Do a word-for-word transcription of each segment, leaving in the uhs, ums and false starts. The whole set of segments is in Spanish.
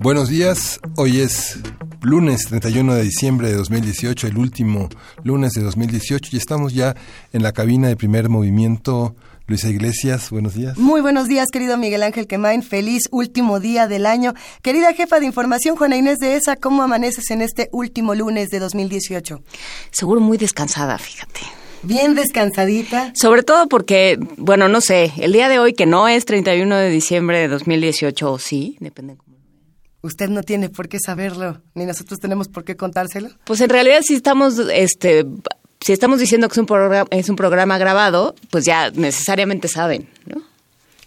Buenos días, hoy es lunes treinta y uno de diciembre de dos mil dieciocho, el último lunes de dos mil dieciocho, y estamos ya en la cabina de Primer Movimiento. Luisa Iglesias, buenos días. Muy buenos días, querido Miguel Ángel Quemain, feliz último día del año. Querida jefa de información, Juana Inés de Esa, ¿cómo amaneces en este último lunes de dos mil dieciocho? Seguro muy descansada, fíjate. Bien descansadita. Sobre todo porque, bueno, no sé, el día de hoy, que no es treinta y uno de diciembre de dos mil dieciocho, o sí, depende. Usted no tiene por qué saberlo, ni nosotros tenemos por qué contárselo. Pues en realidad si estamos, este, si estamos diciendo que es un programa, es un programa grabado, pues ya necesariamente saben, ¿no?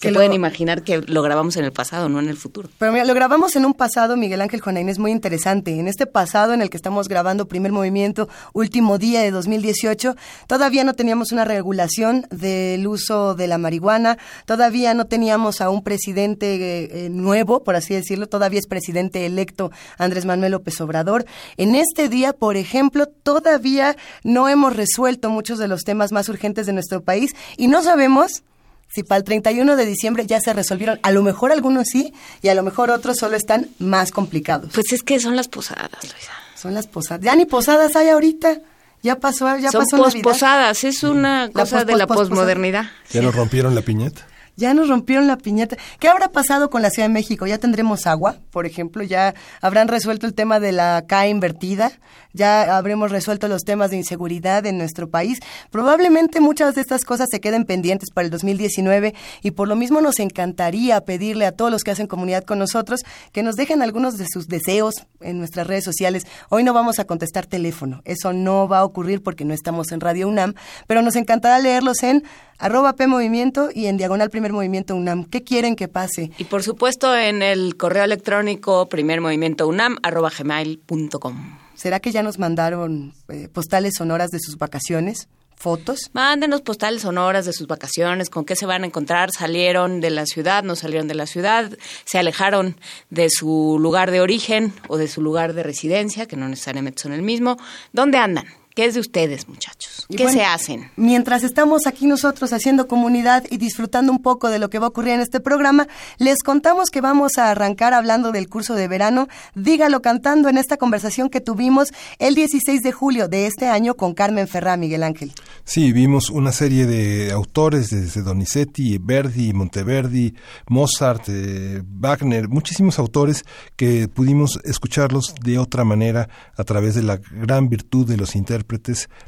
Se pueden imaginar que lo grabamos en el pasado, no en el futuro. Pero mira, lo grabamos en un pasado, Miguel Ángel, Juana Inés, muy interesante. En este pasado en el que estamos grabando Primer Movimiento, último día de dos mil dieciocho, todavía no teníamos una regulación del uso de la marihuana, todavía no teníamos a un presidente eh, nuevo, por así decirlo, todavía es presidente electo Andrés Manuel López Obrador. En este día, por ejemplo, todavía no hemos resuelto muchos de los temas más urgentes de nuestro país y no sabemos si para el treinta y uno de diciembre ya se resolvieron. A lo mejor algunos sí, y a lo mejor otros solo están más complicados. Pues es que son las posadas, Luisa. Son las posadas. Ya ni posadas hay ahorita. Ya pasó, ya son pasó Navidad. Son posposadas, es una cosa pos, de pos, la posmodernidad. ¿Ya nos rompieron la piñata? Ya nos rompieron la piñata. ¿Qué habrá pasado con la Ciudad de México? ¿Ya tendremos agua, por ejemplo? ¿Ya habrán resuelto el tema de la K invertida? ¿Ya habremos resuelto los temas de inseguridad en nuestro país? Probablemente muchas de estas cosas se queden pendientes para el dos mil diecinueve y por lo mismo nos encantaría pedirle a todos los que hacen comunidad con nosotros que nos dejen algunos de sus deseos en nuestras redes sociales. Hoy no vamos a contestar teléfono. Eso no va a ocurrir porque no estamos en Radio UNAM, pero nos encantará leerlos en arroba PMovimiento y en diagonal Primer Movimiento UNAM. ¿Qué quieren que pase? Y por supuesto en el correo electrónico primer movimiento unam arroba gmail punto com. ¿Será que ya nos mandaron eh, postales sonoras de sus vacaciones? ¿Fotos? Mándenos postales sonoras de sus vacaciones, con qué se van a encontrar, salieron de la ciudad, no salieron de la ciudad, se alejaron de su lugar de origen o de su lugar de residencia, que no necesariamente son el mismo. ¿Dónde andan? ¿Qué es de ustedes, muchachos? ¿Qué bueno, se hacen? Mientras estamos aquí nosotros haciendo comunidad y disfrutando un poco de lo que va a ocurrir en este programa, les contamos que vamos a arrancar hablando del curso de verano Dígalo Cantando en esta conversación que tuvimos el dieciséis de julio de este año con Carmen Ferrá, Miguel Ángel. Sí, vimos una serie de autores desde Donizetti, Verdi, Monteverdi, Mozart, eh, Wagner, muchísimos autores que pudimos escucharlos de otra manera a través de la gran virtud de los intérpretes,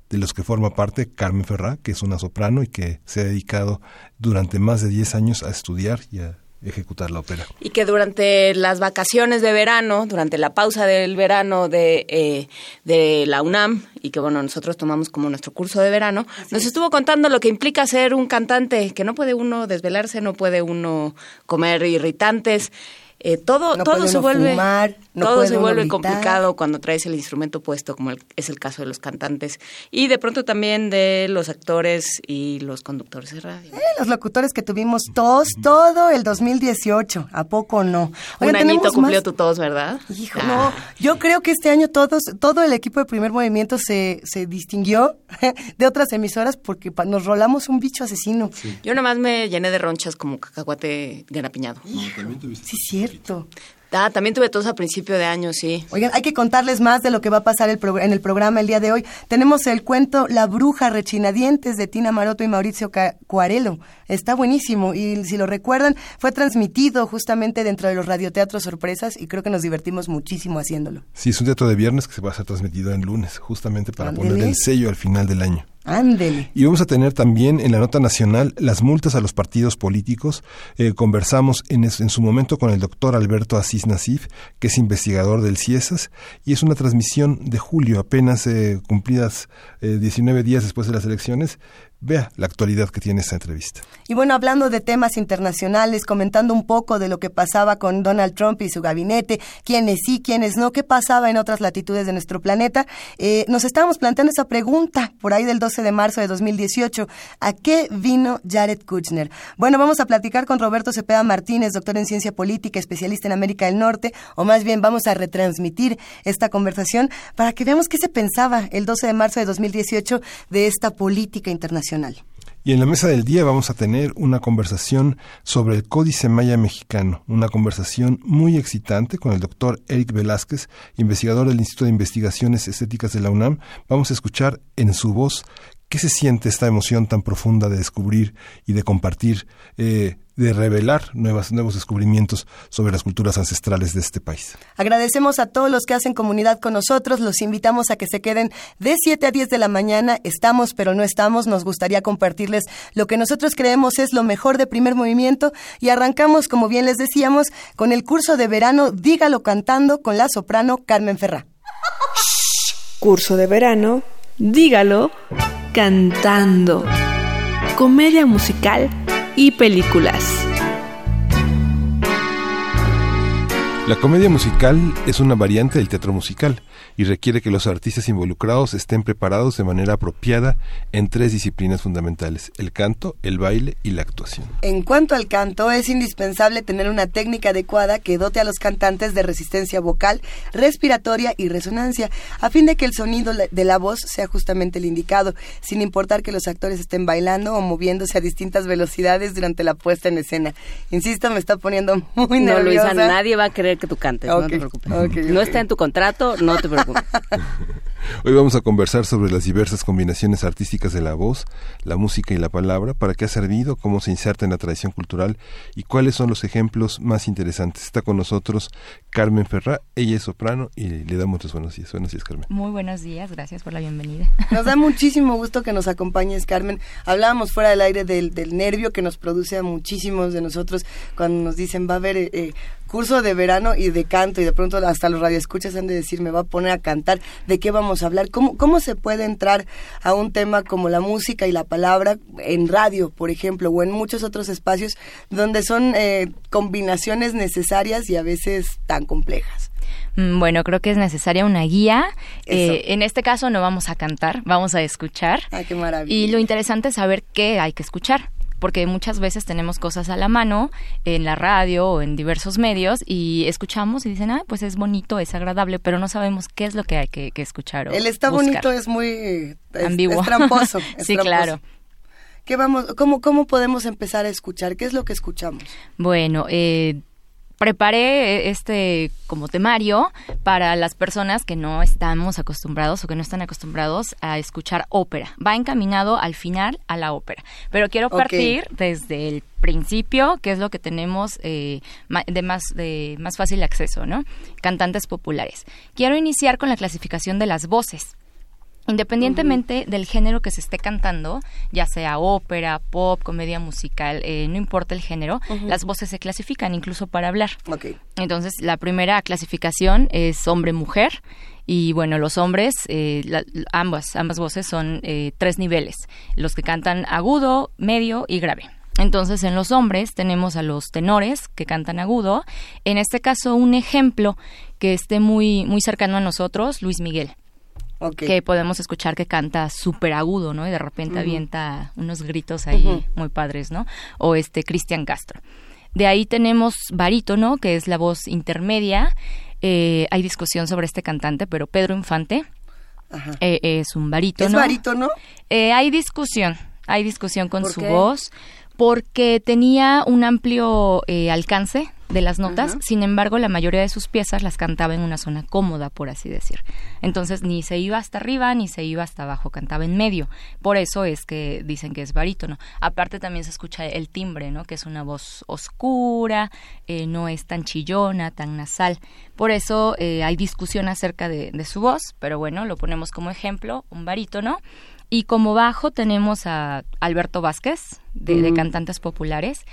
de los que forma parte Carmen Ferrá, que es una soprano y que se ha dedicado durante más de diez años a estudiar y a ejecutar la ópera. Y que durante las vacaciones de verano, durante la pausa del verano de, eh, de la UNAM, y que bueno, nosotros tomamos como nuestro curso de verano, así nos es. Estuvo contando lo que implica ser un cantante, que no puede uno desvelarse, no puede uno comer irritantes. Eh, todo no todo se vuelve fumar, no todo se vuelve gritar. Complicado cuando traes el instrumento puesto, como el, es el caso de los cantantes y de pronto también de los actores y los conductores de radio, eh, los locutores que tuvimos tos todo el dos mil dieciocho, ¿a poco no? Oye, un añito cumplió más tu tos, ¿verdad? Hijo, ah. no, yo creo que este año todos todo el equipo de Primer Movimiento se, se distinguió de otras emisoras porque pa, nos rolamos un bicho asesino. Sí. Yo nomás me llené de ronchas como cacahuate garapiñado. No, también tuviste. Sí, sí. Cierto. Ah, también tuve tos a principio de año, sí. Oigan, hay que contarles más de lo que va a pasar el pro- en el programa el día de hoy. Tenemos el cuento La Bruja Rechinadientes de Tina Maroto y Mauricio Ca- Cuarello. Está buenísimo y si lo recuerdan, fue transmitido justamente dentro de los radioteatros sorpresas y creo que nos divertimos muchísimo haciéndolo. Sí, es un teatro de viernes que se va a ser transmitido en lunes, justamente para Ándele. Poner el sello al final del año. Ándele. Y vamos a tener también en la nota nacional las multas a los partidos políticos. Eh, conversamos en, es, en su momento con el doctor Alberto Aziz Nassif, que es investigador del CIESAS, y es una transmisión de julio, apenas eh, cumplidas eh, diecinueve días después de las elecciones, Vea la actualidad que tiene esta entrevista. Y bueno, hablando de temas internacionales, comentando un poco de lo que pasaba con Donald Trump y su gabinete, quiénes sí, quiénes no, qué pasaba en otras latitudes de nuestro planeta, eh, nos estábamos planteando esa pregunta por ahí del doce de marzo de dos mil dieciocho, ¿a qué vino Jared Kushner? Bueno, vamos a platicar con Roberto Zepeda Martínez, doctor en Ciencia Política, especialista en América del Norte, o más bien vamos a retransmitir esta conversación para que veamos qué se pensaba el doce de marzo de dos mil dieciocho de esta política internacional. Y en la mesa del día vamos a tener una conversación sobre el Códice Maya Mexicano, una conversación muy excitante con el doctor Eric Velázquez, investigador del Instituto de Investigaciones Estéticas de la UNAM. Vamos a escuchar en su voz qué se siente esta emoción tan profunda de descubrir y de compartir, eh, de revelar nuevas, nuevos descubrimientos sobre las culturas ancestrales de este país. Agradecemos a todos los que hacen comunidad con nosotros, los invitamos a que se queden de siete a diez de la mañana, estamos pero no estamos, nos gustaría compartirles lo que nosotros creemos es lo mejor de Primer Movimiento y arrancamos, como bien les decíamos, con el curso de verano Dígalo Cantando con la soprano Carmen Ferrá. Curso de verano Dígalo Cantando. Comedia musical y películas. La comedia musical es una variante del teatro musical y requiere que los artistas involucrados estén preparados de manera apropiada en tres disciplinas fundamentales: el canto, el baile y la actuación. En cuanto al canto, es indispensable tener una técnica adecuada que dote a los cantantes de resistencia vocal, respiratoria y resonancia, a fin de que el sonido de la voz sea justamente el indicado, sin importar que los actores estén bailando o moviéndose a distintas velocidades durante la puesta en escena. Insisto, me está poniendo muy nerviosa. No, Luisa, nadie va a creer que tú cantes, okay, no te preocupes. Okay, okay. No está en tu contrato, no te preocupes. Hoy vamos a conversar sobre las diversas combinaciones artísticas de la voz, la música y la palabra, para qué ha servido, cómo se inserta en la tradición cultural y cuáles son los ejemplos más interesantes. Está con nosotros Carmen Ferrá, ella es soprano y le damos los buenos días. Buenos días, Carmen. Muy buenos días, gracias por la bienvenida. Nos da muchísimo gusto que nos acompañes, Carmen. Hablábamos fuera del aire del, del nervio que nos produce a muchísimos de nosotros cuando nos dicen va a haber... Eh, eh, curso de verano y de canto, y de pronto hasta los radioescuchas han de decir, me va a poner a cantar, ¿de qué vamos a hablar? ¿Cómo, cómo se puede entrar a un tema como la música y la palabra en radio, por ejemplo, o en muchos otros espacios donde son eh, combinaciones necesarias y a veces tan complejas? Bueno, creo que es necesaria una guía. Eh, en este caso no vamos a cantar, vamos a escuchar. Ah, qué maravilla. Y lo interesante es saber qué hay que escuchar, porque muchas veces tenemos cosas a la mano en la radio o en diversos medios y escuchamos y dicen, ah, pues es bonito, es agradable, pero no sabemos qué es lo que hay que, que escuchar o el está buscar. Bonito es muy... Es, ambiguo. Es tramposo. Es sí, tramposo. Claro. ¿Qué vamos, cómo, ¿Cómo podemos empezar a escuchar? ¿Qué es lo que escuchamos? Bueno, eh... preparé este como temario para las personas que no estamos acostumbrados o que no están acostumbrados a escuchar ópera. Va encaminado al final a la ópera, pero quiero partir okay. desde el principio, que es lo que tenemos eh, de más de más fácil acceso, ¿no? Cantantes populares. Quiero iniciar con la clasificación de las voces. Independientemente uh-huh. del género que se esté cantando, ya sea ópera, pop, comedia musical, eh, no importa el género, uh-huh. las voces se clasifican incluso para hablar. Okay. Entonces, la primera clasificación es hombre-mujer y, bueno, los hombres, eh, la, ambas, ambas voces son eh, tres niveles, los que cantan agudo, medio y grave. Entonces, en los hombres tenemos a los tenores que cantan agudo. En este caso, un ejemplo que esté muy, muy cercano a nosotros, Luis Miguel. Okay. Que podemos escuchar que canta súper agudo, ¿no? Y de repente uh-huh. avienta unos gritos ahí uh-huh. muy padres, ¿no? O este Cristian Castro. De ahí tenemos barítono, que es la voz intermedia. Eh, hay discusión sobre este cantante, pero Pedro Infante Ajá. Eh, es un barítono. ¿Es barítono? Eh, hay discusión, hay discusión con su qué? voz, porque tenía un amplio eh, alcance de las notas, uh-huh. sin embargo, la mayoría de sus piezas las cantaba en una zona cómoda, por así decir. Entonces, ni se iba hasta arriba, ni se iba hasta abajo, cantaba en medio. Por eso es que dicen que es barítono. Aparte, también se escucha el timbre, ¿no? Que es una voz oscura, eh, no es tan chillona, tan nasal. Por eso eh, hay discusión acerca de, de su voz, pero bueno, lo ponemos como ejemplo, un barítono. Y como bajo tenemos a Alberto Vázquez, de, uh-huh. de cantantes populares.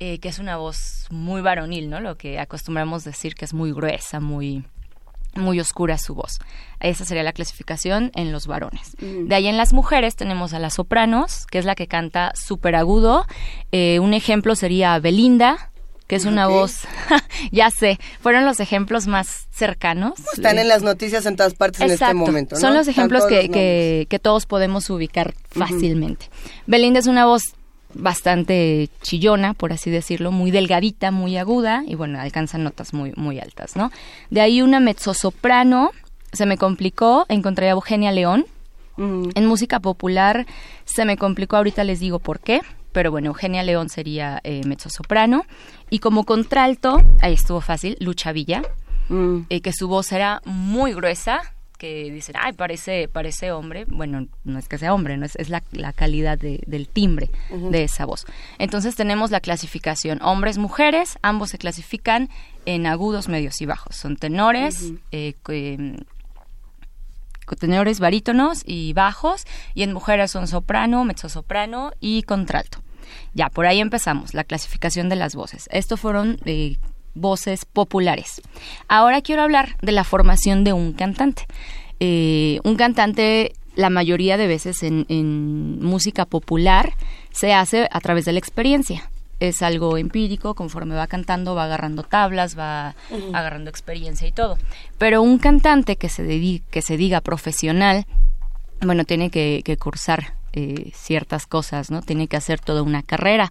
Eh, que es una voz muy varonil, ¿no? Lo que acostumbramos decir que es muy gruesa, muy muy oscura su voz. Esa sería la clasificación en los varones. Mm. De ahí en las mujeres tenemos a las sopranos, que es la que canta súper agudo. Eh, un ejemplo sería Belinda, que es una okay. voz, ya sé, fueron los ejemplos más cercanos. Pues están de... en las noticias en todas partes. Exacto. En este momento, ¿no? Son los ejemplos que, los que, que todos podemos ubicar fácilmente. Uh-huh. Belinda es una voz bastante chillona, por así decirlo, muy delgadita, muy aguda, y bueno, alcanza notas muy, muy altas, ¿no? De ahí una mezzosoprano, se me complicó, encontré a Eugenia León. Uh-huh. En música popular se me complicó, ahorita les digo por qué. Pero bueno, Eugenia León sería eh, mezzosoprano. Y como contralto, ahí estuvo fácil, Lucha Villa, mm. eh, que su voz era muy gruesa, que dicen, ay, parece parece hombre. Bueno, no es que sea hombre, no es, es la, la calidad de, del timbre uh-huh. de esa voz. Entonces tenemos la clasificación hombres, mujeres, ambos se clasifican en agudos, medios y bajos. Son tenores, uh-huh. eh, eh, tenores, barítonos y bajos, y en mujeres son soprano, mezzosoprano y contralto. Ya, por ahí empezamos, la clasificación de las voces. Estos fueron eh, voces populares. Ahora quiero hablar de la formación de un cantante. Eh, un cantante, la mayoría de veces en, en música popular, se hace a través de la experiencia. Es algo empírico, conforme va cantando, va agarrando tablas, va uh-huh. agarrando experiencia y todo. Pero un cantante que se, dedique, que se diga profesional, bueno, tiene que, que cursar eh, ciertas cosas, ¿no? Tiene que hacer toda una carrera.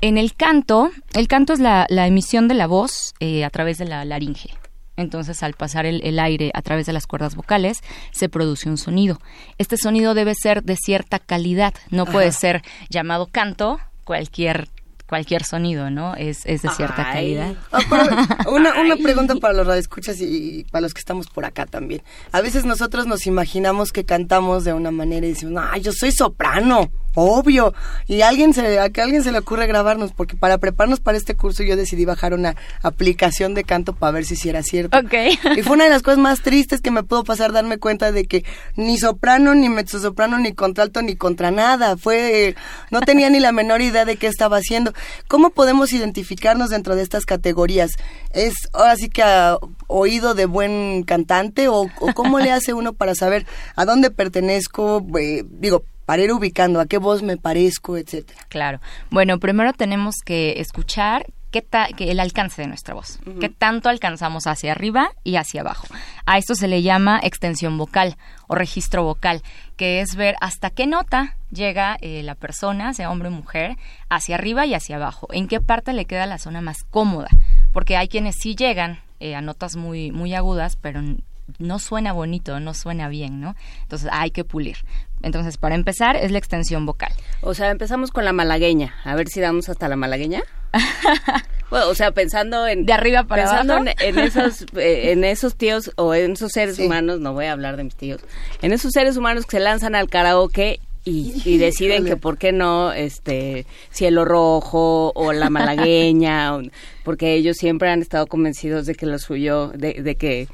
En el canto, el canto es la, la emisión de la voz eh, a través de la laringe. Entonces, al pasar el, el aire a través de las cuerdas vocales, se produce un sonido. Este sonido debe ser de cierta calidad. No puede uh-huh. ser llamado canto cualquier... cualquier sonido, ¿no? Es, es de cierta Ay. calidad. Ah, pero una, una pregunta para los radioescuchas y, y para los que estamos por acá también. A veces nosotros nos imaginamos que cantamos de una manera y decimos, ¡ay, yo soy soprano! Obvio. Y alguien se, a que alguien se le ocurre grabarnos, porque para prepararnos para este curso yo decidí bajar una aplicación de canto para ver si sí era cierto. Okay. Y fue una de las cosas más tristes que me pudo pasar, darme cuenta de que ni soprano, ni mezzosoprano, ni contralto, ni contra nada. Fue, eh, no tenía ni la menor idea de qué estaba haciendo. ¿Cómo podemos identificarnos dentro de estas categorías? ¿Es ahora sí que a oído de buen cantante? ¿O, o cómo le hace uno para saber a dónde pertenezco? Eh, digo, para ir ubicando, a qué voz me parezco, etcétera. Claro. Bueno, primero tenemos que escuchar qué ta, que el alcance de nuestra voz, uh-huh. qué tanto alcanzamos hacia arriba y hacia abajo. A esto se le llama extensión vocal o registro vocal, que es ver hasta qué nota llega eh, la persona, sea hombre o mujer, hacia arriba y hacia abajo. En qué parte le queda la zona más cómoda, porque hay quienes sí llegan eh, a notas muy, muy agudas, pero no suena bonito, no suena bien, ¿no? Entonces hay que pulir. Entonces, para empezar, es la extensión vocal. O sea, empezamos con la malagueña. A ver si damos hasta la malagueña. Bueno, o sea, pensando en... De arriba para pensando abajo. Pensando en, en, esos, eh, en esos tíos o en esos seres sí. humanos, no voy a hablar de mis tíos, en esos seres humanos que se lanzan al karaoke y, y deciden que por qué no este Cielo Rojo o la malagueña, o, porque ellos siempre han estado convencidos de que lo suyo, de, de que...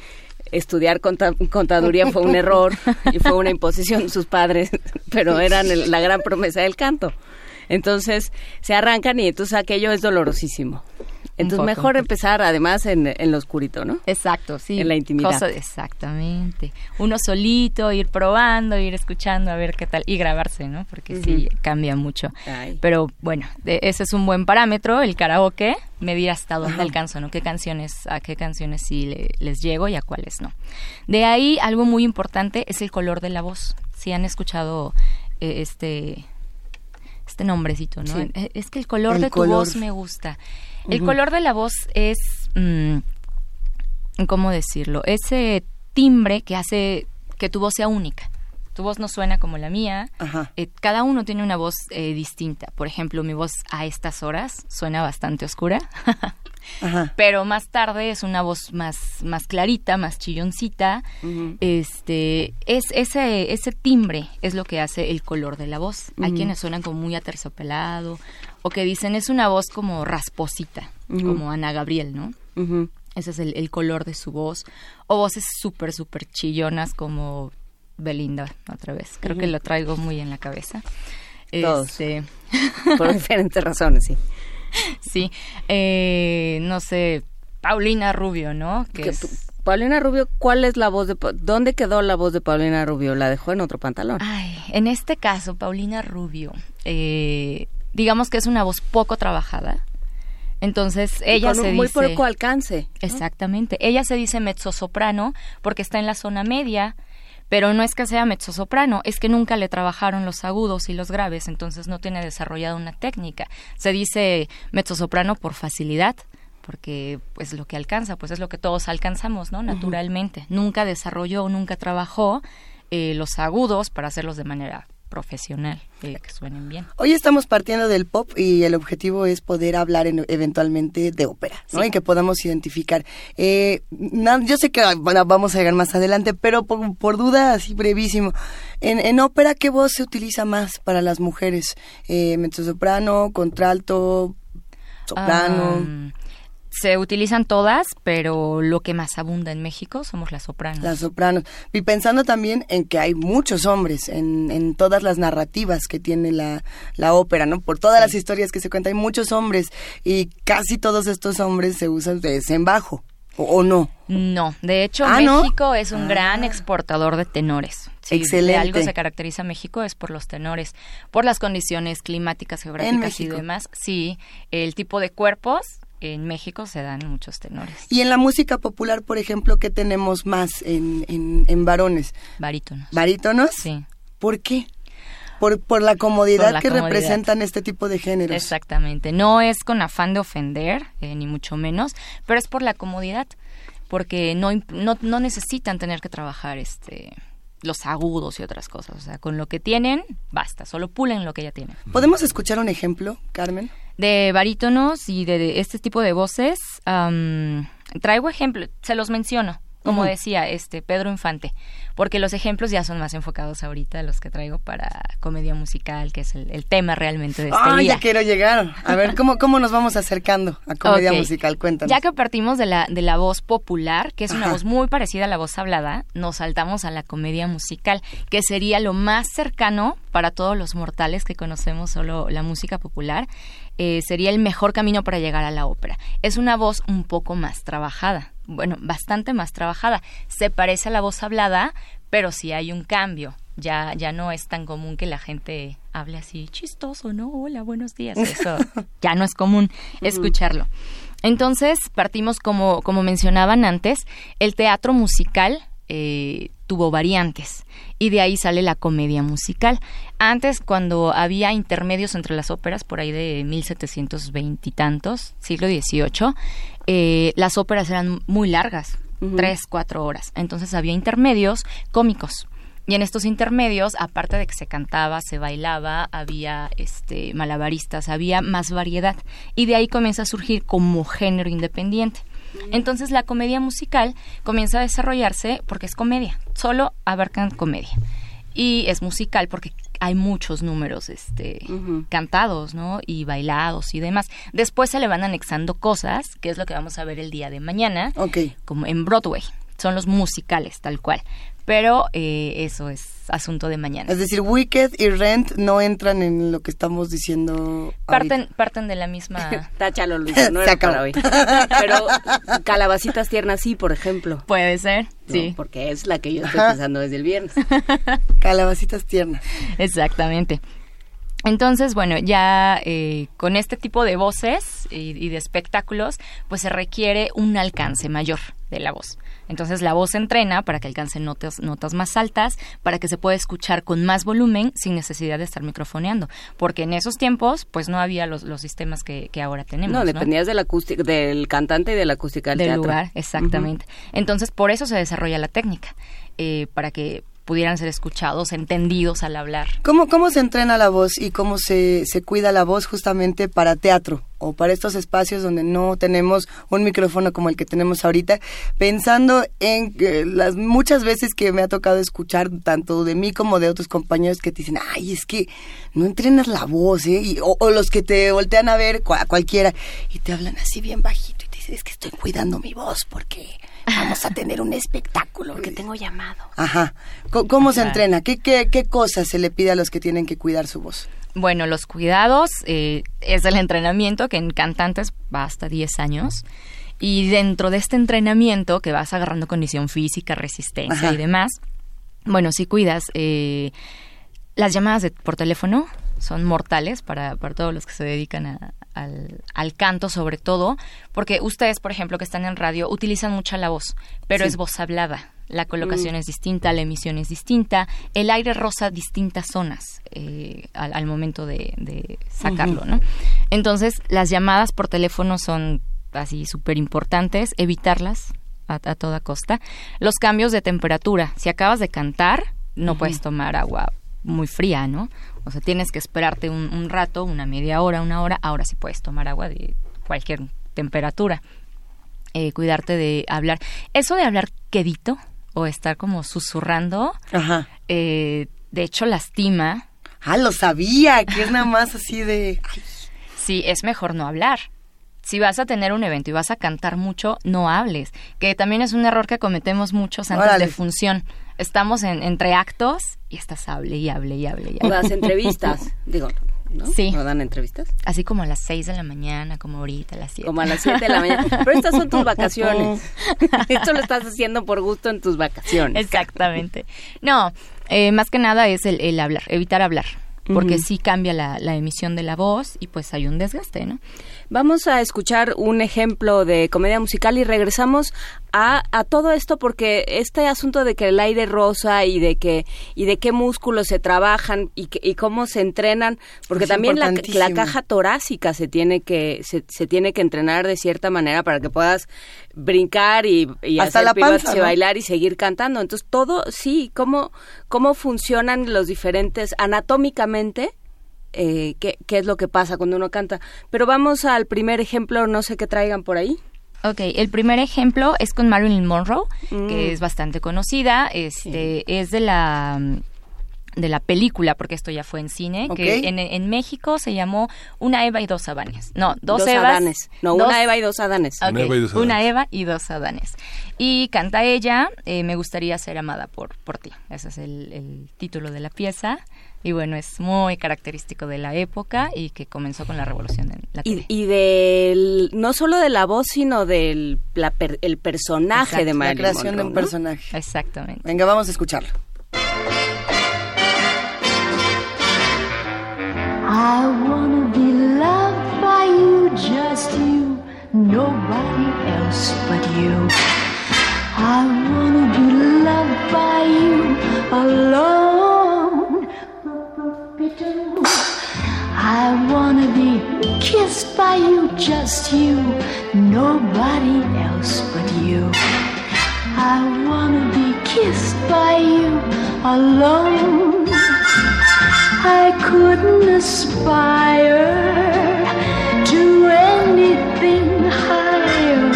estudiar conta, contaduría fue un error y fue una imposición de sus padres, pero eran el, la gran promesa del canto. Entonces se arrancan y entonces aquello es dolorosísimo. Entonces poco, mejor empezar además en, en lo oscurito, ¿no? Exacto, sí. En la intimidad. Cosa, exactamente. Uno solito, ir probando, ir escuchando, a ver qué tal. Y grabarse, ¿no? Porque uh-huh. sí, cambia mucho. Ay. Pero bueno, de, ese es un buen parámetro, el karaoke, medir hasta dónde uh-huh. alcanzo, ¿no? Qué canciones, a qué canciones sí le, les llego y a cuáles no. De ahí, algo muy importante es el color de la voz. Si han escuchado eh, este... este nombrecito, ¿no? Sí. Es que el color el de tu color. voz me gusta. El uh-huh. color de la voz es, mmm, ¿cómo decirlo? Ese timbre que hace que tu voz sea única. Tu voz no suena como la mía. Ajá. Eh, cada uno tiene una voz eh, distinta. Por ejemplo, mi voz a estas horas suena bastante oscura. Ajá. Pero más tarde es una voz más, más clarita, más chilloncita. Uh-huh. Este, es, ese, ese timbre es lo que hace el color de la voz. Uh-huh. Hay quienes suenan como muy aterciopelado o que dicen es una voz como rasposita, uh-huh. como Ana Gabriel, ¿no? Uh-huh. Ese es el, el color de su voz. O voces súper, súper chillonas como Belinda, otra vez. Creo uh-huh. que lo traigo muy en la cabeza. Todos. Este... Por diferentes razones, sí. Sí, eh, no sé, Paulina Rubio, ¿no? Que, que es... Paulina Rubio, ¿cuál es la voz de dónde quedó la voz de Paulina Rubio? ¿La dejó en otro pantalón? Ay, en este caso, Paulina Rubio, eh, digamos que es una voz poco trabajada. Entonces ella se dice... muy poco alcance, ¿no? Exactamente. Ella se dice mezzosoprano porque está en la zona media, pero no es que sea mezzosoprano, es que nunca le trabajaron los agudos y los graves, entonces no tiene desarrollada una técnica. Se dice mezzosoprano por facilidad, porque pues lo que alcanza, pues es lo que todos alcanzamos, ¿no? Naturalmente. Uh-huh. Nunca desarrolló, nunca trabajó eh, los agudos para hacerlos de manera profesional, eh, que suenen bien. Hoy estamos partiendo del pop y el objetivo es poder hablar en, eventualmente de ópera, ¿no? Sí. Y que podamos identificar. Eh, na, yo sé que bueno, vamos a llegar más adelante, pero por, por duda, así brevísimo. En, en ópera, ¿qué voz se utiliza más para las mujeres? Eh, ¿Mezzosoprano, contralto, soprano? Um, se utilizan todas, pero lo que más abunda en México somos las sopranos. Las sopranos. Y pensando también en que hay muchos hombres en, en todas las narrativas que tiene la, la ópera, ¿no? Por todas sí. las historias que se cuentan, hay muchos hombres y casi todos estos hombres se usan de sembajo, ¿o, o no? No, de hecho ah, México ¿no? es un ah. gran exportador de tenores. Sí, excelente. Si algo se caracteriza a México es por los tenores, por las condiciones climáticas, geográficas y demás. Sí, el tipo de cuerpos... En México se dan muchos tenores. Y en la música popular, por ejemplo, ¿qué tenemos más en, en, en varones? Barítonos. ¿Barítonos? Sí. ¿Por qué? Por, por la comodidad por la que comodidad. representan este tipo de géneros. Exactamente. No es con afán de ofender, eh, ni mucho menos, pero es por la comodidad, porque no, no, no necesitan tener que trabajar este... los agudos y otras cosas. O sea, con lo que tienen, basta. Solo pulen lo que ya tienen. ¿Podemos escuchar un ejemplo, Carmen? De barítonos y de, de este tipo de voces. Um, traigo ejemplos, se los menciono. Como uh-huh. decía este Pedro Infante, porque los ejemplos ya son más enfocados ahorita, los que traigo para comedia musical, que es el, el tema realmente de este oh, día. ¡Ah, ya quiero llegar! A ver, ¿cómo, cómo nos vamos acercando a comedia okay. musical? Cuéntanos. Ya que partimos de la, de la voz popular, que es una Ajá. voz muy parecida a la voz hablada, nos saltamos a la comedia musical, que sería lo más cercano para todos los mortales que conocemos solo la música popular. Eh, sería el mejor camino para llegar a la ópera. Es una voz un poco más trabajada, bueno, bastante más trabajada. Se parece a la voz hablada, pero sí hay un cambio. Ya, ya no es tan común que la gente hable así chistoso, ¿no? Hola, buenos días. Eso ya no es común escucharlo. Entonces, partimos como, como mencionaban antes, el teatro musical... Eh, tuvo variantes y de ahí sale la comedia musical. Antes, cuando había intermedios entre las óperas, por ahí de mil setecientos veinte y tantos, siglo dieciocho, eh, las óperas eran muy largas, uh-huh. tres, cuatro horas. Entonces había intermedios cómicos. Y en estos intermedios, aparte de que se cantaba, se bailaba, había este, malabaristas, había más variedad. Y de ahí comienza a surgir como género independiente. Entonces la comedia musical comienza a desarrollarse porque es comedia, solo abarcan comedia. Y es musical porque hay muchos números este, uh-huh. cantados, ¿no? Y bailados y demás. Después se le van anexando cosas, que es lo que vamos a ver el día de mañana, okay. como en Broadway. Son los musicales, tal cual. Pero eh, eso es asunto de mañana. Es decir, Wicked y Rent no entran en lo que estamos diciendo parten ahorita. Parten de la misma... Táchalo, Luisa, no era para hoy. Pero Calabacitas Tiernas sí, por ejemplo. Puede ser, no, sí. Porque es la que yo estoy pensando desde el viernes. Calabacitas Tiernas. Exactamente. Entonces, bueno, ya eh, con este tipo de voces y, y de espectáculos, pues se requiere un alcance mayor de la voz. Entonces la voz se entrena para que alcance notas, notas más altas, para que se pueda escuchar con más volumen sin necesidad de estar microfoneando, porque en esos tiempos pues no había los, los sistemas que, que ahora tenemos. No, dependías ¿no? del acústica, del cantante y de la acústica del, del teatro. Del lugar, exactamente. Uh-huh. Entonces por eso se desarrolla la técnica, eh, para que pudieran ser escuchados, entendidos al hablar. ¿Cómo, cómo se entrena la voz y cómo se, se cuida la voz justamente para teatro o para estos espacios donde no tenemos un micrófono como el que tenemos ahorita? Pensando en eh, las muchas veces que me ha tocado escuchar, tanto de mí como de otros compañeros que te dicen, ay, es que no entrenas la voz, ¿eh? Y, o, o los que te voltean a ver, a cualquiera, y te hablan así bien bajito y te dicen, es que estoy cuidando mi voz porque... vamos a tener un espectáculo, porque tengo llamado. Ajá. ¿Cómo, cómo se entrena? ¿Qué, qué, qué cosas se le pide a los que tienen que cuidar su voz? Bueno, los cuidados eh, es el entrenamiento que en cantantes va hasta diez años. Y dentro de este entrenamiento que vas agarrando condición física, resistencia, ajá, y demás, bueno, si cuidas, eh, las llamadas de, por teléfono son mortales para, para todos los que se dedican a, al, al canto, sobre todo, porque ustedes, por ejemplo, que están en radio, utilizan mucha la voz, pero sí, es voz hablada. La colocación mm. es distinta, la emisión es distinta, el aire roza distintas zonas eh, al, al momento de, de sacarlo, uh-huh, ¿no? Entonces, las llamadas por teléfono son así súper importantes, evitarlas a, a toda costa. Los cambios de temperatura, si acabas de cantar, no uh-huh. puedes tomar agua muy fría, ¿no? O sea, tienes que esperarte un, un rato, una media hora, una hora, ahora sí puedes tomar agua de cualquier temperatura. Eh, cuidarte de hablar. Eso de hablar quedito, o estar como susurrando, ajá, eh, de hecho lastima. Ah, lo sabía, que es nada más así de... Ay. Sí, es mejor no hablar. Si vas a tener un evento y vas a cantar mucho, no hables, que también es un error que cometemos muchos antes, órale, de función. Estamos en, entre actos y estás hable y hable y hable y hable. Las entrevistas, digo... ¿No? Sí. ¿No dan entrevistas? Así como a las seis de la mañana, como ahorita, a las siete. Como a las siete de la mañana. Pero estas son tus vacaciones. Esto lo estás haciendo por gusto en tus vacaciones. Exactamente. No, eh, más que nada es el, el hablar, evitar hablar, porque uh-huh. sí cambia la, la emisión de la voz y pues hay un desgaste, ¿no? Vamos a escuchar un ejemplo de comedia musical y regresamos a, a todo esto, porque este asunto de que el aire rosa y de que y de qué músculos se trabajan y, que, y cómo se entrenan, porque es también la, la caja torácica se tiene que se, se tiene que entrenar de cierta manera para que puedas brincar y, y hasta hacer la pivotes panza, y ¿no? bailar y seguir cantando. Entonces todo, sí, cómo cómo funcionan los diferentes anatómicamente. Eh, qué, qué es lo que pasa cuando uno canta. Pero vamos al primer ejemplo, no sé qué traigan por ahí. Ok, el primer ejemplo es con Marilyn Monroe, mm. que es bastante conocida, este, sí. es de la, de la película, porque esto ya fue en cine, okay. que en, en México se llamó Una Eva y dos Adanes. No, dos, dos Evas. Adanes. No, dos, una Eva y dos Adanes. Okay, una Eva y dos Adanes. Una Eva y dos Adanes. Y canta ella, eh, Me gustaría ser amada por, por ti. Ese es el, el título de la pieza. Y bueno, es muy característico de la época y que comenzó con la revolución en la tele. Y, y del, no solo de la voz, sino del la per, el personaje. Exacto, de Marilyn Monroe. La creación Monroe, de un ¿no? personaje. Exactamente. Venga, vamos a escucharlo. I wanna be loved by you, just you, nobody else but you. I wanna be loved by you, alone. I wanna be kissed by you, just you, nobody else but you. I wanna be kissed by you, alone. I couldn't aspire to anything higher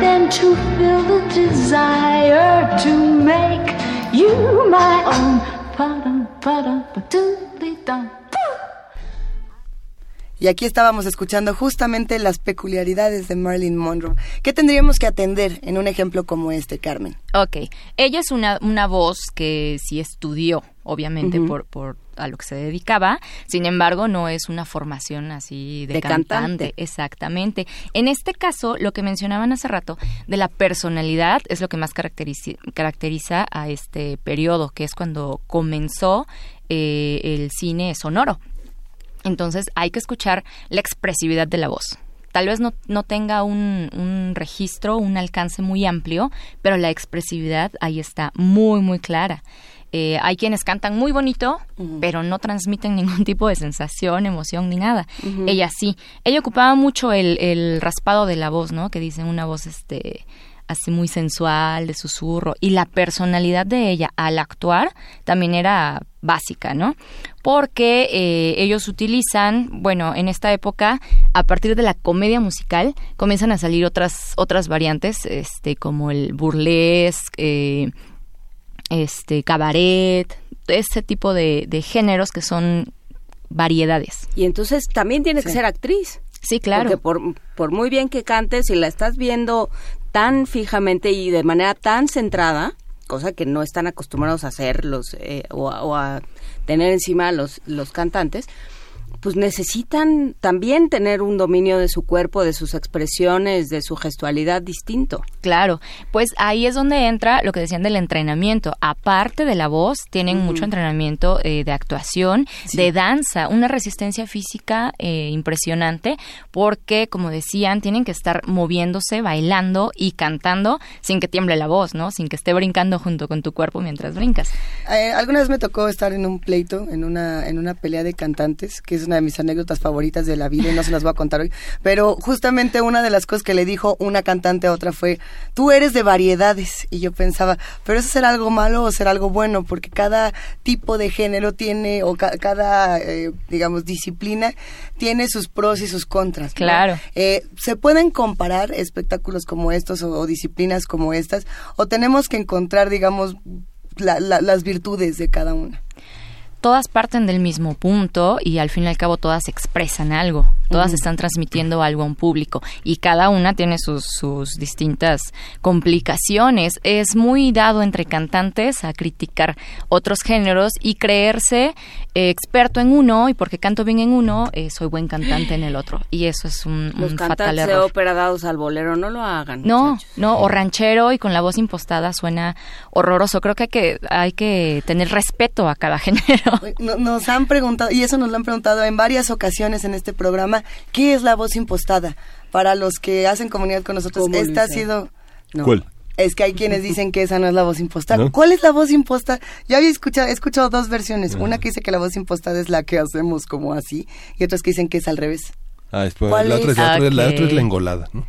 than to feel the desire to make you my own. Y aquí estábamos escuchando justamente las peculiaridades de Marilyn Monroe. ¿Qué tendríamos que atender en un ejemplo como este, Carmen? Ok, ella es una, una voz que sí estudió, obviamente, uh-huh. por, por a lo que se dedicaba. Sin embargo, no es una formación así de, de cantante. cantante. Exactamente. En este caso, lo que mencionaban hace rato de la personalidad es lo que más caracteriza, caracteriza a este periodo, que es cuando comenzó eh, el cine sonoro. Entonces, hay que escuchar la expresividad de la voz. Tal vez no, no tenga un, un registro, un alcance muy amplio, pero la expresividad ahí está muy, muy clara. Eh, hay quienes cantan muy bonito, uh-huh. pero no transmiten ningún tipo de sensación, emoción ni nada. Uh-huh. Ella sí. Ella ocupaba mucho el, el raspado de la voz, ¿no? Que dicen una voz este, así muy sensual, de susurro. Y la personalidad de ella al actuar también era básica, ¿no? Porque eh, ellos utilizan, bueno, en esta época, a partir de la comedia musical, comienzan a salir otras, otras variantes, este, como el burlesque, eh, este cabaret, este tipo de, de géneros que son variedades. Y entonces también tienes sí. que ser actriz. Sí, claro. Porque por, por muy bien que cantes, si la estás viendo tan fijamente y de manera tan centrada, cosa que no están acostumbrados a hacer los eh, o, o a tener encima los, los cantantes, pues necesitan también tener un dominio de su cuerpo, de sus expresiones, de su gestualidad distinto. Claro, pues ahí es donde entra lo que decían del entrenamiento. Aparte de la voz, tienen uh-huh. mucho entrenamiento eh, de actuación, sí. de danza, una resistencia física eh, impresionante, porque, como decían, tienen que estar moviéndose, bailando y cantando sin que tiemble la voz, ¿no? Sin que esté brincando junto con tu cuerpo mientras brincas. Eh, alguna vez me tocó estar en un pleito, en una, en una pelea de cantantes, que es una de mis anécdotas favoritas de la vida y no se las voy a contar hoy, pero justamente una de las cosas que le dijo una cantante a otra fue: tú eres de variedades. Y yo pensaba, ¿pero eso será algo malo o será algo bueno? Porque cada tipo de género tiene, o ca- cada, eh, digamos, disciplina tiene sus pros y sus contras. Claro. ¿No? Eh, ¿se pueden comparar espectáculos como estos o, o disciplinas como estas? ¿O tenemos que encontrar, digamos, la, la, las virtudes de cada una? Todas parten del mismo punto y al fin y al cabo todas expresan algo, todas uh-huh. están transmitiendo algo a un público y cada una tiene sus, sus distintas complicaciones. Es muy dado entre cantantes a criticar otros géneros y creerse eh, experto en uno, y porque canto bien en uno, eh, soy buen cantante en el otro, y eso es un, un fatal error. Los cantantes de ópera dados al bolero, no lo hagan. No, muchachos. No, o ranchero y con la voz impostada suena horroroso. Creo que hay que, hay que tener respeto a cada género. Nos han preguntado, y eso nos lo han preguntado en varias ocasiones en este programa, ¿qué es la voz impostada? Para los que hacen comunidad con nosotros, esta ha sido... No. ¿Cuál? Es que hay quienes dicen que esa no es la voz impostada. ¿No? ¿Cuál es la voz impostada? Yo había escuchado, he escuchado dos versiones. Uh-huh. Una que dice que la voz impostada es la que hacemos como así, y otras que dicen que es al revés. Ah, después, ¿cuál la, es? Otra es la, okay. otra, la otra es la engolada, ¿no?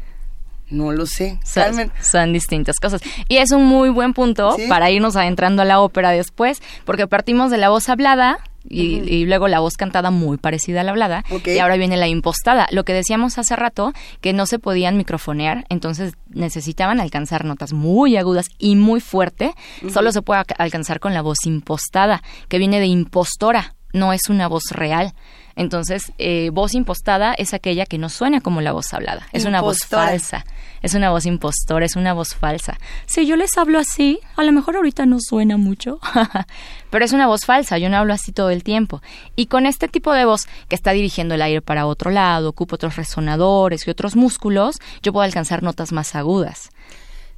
No lo sé. Son, son distintas cosas. Y es un muy buen punto ¿sí? para irnos adentrando a la ópera después, porque partimos de la voz hablada y, uh-huh. y luego la voz cantada muy parecida a la hablada. Okay. Y ahora viene la impostada. Lo que decíamos hace rato, que no se podían microfonear, entonces necesitaban alcanzar notas muy agudas y muy fuerte. Uh-huh. Solo se puede alcanzar con la voz impostada, que viene de impostora. No es una voz real. Entonces, eh, voz impostada es aquella que no suena como la voz hablada. Es impostora. Una voz falsa. Es una voz impostora, es una voz falsa. Si yo les hablo así, a lo mejor ahorita no suena mucho, pero es una voz falsa, yo no hablo así todo el tiempo. Y con este tipo de voz que está dirigiendo el aire para otro lado, ocupa otros resonadores y otros músculos, yo puedo alcanzar notas más agudas.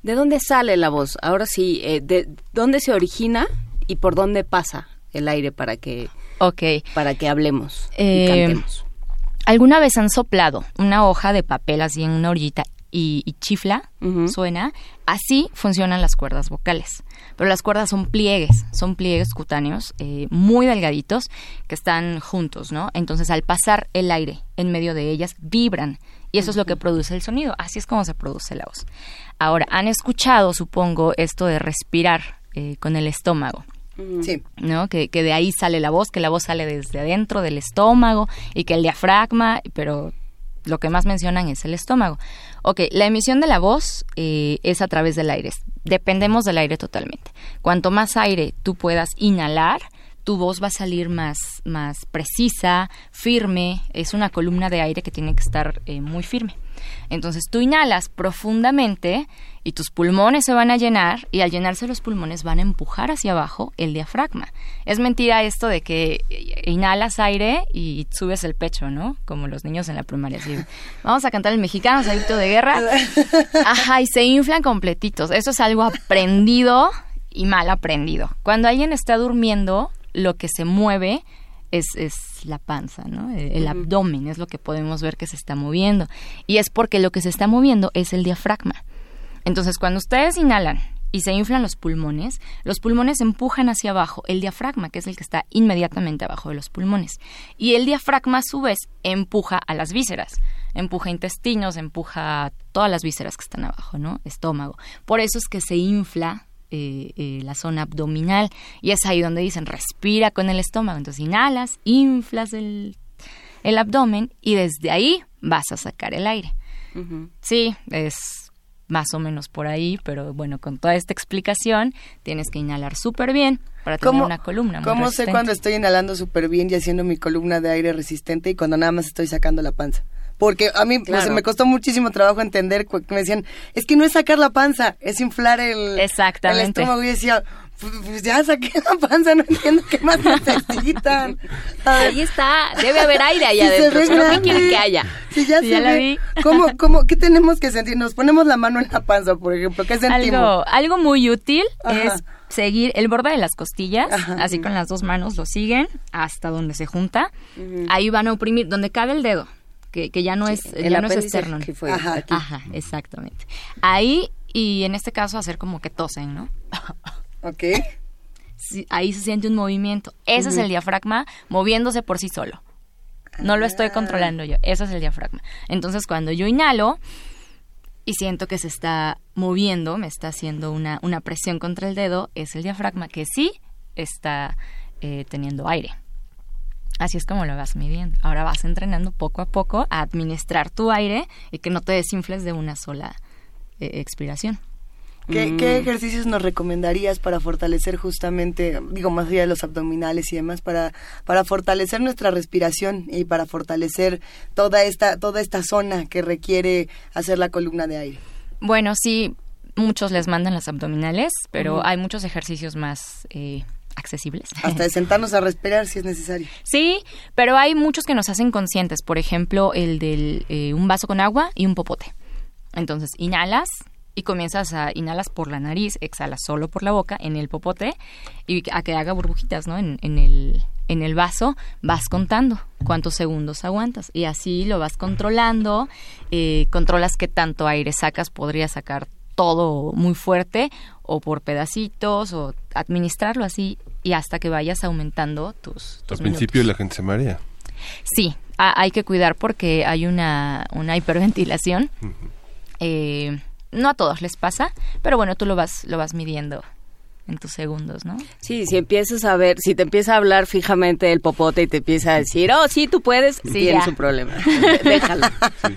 ¿De dónde sale la voz? Ahora sí, eh, ¿de dónde se origina y por dónde pasa el aire para que... Okay. Para que hablemos eh, y cantemos. ¿Alguna vez han soplado una hoja de papel así en una orillita y, y chifla, uh-huh. suena? Así funcionan las cuerdas vocales. Pero las cuerdas son pliegues, son pliegues cutáneos eh, muy delgaditos que están juntos, ¿no? Entonces, al pasar el aire en medio de ellas, vibran. Y eso uh-huh. es lo que produce el sonido. Así es como se produce la voz. Ahora, han escuchado, supongo, esto de respirar eh, con el estómago. Sí. ¿No? Que, que de ahí sale la voz, que la voz sale desde adentro del estómago y que el diafragma, pero lo que más mencionan es el estómago. Ok, la emisión de la voz eh, es a través del aire. Dependemos del aire totalmente. Cuanto más aire tú puedas inhalar, tu voz va a salir más, más precisa, firme. Es una columna de aire que tiene que estar eh, muy firme. Entonces tú inhalas profundamente y tus pulmones se van a llenar, y al llenarse los pulmones van a empujar hacia abajo el diafragma. Es mentira esto de que inhalas aire y subes el pecho, ¿no? Como los niños en la primaria. Así, vamos a cantar el mexicano, Sabito de Guerra. Ajá, y se inflan completitos. Eso es algo aprendido y mal aprendido. Cuando alguien está durmiendo, lo que se mueve es, es la panza, ¿no? El, el uh-huh. abdomen es lo que podemos ver que se está moviendo. Y es porque lo que se está moviendo es el diafragma. Entonces, cuando ustedes inhalan y se inflan los pulmones, los pulmones empujan hacia abajo el diafragma, que es el que está inmediatamente abajo de los pulmones. Y el diafragma, a su vez, empuja a las vísceras. Empuja intestinos, empuja todas las vísceras que están abajo, ¿no? Estómago. Por eso es que se infla Eh, eh, la zona abdominal, y es ahí donde dicen respira con el estómago. Entonces inhalas, inflas el, el abdomen y desde ahí vas a sacar el aire. Uh-huh. Sí, es más o menos por ahí, pero bueno, con toda esta explicación tienes que inhalar súper bien para tener una columna muy resistente. ¿Cómo sé cuando estoy inhalando súper bien y haciendo mi columna de aire resistente y cuando nada más estoy sacando la panza? Porque a mí claro. pues, me costó muchísimo trabajo entender, me decían, es que no es sacar la panza, es inflar el, el estómago. Y decía, Pues ya saqué la panza, no entiendo qué más necesitan. Ahí está, debe haber aire allá si adentro, pero ¿qué quieren que haya? Si ya, si se ya ve. La vi. ¿Cómo, cómo, ¿Qué tenemos que sentir? Nos ponemos la mano en la panza, por ejemplo, ¿qué sentimos? Algo, algo muy útil. Ajá. Es seguir el borde de las costillas, ajá, así con las dos manos lo siguen hasta donde se junta, uh-huh. Ahí van a oprimir, donde cabe el dedo, que, que ya no es, sí, ya no es externo. Ajá, ajá, exactamente. Ahí, y en este caso hacer como que tosen, ¿no? Ok. Sí, ahí se siente un movimiento. Ese uh-huh. es el diafragma moviéndose por sí solo. No ah. lo estoy controlando yo. Ese es el diafragma. Entonces, cuando yo inhalo y siento que se está moviendo, me está haciendo una, una presión contra el dedo, es el diafragma que sí está eh, teniendo aire. Así es como lo vas midiendo. Ahora vas entrenando poco a poco a administrar tu aire y que no te desinfles de una sola eh, expiración. ¿Qué, mm. ¿Qué ejercicios nos recomendarías para fortalecer justamente, digo, más allá de los abdominales y demás, para, para fortalecer nuestra respiración y para fortalecer toda esta, toda esta zona que requiere hacer la columna de aire? Bueno, sí, muchos les mandan las abdominales, pero uh-huh. hay muchos ejercicios más eh, accesibles. Hasta de sentarnos a respirar si es necesario. Sí, pero hay muchos que nos hacen conscientes, por ejemplo, el del eh, un vaso con agua y un popote. Entonces, inhalas. Y comienzas a inhalas por la nariz, exhalas solo por la boca, en el popote, y a que haga burbujitas, ¿no? En, en, el, en el vaso vas contando cuántos segundos aguantas. Y así lo vas controlando, eh, controlas qué tanto aire sacas, podrías sacar todo muy fuerte o por pedacitos o administrarlo así y hasta que vayas aumentando tus, tus Al minutos. Principio la gente se marea. Sí, a, hay que cuidar porque hay una, una hiperventilación. Uh-huh. Eh... No a todos les pasa, pero bueno, tú lo vas lo vas midiendo en tus segundos, ¿no? Sí, si empiezas a ver, si te empieza a hablar fijamente el popote y te empieza a decir, oh, sí, tú puedes, sí, tienes un problema. Déjalo. Sí.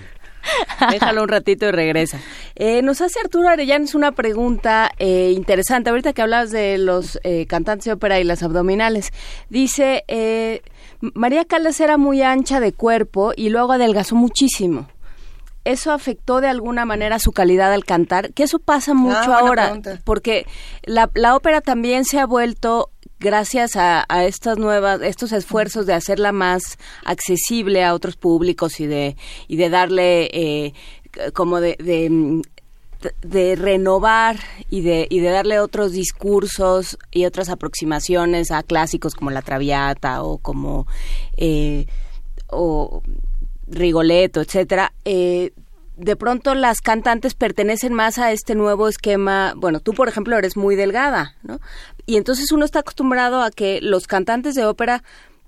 Déjalo un ratito y regresa. Eh, nos hace Arturo Arellanes una pregunta eh, interesante. Ahorita que hablabas de los eh, cantantes de ópera y las abdominales, dice, eh, María Callas era muy ancha de cuerpo y luego adelgazó muchísimo. ¿Eso afectó de alguna manera su calidad al cantar? Que eso pasa mucho ah, ahora, pregunta. Porque la, la ópera también se ha vuelto, gracias a, a estas nuevas, estos esfuerzos de hacerla más accesible a otros públicos y de, y de darle eh, como de, de, de renovar y de, y de darle otros discursos y otras aproximaciones a clásicos como la Traviata o como... Eh, o, Rigoletto, etcétera, eh, de pronto las cantantes pertenecen más a este nuevo esquema. Bueno, tú, por ejemplo, eres muy delgada, ¿no? Y entonces uno está acostumbrado a que los cantantes de ópera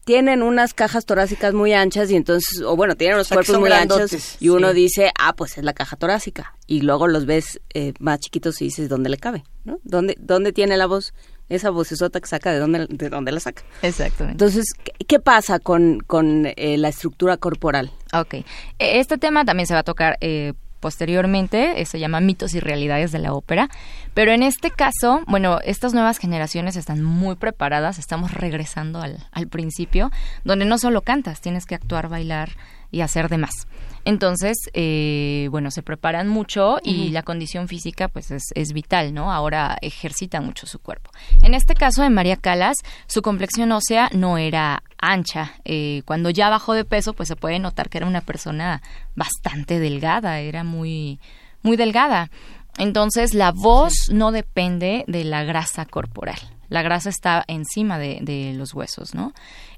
tienen unas cajas torácicas muy anchas y entonces, o bueno, tienen unos cuerpos muy grandotes, anchos y uno sí. dice, ah, pues es la caja torácica. Y luego los ves eh, más chiquitos y dices, ¿dónde le cabe? ¿No? ¿Dónde, dónde tiene la voz? Esa vocesota que saca, ¿de dónde, de dónde la saca? Exactamente. Entonces, ¿qué, qué pasa con, con eh, la estructura corporal? Ok. Este tema también se va a tocar eh, posteriormente, se llama mitos y realidades de la ópera, pero en este caso, bueno, estas nuevas generaciones están muy preparadas, estamos regresando al, al principio, donde no solo cantas, tienes que actuar, bailar y hacer demás. Entonces, eh, bueno, se preparan mucho y uh-huh. la condición física pues es, es vital, ¿no? Ahora ejercita mucho su cuerpo. En este caso de María Callas, su complexión ósea no era ancha. Eh, cuando ya bajó de peso, pues se puede notar que era una persona bastante delgada, era muy, muy delgada. Entonces, la voz no depende de la grasa corporal. La grasa está encima de, de los huesos, ¿no?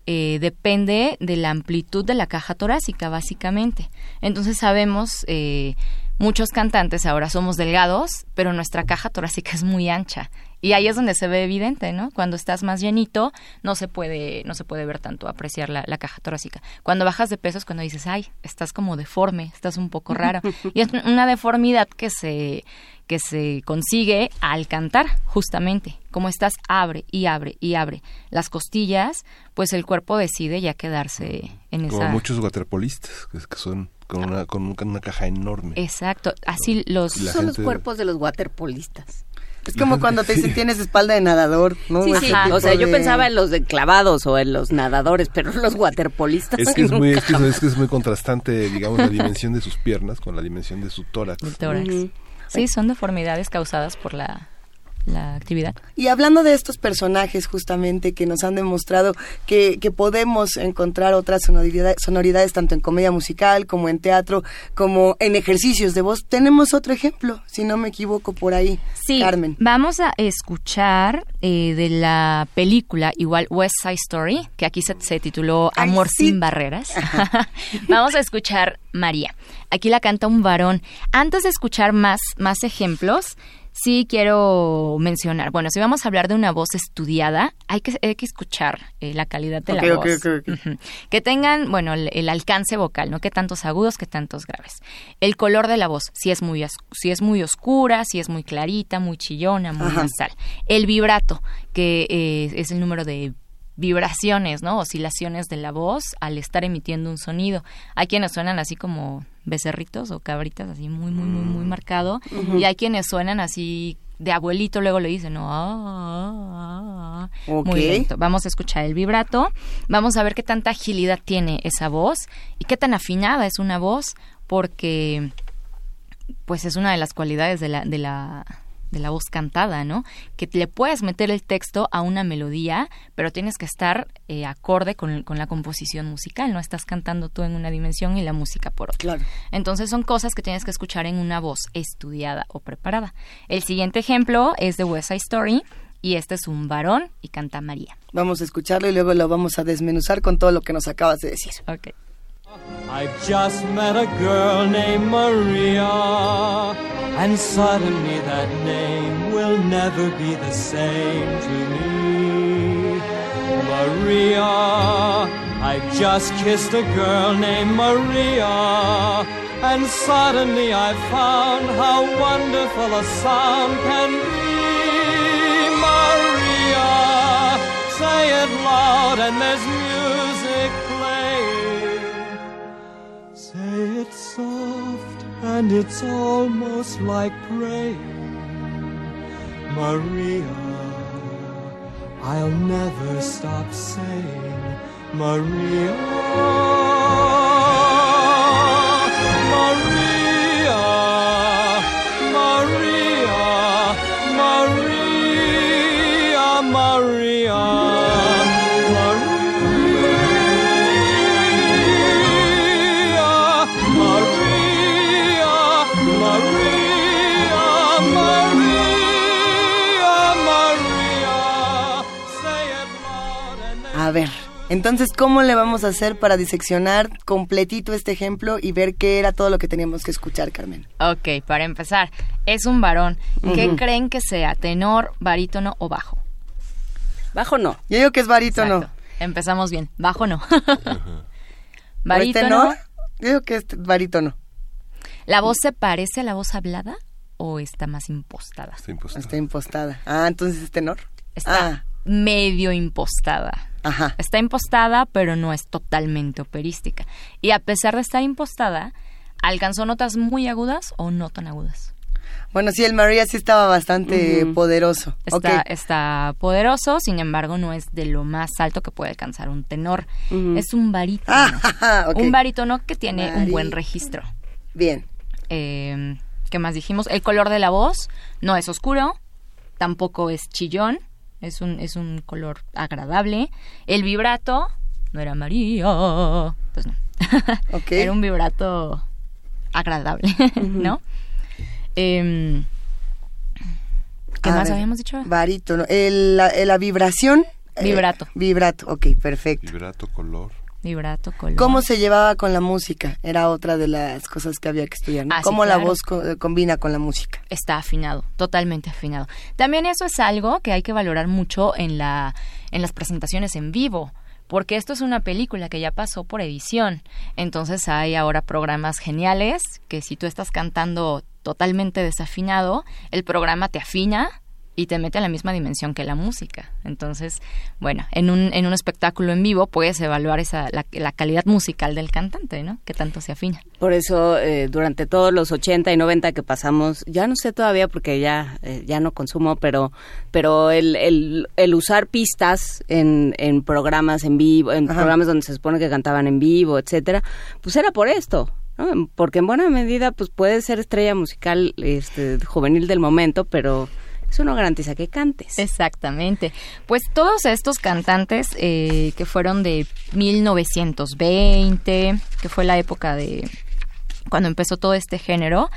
Eh, depende de la amplitud de la caja torácica, básicamente. Entonces sabemos, eh, muchos cantantes ahora somos delgados, pero nuestra caja torácica es muy ancha. Y ahí es donde se ve evidente, ¿no? Cuando estás más llenito, no se puede, no se puede ver tanto, apreciar la, la caja torácica. Cuando bajas de peso es cuando dices, ay, estás como deforme, estás un poco raro. Y es una deformidad que se... que se consigue al cantar, justamente. Como estás, abre y abre y abre las costillas, pues el cuerpo decide ya quedarse en esa... Como muchos waterpolistas, que son con una, con una caja enorme. Exacto, así los... Esos son los cuerpos de los waterpolistas. Es como cuando te dicen tienes espalda de nadador, ¿no? Sí, sí. O sea, de... yo pensaba en los de clavados o en los nadadores, pero los waterpolistas. Es que es, nunca... muy, es, que, es que es muy contrastante, digamos, la dimensión de sus piernas con la dimensión de su tórax. El tórax. Mm-hmm. Sí, son deformidades causadas por la la actividad. Y hablando de estos personajes justamente que nos han demostrado que, que podemos encontrar otras sonoridades, sonoridades tanto en comedia musical como en teatro, como en ejercicios de voz, tenemos otro ejemplo, si no me equivoco, por ahí, sí, Carmen. Vamos a escuchar eh, de la película, igual West Side Story, que aquí se, se tituló Amor Ay, sí. sin barreras. Vamos a escuchar María. Aquí la canta un varón. Antes de escuchar más, más ejemplos, sí quiero mencionar, bueno, si vamos a hablar de una voz estudiada, hay que, hay que escuchar eh, la calidad de okay, la okay, voz. Okay, okay. Uh-huh. Que tengan, bueno, el, el alcance vocal, ¿no? Qué tantos agudos, qué tantos graves. El color de la voz, si es muy, si es muy oscura, si es muy clarita, muy chillona, muy Ajá. nasal. El vibrato, que eh, es el número de vibraciones, ¿no? Oscilaciones de la voz al estar emitiendo un sonido. Hay quienes suenan así como becerritos o cabritas, así muy, muy, muy, muy marcado. Uh-huh. Y hay quienes suenan así de abuelito, luego lo dicen, ¿no? Ah, ah, ah. Okay. Muy lento. Vamos a escuchar el vibrato. Vamos a ver qué tanta agilidad tiene esa voz y qué tan afinada es una voz, porque pues es una de las cualidades de la... de la de la voz cantada, ¿no? Que le puedes meter el texto a una melodía, pero tienes que estar eh, acorde con, con la composición musical, no estás cantando tú en una dimensión y la música por otra. Claro. Entonces son cosas que tienes que escuchar en una voz estudiada o preparada. El siguiente ejemplo es de West Side Story y este es un varón y canta María. Vamos a escucharlo y luego lo vamos a desmenuzar con todo lo que nos acabas de decir. Okay. I've just met a girl named Maria, and suddenly that name will never be the same to me. Maria, I've just kissed a girl named Maria, and suddenly I found how wonderful a sound can be. Maria, say it loud and there's music playing. Say it soft and it's almost like praying. Maria, I'll never stop saying Maria, Maria, Maria, Maria, Maria, Maria. A ver, entonces, ¿cómo le vamos a hacer para diseccionar completito este ejemplo y ver qué era todo lo que teníamos que escuchar, Carmen? Ok, para empezar, es un varón. ¿Qué uh-huh. creen que sea? ¿Tenor, barítono o bajo? Bajo no. Yo digo que es barítono. Exacto. Empezamos bien. Bajo no. Uh-huh. ¿Barítono? ¿Tenor? Yo digo que es barítono. ¿La voz se parece a la voz hablada o está más impostada? Está impostada. Está impostada. Ah, entonces es tenor. Está ah. medio impostada. Ajá. Está impostada, pero no es totalmente operística. Y a pesar de estar impostada, alcanzó notas muy agudas o no tan agudas. Bueno, sí, el María sí estaba bastante uh-huh. poderoso. Está, okay. está poderoso, sin embargo, no es de lo más alto que puede alcanzar un tenor. Uh-huh. Es un barítono. Ah, okay. Un barítono que tiene Barí... un buen registro. Bien. Eh, ¿Qué más dijimos? El color de la voz no es oscuro, tampoco es chillón. Es un, es un color agradable. El vibrato no era amarillo. Pues no. Okay. Era un vibrato agradable, uh-huh. ¿no? Eh, ¿Qué A más ver, habíamos dicho? Barítono. El, la, la vibración. Vibrato. Eh, vibrato, ok, perfecto. Vibrato, color. Vibrato, color. ¿Cómo se llevaba con la música? Era otra de las cosas que había que estudiar, ¿no? Ah, ¿Cómo sí, claro. la voz co- combina con la música? Está afinado, totalmente afinado. También eso es algo que hay que valorar mucho en la en las presentaciones en vivo, porque esto es una película que ya pasó por edición. Entonces hay ahora programas geniales que si tú estás cantando totalmente desafinado, el programa te afina y te mete a la misma dimensión que la música. Entonces, bueno, en un en un espectáculo en vivo puedes evaluar esa la, la calidad musical del cantante, ¿no? Qué tanto se afina. Por eso, eh, durante todos los ochenta y noventa que pasamos, ya no sé todavía porque ya eh, ya no consumo, pero pero el el, el usar pistas en, en programas en vivo, en Ajá. programas donde se supone que cantaban en vivo, etcétera, pues era por esto. ¿No? Porque en buena medida pues puedes ser estrella musical este, juvenil del momento, pero eso no garantiza que cantes. Exactamente. Pues todos estos cantantes eh, que fueron de mil novecientos veinte, que fue la época de cuando empezó todo este género,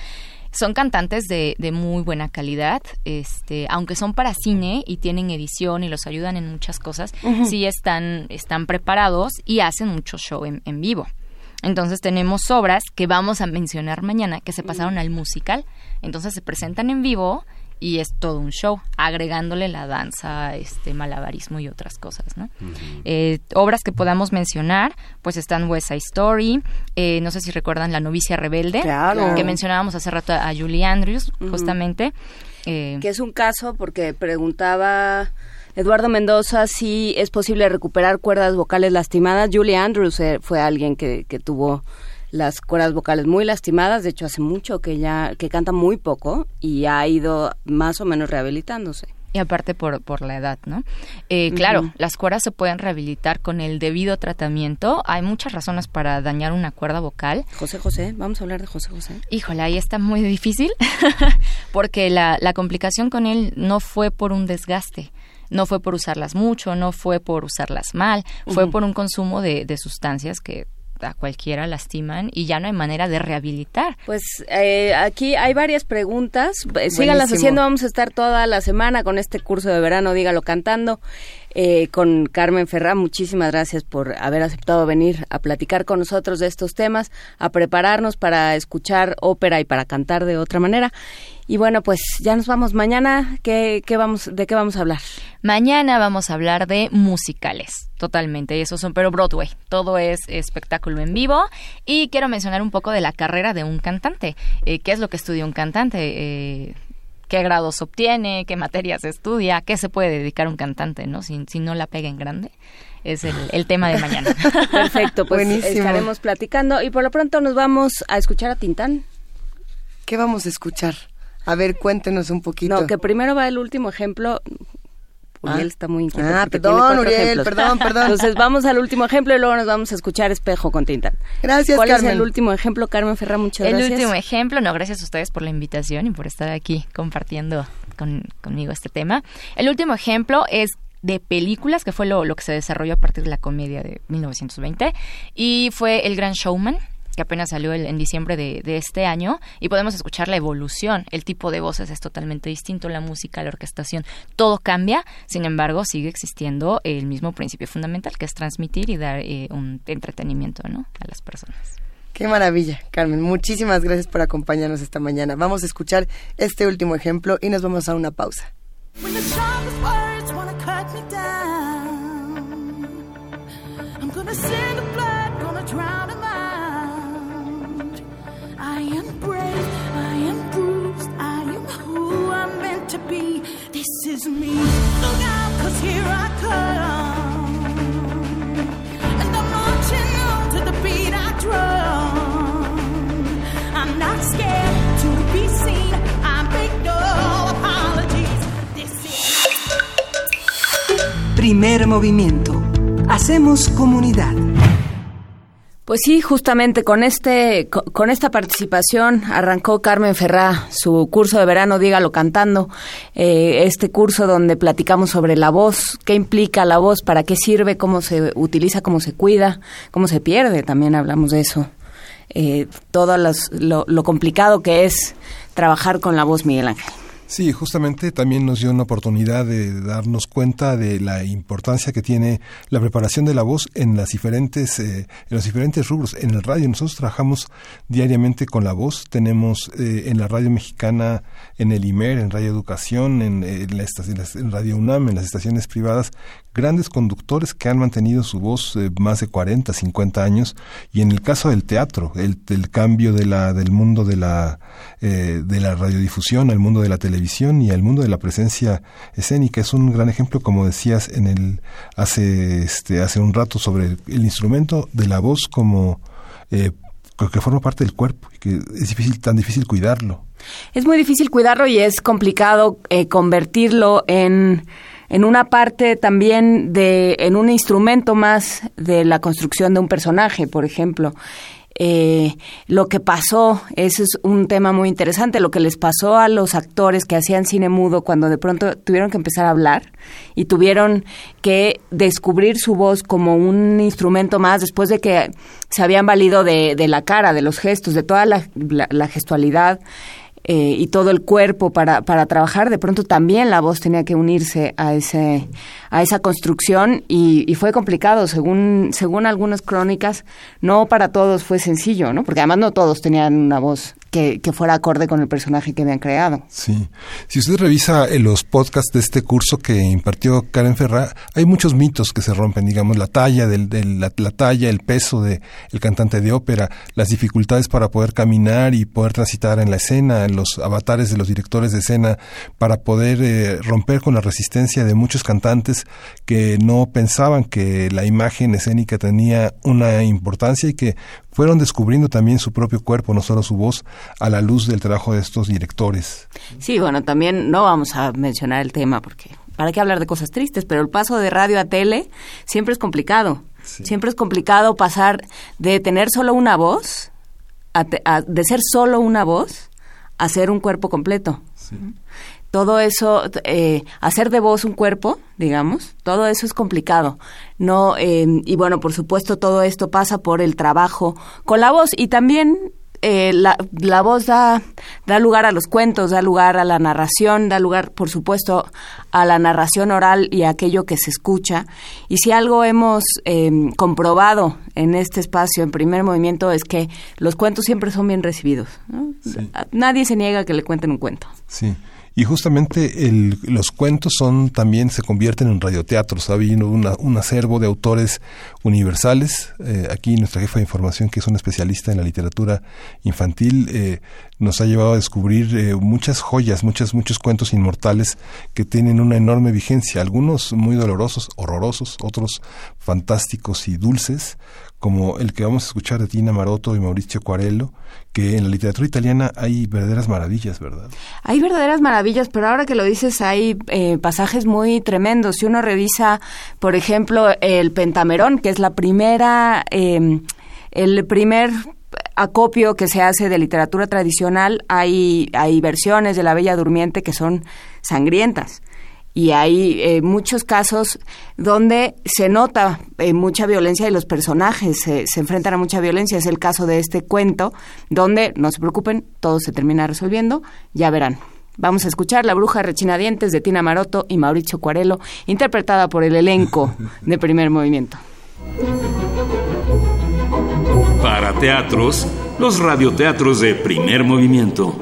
son cantantes de, de muy buena calidad, este, aunque son para cine y tienen edición y los ayudan en muchas cosas, uh-huh. sí están, están preparados y hacen mucho show en, en vivo. Entonces tenemos obras que vamos a mencionar mañana que se pasaron al musical, entonces se presentan en vivo y es todo un show, agregándole la danza, este malabarismo y otras cosas, ¿no? Uh-huh. Eh, obras que podamos mencionar, pues están West Side Story, eh, no sé si recuerdan La novicia rebelde, claro. que mencionábamos hace rato a Julie Andrews, uh-huh. justamente. Eh, que es un caso porque preguntaba Eduardo Mendoza si es posible recuperar cuerdas vocales lastimadas. Julie Andrews eh, fue alguien que, que tuvo las cuerdas vocales muy lastimadas, de hecho hace mucho que ya que canta muy poco y ha ido más o menos rehabilitándose. Y aparte por, por la edad, ¿no? Eh, claro, uh-huh. las cuerdas se pueden rehabilitar con el debido tratamiento. Hay muchas razones para dañar una cuerda vocal. José José, vamos a hablar de José José. Híjole, ahí está muy difícil porque la, la complicación con él no fue por un desgaste. No fue por usarlas mucho, no fue por usarlas mal, uh-huh. fue por un consumo de, de sustancias que a cualquiera lastiman y ya no hay manera de rehabilitar. Pues eh, aquí hay varias preguntas, buenísimo. Síganlas haciendo, vamos a estar toda la semana con este curso de verano, dígalo cantando, eh, con Carmen Ferrá. Muchísimas gracias por haber aceptado venir a platicar con nosotros de estos temas, a prepararnos para escuchar ópera y para cantar de otra manera. Y bueno, pues ya nos vamos. Mañana, ¿qué, qué vamos, ¿de qué vamos a hablar? Mañana vamos a hablar de musicales, totalmente. Esos son, pero Broadway. Todo es espectáculo en vivo. Y quiero mencionar un poco de la carrera de un cantante. Eh, ¿Qué es lo que estudia un cantante? Eh, ¿Qué grados obtiene? ¿Qué materias estudia? ¿Qué se puede dedicar un cantante, no? Si, si no la pega en grande. Es el, el tema de mañana. Perfecto, pues buenísimo. Estaremos platicando. Y por lo pronto nos vamos a escuchar a Tintán. ¿Qué vamos a escuchar? A ver, cuéntenos un poquito. No, que primero va el último ejemplo. Uriel ah. está muy inquieto. Ah, perdón, Uriel, ejemplos. perdón, perdón. Entonces vamos al último ejemplo y luego nos vamos a escuchar Espejo con Tintán. Gracias, ¿Cuál Carmen. ¿Cuál es el último ejemplo, Carmen Ferrá? Muchas el gracias. El último ejemplo, no, gracias a ustedes por la invitación y por estar aquí compartiendo con, conmigo este tema. El último ejemplo es de películas, que fue lo, lo que se desarrolló a partir de la comedia de mil novecientos veinte y fue El Gran Showman, que apenas salió el, en diciembre de, de este año, y podemos escuchar la evolución. El tipo de voces es totalmente distinto, la música, la orquestación, todo cambia. Sin embargo, sigue existiendo el mismo principio fundamental, que es transmitir y dar eh, un entretenimiento, ¿no?, a las personas. Qué maravilla, Carmen. Muchísimas gracias por acompañarnos esta mañana. Vamos a escuchar este último ejemplo y nos vamos a una pausa. To be, this is me. Look out, 'cause here I come, and I'm marching on to the beat I drum. I'm not scared to be seen. I make no apologies. This is. Primer movimiento. Hacemos comunidad. Pues sí, justamente con este con esta participación arrancó Carmen Ferrá su curso de verano, dígalo cantando, eh, este curso donde platicamos sobre la voz, qué implica la voz, para qué sirve, cómo se utiliza, cómo se cuida, cómo se pierde, también hablamos de eso, eh, todo los, lo, lo complicado que es trabajar con la voz, Miguel Ángel. Sí, justamente también nos dio una oportunidad de darnos cuenta de la importancia que tiene la preparación de la voz en las diferentes eh, en los diferentes rubros. En el radio nosotros trabajamos diariamente con la voz. Tenemos eh, en la radio mexicana, en el I M E R, en Radio Educación, en, en, la, en Radio UNAM, en las estaciones privadas, grandes conductores que han mantenido su voz eh, más de cuarenta, cincuenta años. Y en el caso del teatro, el, el cambio de la, del mundo de la, eh, de la radiodifusión al mundo de la televisión, televisión y al mundo de la presencia escénica es un gran ejemplo, como decías en el hace este hace un rato, sobre el, el instrumento de la voz como eh, que forma parte del cuerpo y que es difícil tan difícil cuidarlo. Es muy difícil cuidarlo y es complicado eh, convertirlo en en una parte también de en un instrumento más de la construcción de un personaje, por ejemplo. eh, lo que pasó, ese es un tema muy interesante, lo que les pasó a los actores que hacían cine mudo cuando de pronto tuvieron que empezar a hablar y tuvieron que descubrir su voz como un instrumento más después de que se habían valido de, de la cara, de los gestos, de toda la, la, la gestualidad eh, y todo el cuerpo para, para trabajar. De pronto también la voz tenía que unirse a ese a esa construcción y, y fue complicado, según según algunas crónicas, no para todos fue sencillo, ¿no? Porque además no todos tenían una voz que, que fuera acorde con el personaje que habían creado. Sí. Si usted revisa los podcasts de este curso que impartió Carmen Ferrá, hay muchos mitos que se rompen, digamos, la talla, del, del, la, la talla, el peso del de, cantante de ópera, las dificultades para poder caminar y poder transitar en la escena, los avatares de los directores de escena para poder eh, romper con la resistencia de muchos cantantes que no pensaban que la imagen escénica tenía una importancia y que fueron descubriendo también su propio cuerpo, no solo su voz, a la luz del trabajo de estos directores. Sí, bueno, también no vamos a mencionar el tema porque para qué hablar de cosas tristes, pero el paso de radio a tele siempre es complicado. Sí. Siempre es complicado pasar de tener solo una voz, a te, a, de ser solo una voz, a ser un cuerpo completo. Sí. Todo eso, eh, hacer de voz un cuerpo, digamos, todo eso es complicado. No, eh, y bueno, por supuesto, todo esto pasa por el trabajo con la voz. Y también eh, la, la voz da, da lugar a los cuentos, da lugar a la narración, da lugar, por supuesto, a la narración oral y a aquello que se escucha. Y si algo hemos eh, comprobado en este espacio, en Primer Movimiento, es que los cuentos siempre son bien recibidos, ¿no? Sí. Nadie se niega a que le cuenten un cuento. Sí. Y justamente el, los cuentos son también se convierten en radioteatros. Ha habido una, un acervo de autores universales. Eh, aquí nuestra jefa de información, que es una especialista en la literatura infantil, eh, nos ha llevado a descubrir eh, muchas joyas, muchas, muchos cuentos inmortales que tienen una enorme vigencia. Algunos muy dolorosos, horrorosos, otros fantásticos y dulces, como el que vamos a escuchar de Tina Maroto y Mauricio Cuarello, que en la literatura italiana hay verdaderas maravillas, ¿verdad? Hay verdaderas maravillas, pero ahora que lo dices hay eh, pasajes muy tremendos. Si uno revisa, por ejemplo, el Pentamerón, que es la primera, eh, el primer acopio que se hace de literatura tradicional, hay, hay versiones de La Bella Durmiente que son sangrientas. Y hay eh, muchos casos donde se nota eh, mucha violencia y los personajes eh, se enfrentan a mucha violencia. Es el caso de este cuento donde, no se preocupen, todo se termina resolviendo, ya verán. Vamos a escuchar La Bruja Rechinadientes de Tina Maroto y Mauricio Cuarello, interpretada por el elenco de Primer Movimiento. Para teatros, los radioteatros de Primer Movimiento.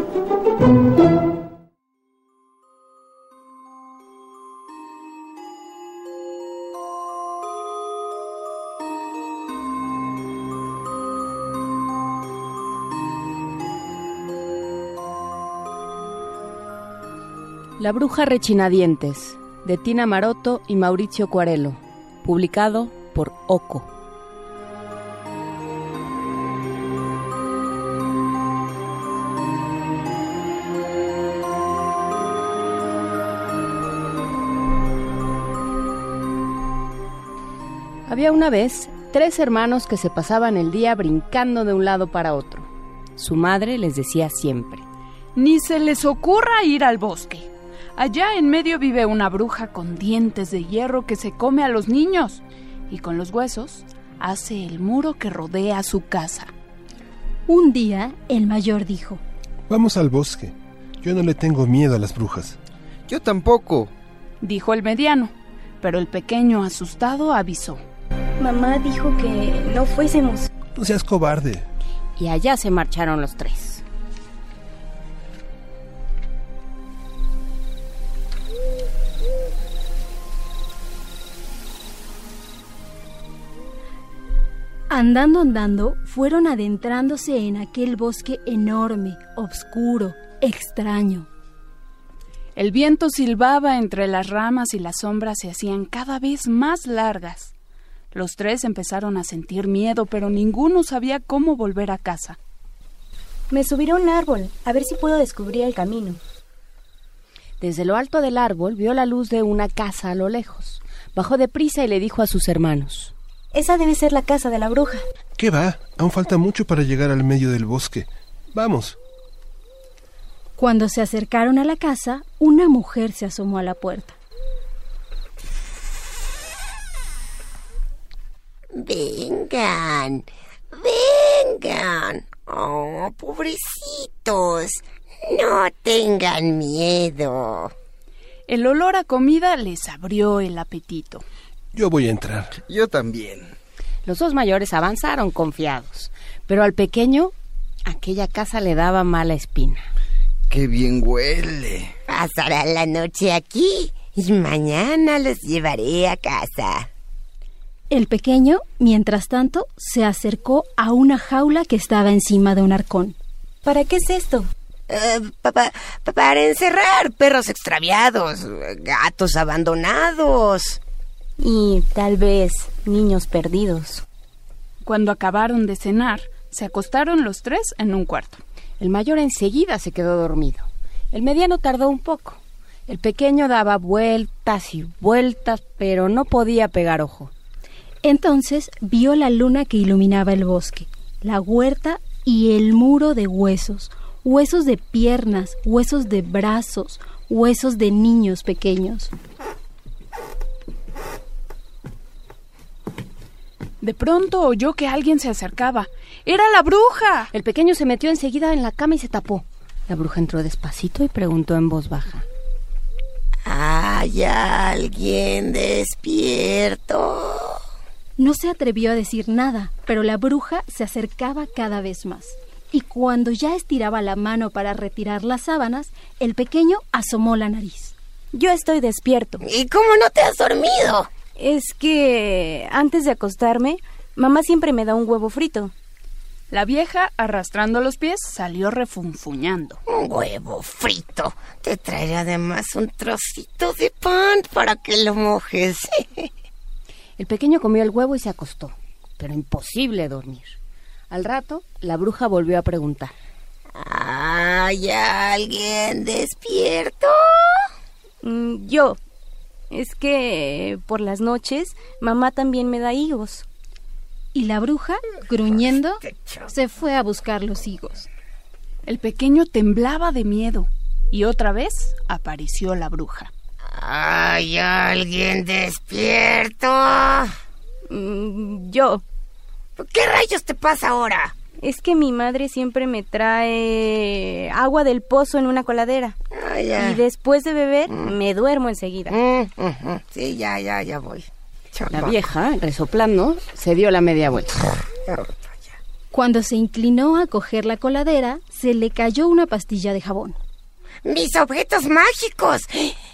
La Bruja Rechinadientes, de Tina Maroto y Mauricio Cuarello, publicado por Oco. Había una vez tres hermanos que se pasaban el día brincando de un lado para otro. Su madre les decía siempre: «Ni se les ocurra ir al bosque. Allá en medio vive una bruja con dientes de hierro que se come a los niños y con los huesos hace el muro que rodea su casa». Un día el mayor dijo: «Vamos al bosque. Yo no le tengo miedo a las brujas». «Yo tampoco», dijo el mediano, pero el pequeño asustado avisó: «Mamá dijo que no fuésemos». «No seas cobarde». Y allá se marcharon los tres. Andando, andando, fueron adentrándose en aquel bosque enorme, oscuro, extraño. El viento silbaba entre las ramas y las sombras se hacían cada vez más largas. Los tres empezaron a sentir miedo, pero ninguno sabía cómo volver a casa. «Me subiré a un árbol, a ver si puedo descubrir el camino». Desde lo alto del árbol vio la luz de una casa a lo lejos. Bajó deprisa y le dijo a sus hermanos: Esa debe ser la casa de la bruja. ¿Qué va? Aún falta mucho para llegar al medio del bosque. Vamos. Cuando se acercaron a la casa, una mujer se asomó a la puerta. Vengan, vengan. Oh, pobrecitos. No tengan miedo. El olor a comida les abrió el apetito. Yo voy a entrar. Yo también. Los dos mayores avanzaron confiados, pero al pequeño, aquella casa le daba mala espina. ¡Qué bien huele! Pasarán la noche aquí y mañana los llevaré a casa. El pequeño, mientras tanto, se acercó a una jaula que estaba encima de un arcón. ¿Para qué es esto? Uh, pa, pa, pa, para encerrar perros extraviados, gatos abandonados... Y tal vez niños perdidos. Cuando acabaron de cenar, se acostaron los tres en un cuarto. El mayor enseguida se quedó dormido. El mediano tardó un poco. El pequeño daba vueltas y vueltas, pero no podía pegar ojo. Entonces vio la luna que iluminaba el bosque, la huerta y el muro de huesos. Huesos de piernas, huesos de brazos, huesos de niños pequeños. De pronto oyó que alguien se acercaba. ¡Era la bruja! El pequeño se metió enseguida en la cama y se tapó. La bruja entró despacito y preguntó en voz baja. ¿Hay alguien despierto? No se atrevió a decir nada, pero la bruja se acercaba cada vez más. Y cuando ya estiraba la mano para retirar las sábanas, el pequeño asomó la nariz. Yo estoy despierto. ¿Y cómo no te has dormido? Es que antes de acostarme, mamá siempre me da un huevo frito. La vieja, arrastrando los pies, salió refunfuñando. Un huevo frito. Te traeré además un trocito de pan para que lo mojes. El pequeño comió el huevo y se acostó, pero imposible dormir. Al rato, la bruja volvió a preguntar. ¿Hay alguien despierto? Mm, yo... Es que por las noches mamá también me da higos. Y la bruja, gruñendo, se fue a buscar los higos. El pequeño temblaba de miedo y otra vez apareció la bruja. ¿Hay alguien despierto? Mm, yo. ¿Qué rayos te pasa ahora? Es que mi madre siempre me trae agua del pozo en una coladera. Ah, ya. Y después de beber, mm. me duermo enseguida. Mm, mm, mm. Sí, ya, ya, ya voy. Chamba. La vieja, resoplando, se dio la media vuelta. Cuando se inclinó a coger la coladera, se le cayó una pastilla de jabón. ¡Mis objetos mágicos!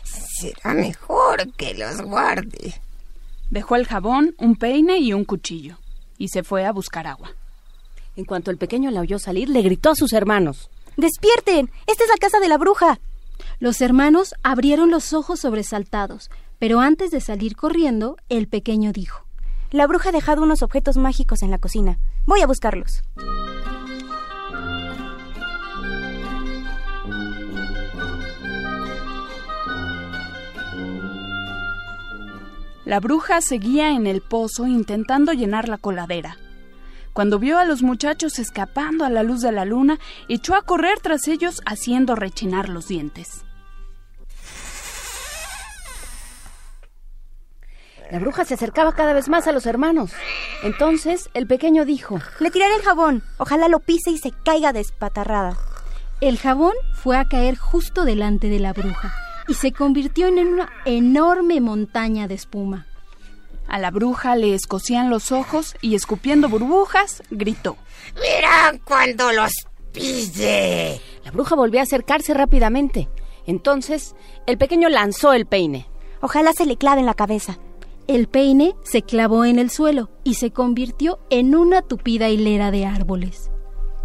Será mejor que los guarde. Dejó el jabón, un peine y un cuchillo, y se fue a buscar agua. En cuanto el pequeño la oyó salir, le gritó a sus hermanos. ¡Despierten! ¡Esta es la casa de la bruja! Los hermanos abrieron los ojos sobresaltados, pero antes de salir corriendo, el pequeño dijo. La bruja ha dejado unos objetos mágicos en la cocina. Voy a buscarlos. La bruja seguía en el pozo intentando llenar la coladera. Cuando vio a los muchachos escapando a la luz de la luna, echó a correr tras ellos haciendo rechinar los dientes. La bruja se acercaba cada vez más a los hermanos. Entonces el pequeño dijo, «Le tiraré el jabón, ojalá lo pise y se caiga despatarrada». El jabón fue a caer justo delante de la bruja y se convirtió en una enorme montaña de espuma. A la bruja le escocían los ojos y, escupiendo burbujas, gritó. ¡Verán cuando los pille! La bruja volvió a acercarse rápidamente. Entonces, el pequeño lanzó el peine. Ojalá se le clave en la cabeza. El peine se clavó en el suelo y se convirtió en una tupida hilera de árboles.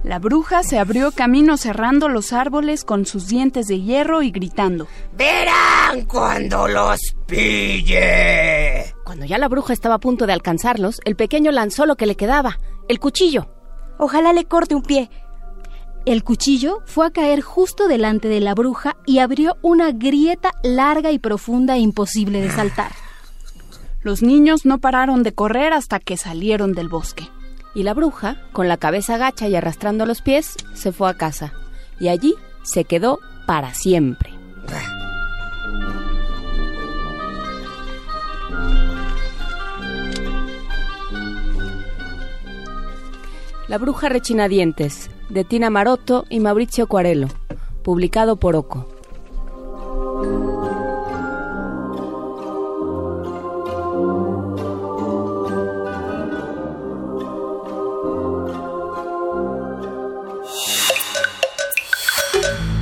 La bruja se abrió camino cerrando los árboles con sus dientes de hierro y gritando. ¡Verán cuando los pille! Cuando ya la bruja estaba a punto de alcanzarlos, el pequeño lanzó lo que le quedaba, el cuchillo. Ojalá le corte un pie. El cuchillo fue a caer justo delante de la bruja y abrió una grieta larga y profunda e imposible de saltar. Los niños no pararon de correr hasta que salieron del bosque. Y la bruja, con la cabeza gacha y arrastrando los pies, se fue a casa. Y allí se quedó para siempre. La Bruja Rechinadientes, de Tina Maroto y Mauricio Cuarello, publicado por Oco.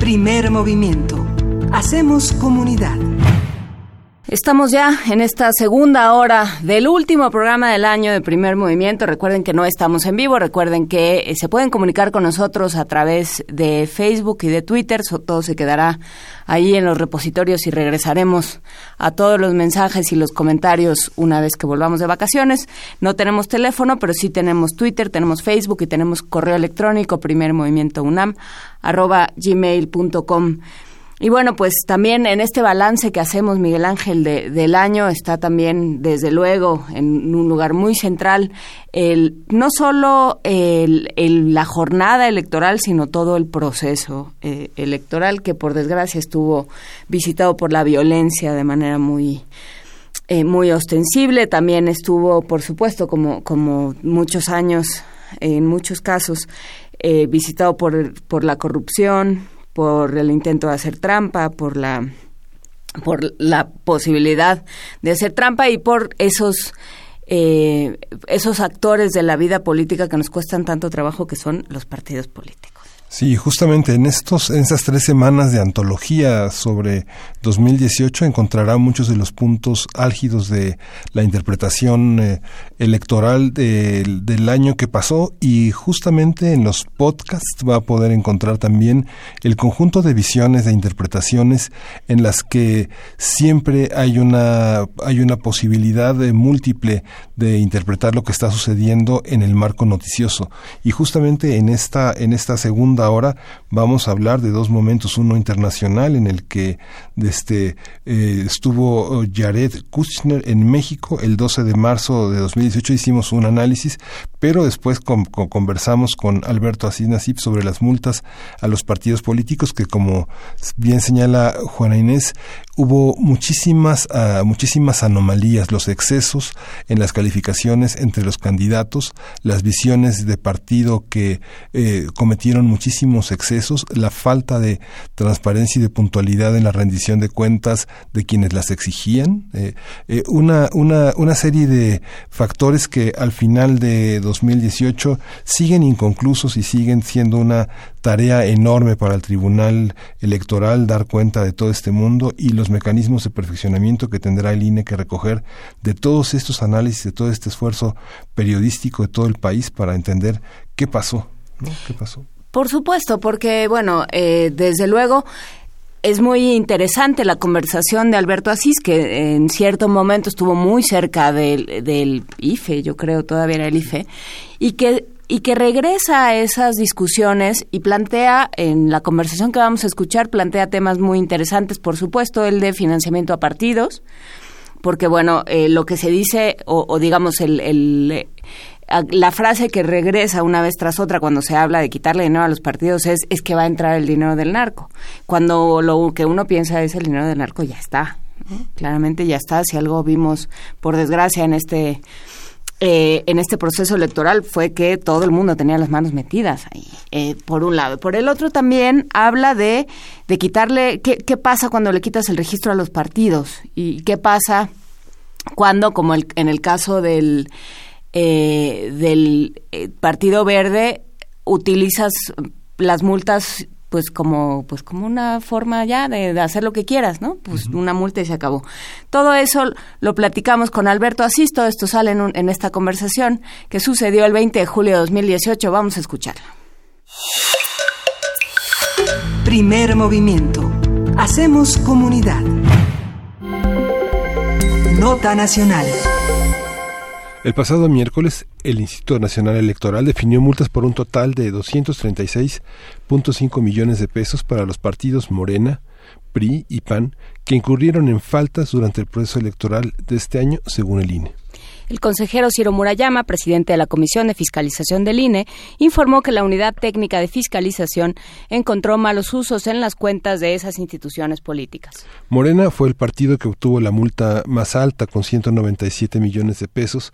Primer movimiento. Hacemos comunidad. Estamos ya en esta segunda hora del último programa del año de Primer Movimiento. Recuerden que no estamos en vivo, recuerden que se pueden comunicar con nosotros a través de Facebook y de Twitter. Todo se quedará ahí en los repositorios y regresaremos a todos los mensajes y los comentarios una vez que volvamos de vacaciones. No tenemos teléfono, pero sí tenemos Twitter, tenemos Facebook y tenemos correo electrónico primer movimiento unam arroba gmail punto com. Y bueno, pues también en este balance que hacemos, Miguel Ángel, de, del año, está también, desde luego, en un lugar muy central, el no solo el, el, la jornada electoral, sino todo el proceso eh, electoral, que por desgracia estuvo visitado por la violencia de manera muy... Eh, muy ostensible. También estuvo, por supuesto, como, como muchos años, en muchos casos, eh, visitado por, por la corrupción, por el intento de hacer trampa, por la por la posibilidad de hacer trampa y por esos eh, esos actores de la vida política que nos cuestan tanto trabajo, que son los partidos políticos. Sí, justamente en estos en estas tres semanas de antología sobre dos mil dieciocho encontrará muchos de los puntos álgidos de la interpretación eh, electoral de, del año que pasó, y justamente en los podcasts va a poder encontrar también el conjunto de visiones, de interpretaciones en las que siempre hay una hay una posibilidad de múltiple de interpretar lo que está sucediendo en el marco noticioso. Y justamente en esta en esta segunda ahora vamos a hablar de dos momentos, uno internacional en el que este, eh, estuvo Jared Kushner en México el doce de marzo de dos mil dieciocho, hicimos un análisis, pero después con, con, conversamos con Alberto Aziz Nassif sobre las multas a los partidos políticos, que como bien señala Juana Inés, hubo muchísimas, uh, muchísimas anomalías, los excesos en las calificaciones entre los candidatos, las visiones de partido que eh, cometieron muchísimas muchísimos excesos, la falta de transparencia y de puntualidad en la rendición de cuentas de quienes las exigían, eh, eh, una, una, una serie de factores que al final de dos mil dieciocho siguen inconclusos y siguen siendo una tarea enorme para el Tribunal Electoral dar cuenta de todo este mundo y los mecanismos de perfeccionamiento que tendrá el I N E que recoger de todos estos análisis, de todo este esfuerzo periodístico de todo el país para entender qué pasó, ¿no? ¿Qué pasó? Por supuesto, porque, bueno, eh, desde luego es muy interesante la conversación de Alberto Aziz, que en cierto momento estuvo muy cerca del, del I F E, yo creo, todavía era el I F E, y que, y que regresa a esas discusiones y plantea, en la conversación que vamos a escuchar, plantea temas muy interesantes, por supuesto, el de financiamiento a partidos, porque, bueno, eh, lo que se dice, o, o digamos, el... el la frase que regresa una vez tras otra cuando se habla de quitarle dinero a los partidos es es que va a entrar el dinero del narco, cuando lo que uno piensa es el dinero del narco ya está, ¿no? Claramente ya está. Si algo vimos, por desgracia, en este eh, en este proceso electoral fue que todo el mundo tenía las manos metidas ahí, eh, por un lado. Por el otro también habla de, de quitarle, ¿qué, qué pasa cuando le quitas el registro a los partidos? ¿Y qué pasa cuando, como el, en el caso del... Eh, del eh, Partido Verde, utilizas las multas pues como pues como una forma ya de, de hacer lo que quieras, ¿no? Pues uh-huh. Una multa y se acabó. Todo eso lo platicamos con Alberto Aziz, todo esto sale en, un, en esta conversación que sucedió el veinte de julio de dos mil dieciocho. Vamos a escucharla. Primer movimiento. Hacemos comunidad. Nota nacional. El pasado miércoles, el Instituto Nacional Electoral definió multas por un total de doscientos treinta y seis punto cinco millones de pesos para los partidos Morena, P R I y P A N, que incurrieron en faltas durante el proceso electoral de este año, según el I N E. El consejero Ciro Murayama, presidente de la Comisión de Fiscalización del I N E, informó que la Unidad Técnica de Fiscalización encontró malos usos en las cuentas de esas instituciones políticas. Morena fue el partido que obtuvo la multa más alta, con ciento noventa y siete millones de pesos,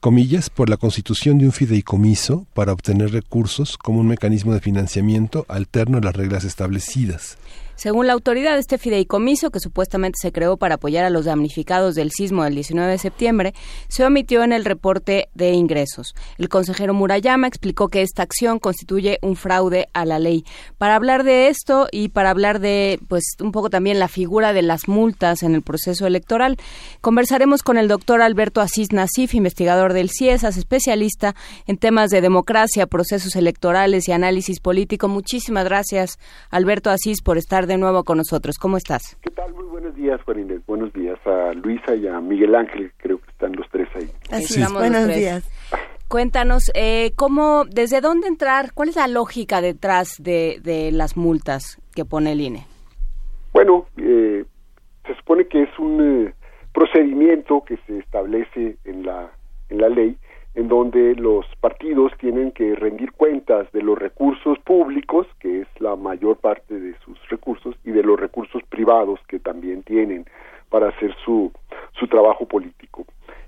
comillas, por la constitución de un fideicomiso para obtener recursos como un mecanismo de financiamiento alterno a las reglas establecidas. Según la autoridad, este fideicomiso, que supuestamente se creó para apoyar a los damnificados del sismo del diecinueve de septiembre, se omitió en el reporte de ingresos. El consejero Murayama explicó que esta acción constituye un fraude a la ley. Para hablar de esto y para hablar de, pues, un poco también la figura de las multas en el proceso electoral, conversaremos con el doctor Alberto Aziz Nassif, investigador del CIESAS, especialista en temas de democracia, procesos electorales y análisis político. Muchísimas gracias, Alberto Aziz, por estar de nuevo con nosotros. ¿Cómo estás? ¿Qué tal? Muy buenos días, Juan Inés. Buenos días a Luisa y a Miguel Ángel. Creo que están los tres ahí. Así sí. Estamos buenos los tres. Días. Cuéntanos, eh, ¿cómo, desde dónde entrar? ¿Cuál es la lógica detrás de, de las multas que pone el I N E? Bueno, eh, se supone que es un eh, procedimiento que se establece en la, en la ley, en donde los partidos tienen que rendir cuentas de los recursos públicos, que es la mayor parte de sus recursos, y de los recursos privados que también tienen para hacer su, su trabajo político.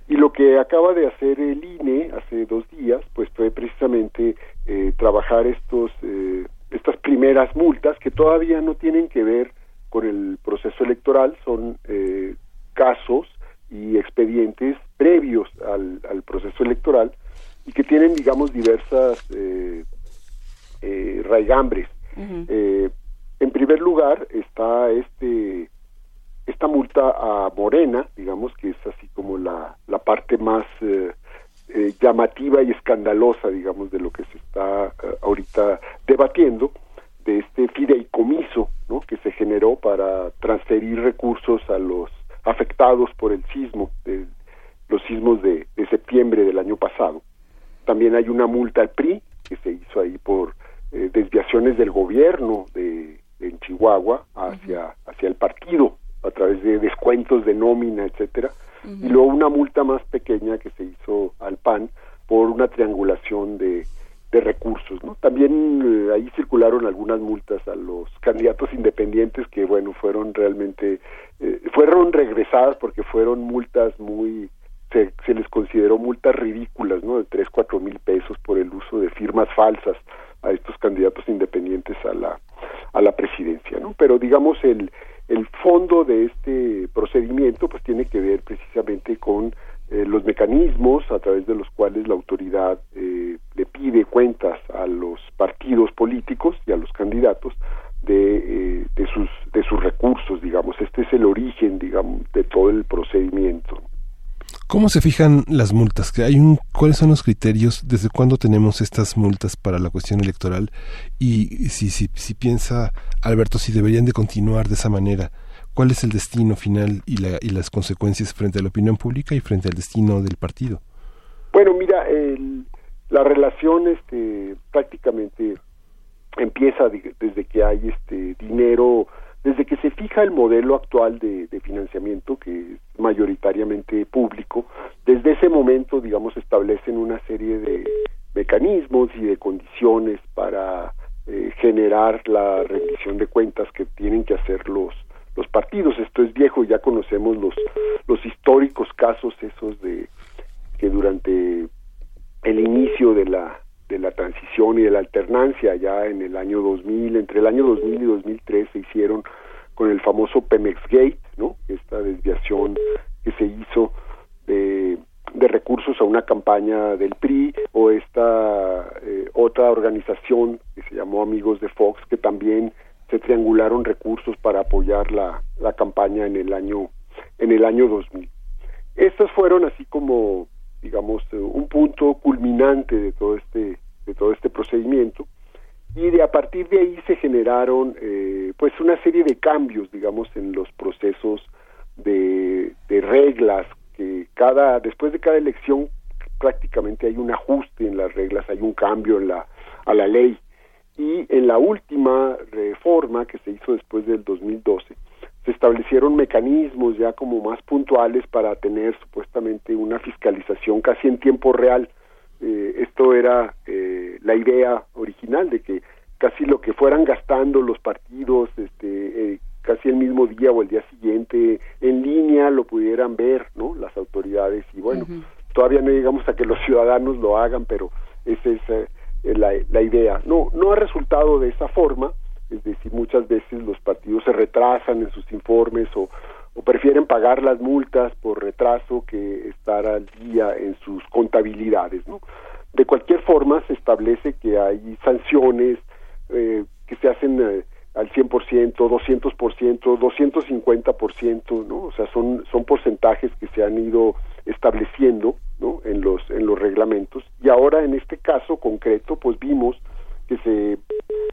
Y lo que acaba de hacer el I N E hace dos días, pues fue precisamente eh, trabajar estos eh, estas primeras multas, que todavía no tienen que ver con el proceso electoral, son eh, casos y expedientes previos al, al proceso electoral y que tienen, digamos, diversas eh, eh, raigambres. Uh-huh. Eh, en primer lugar está este esta multa a Morena, digamos, que es así como la, la parte más eh, eh, llamativa y escandalosa, digamos, de lo que se está eh, ahorita debatiendo, de este fideicomiso, ¿no?, que se generó para transferir recursos a los afectados por el sismo, de, los sismos de, de septiembre del año pasado. También hay una multa al P R I que se hizo ahí por eh, desviaciones del gobierno de, de en Chihuahua hacia, hacia el partido a través de descuentos de nómina, etcétera. Uh-huh. Y luego una multa más pequeña que se hizo al P A N por una triangulación de, de recursos, ¿no? También eh, ahí circularon algunas multas a los candidatos independientes que, bueno, fueron realmente eh, fueron regresadas porque fueron multas muy se, se les consideró multas ridículas, ¿no? De tres, cuatro mil pesos por el uso de firmas falsas a estos candidatos independientes a la a la presidencia, ¿no? Pero digamos el el fondo de este procedimiento pues tiene que ver precisamente con Eh, los mecanismos a través de los cuales la autoridad eh, le pide cuentas a los partidos políticos y a los candidatos de, eh, de sus de sus recursos, digamos. Este es el origen, digamos, de todo el procedimiento. ¿Cómo se fijan las multas? ¿Hay un, ¿Cuáles son los criterios? ¿Desde cuándo tenemos estas multas para la cuestión electoral? Y si, si, si piensa Alberto, si deberían de continuar de esa manera, ¿cuál es el destino final y, la, y las consecuencias frente a la opinión pública y frente al destino del partido? Bueno, mira, el, la relación este, prácticamente empieza de, desde que hay este dinero, desde que se fija el modelo actual de, de financiamiento, que es mayoritariamente público. Desde ese momento, digamos, establecen una serie de mecanismos y de condiciones para eh, generar la rendición de cuentas que tienen que hacer los los partidos. Esto es viejo, ya conocemos los los históricos casos esos de que durante el inicio de la de la transición y de la alternancia, ya en el año dos mil, entre el año dos mil y dos mil tres, se hicieron con el famoso Pemex Gate, ¿no? Esta desviación que se hizo de, de recursos a una campaña del P R I, o esta eh, otra organización que se llamó Amigos de Fox, que también se triangularon recursos para apoyar la, la campaña en el año en el año dos mil. Estas fueron así como, digamos, un punto culminante de todo este de todo este procedimiento, y de a partir de ahí se generaron eh, pues una serie de cambios, digamos, en los procesos de, de reglas que cada después de cada elección prácticamente hay un ajuste en las reglas, hay un cambio en la a la ley. y en la última reforma que se hizo después del dos mil doce se establecieron mecanismos ya como más puntuales para tener supuestamente una fiscalización casi en tiempo real. Eh, esto era eh, la idea original, de que casi lo que fueran gastando los partidos este, eh, casi el mismo día o el día siguiente en línea lo pudieran ver, ¿no?, las autoridades. Y bueno, uh-huh. todavía no llegamos a que los ciudadanos lo hagan, pero esa es eh, la, la idea. No, no ha resultado de esa forma, es decir, muchas veces los partidos se retrasan en sus informes o, o prefieren pagar las multas por retraso que estar al día en sus contabilidades, ¿no? De cualquier forma, se establece que hay sanciones eh, que se hacen eh, al cien por ciento, doscientos por ciento, doscientos cincuenta por ciento, ¿no? O sea, son, son porcentajes que se han ido estableciendo, ¿no?, en los, en los reglamentos. Y ahora, en este caso concreto, pues vimos que se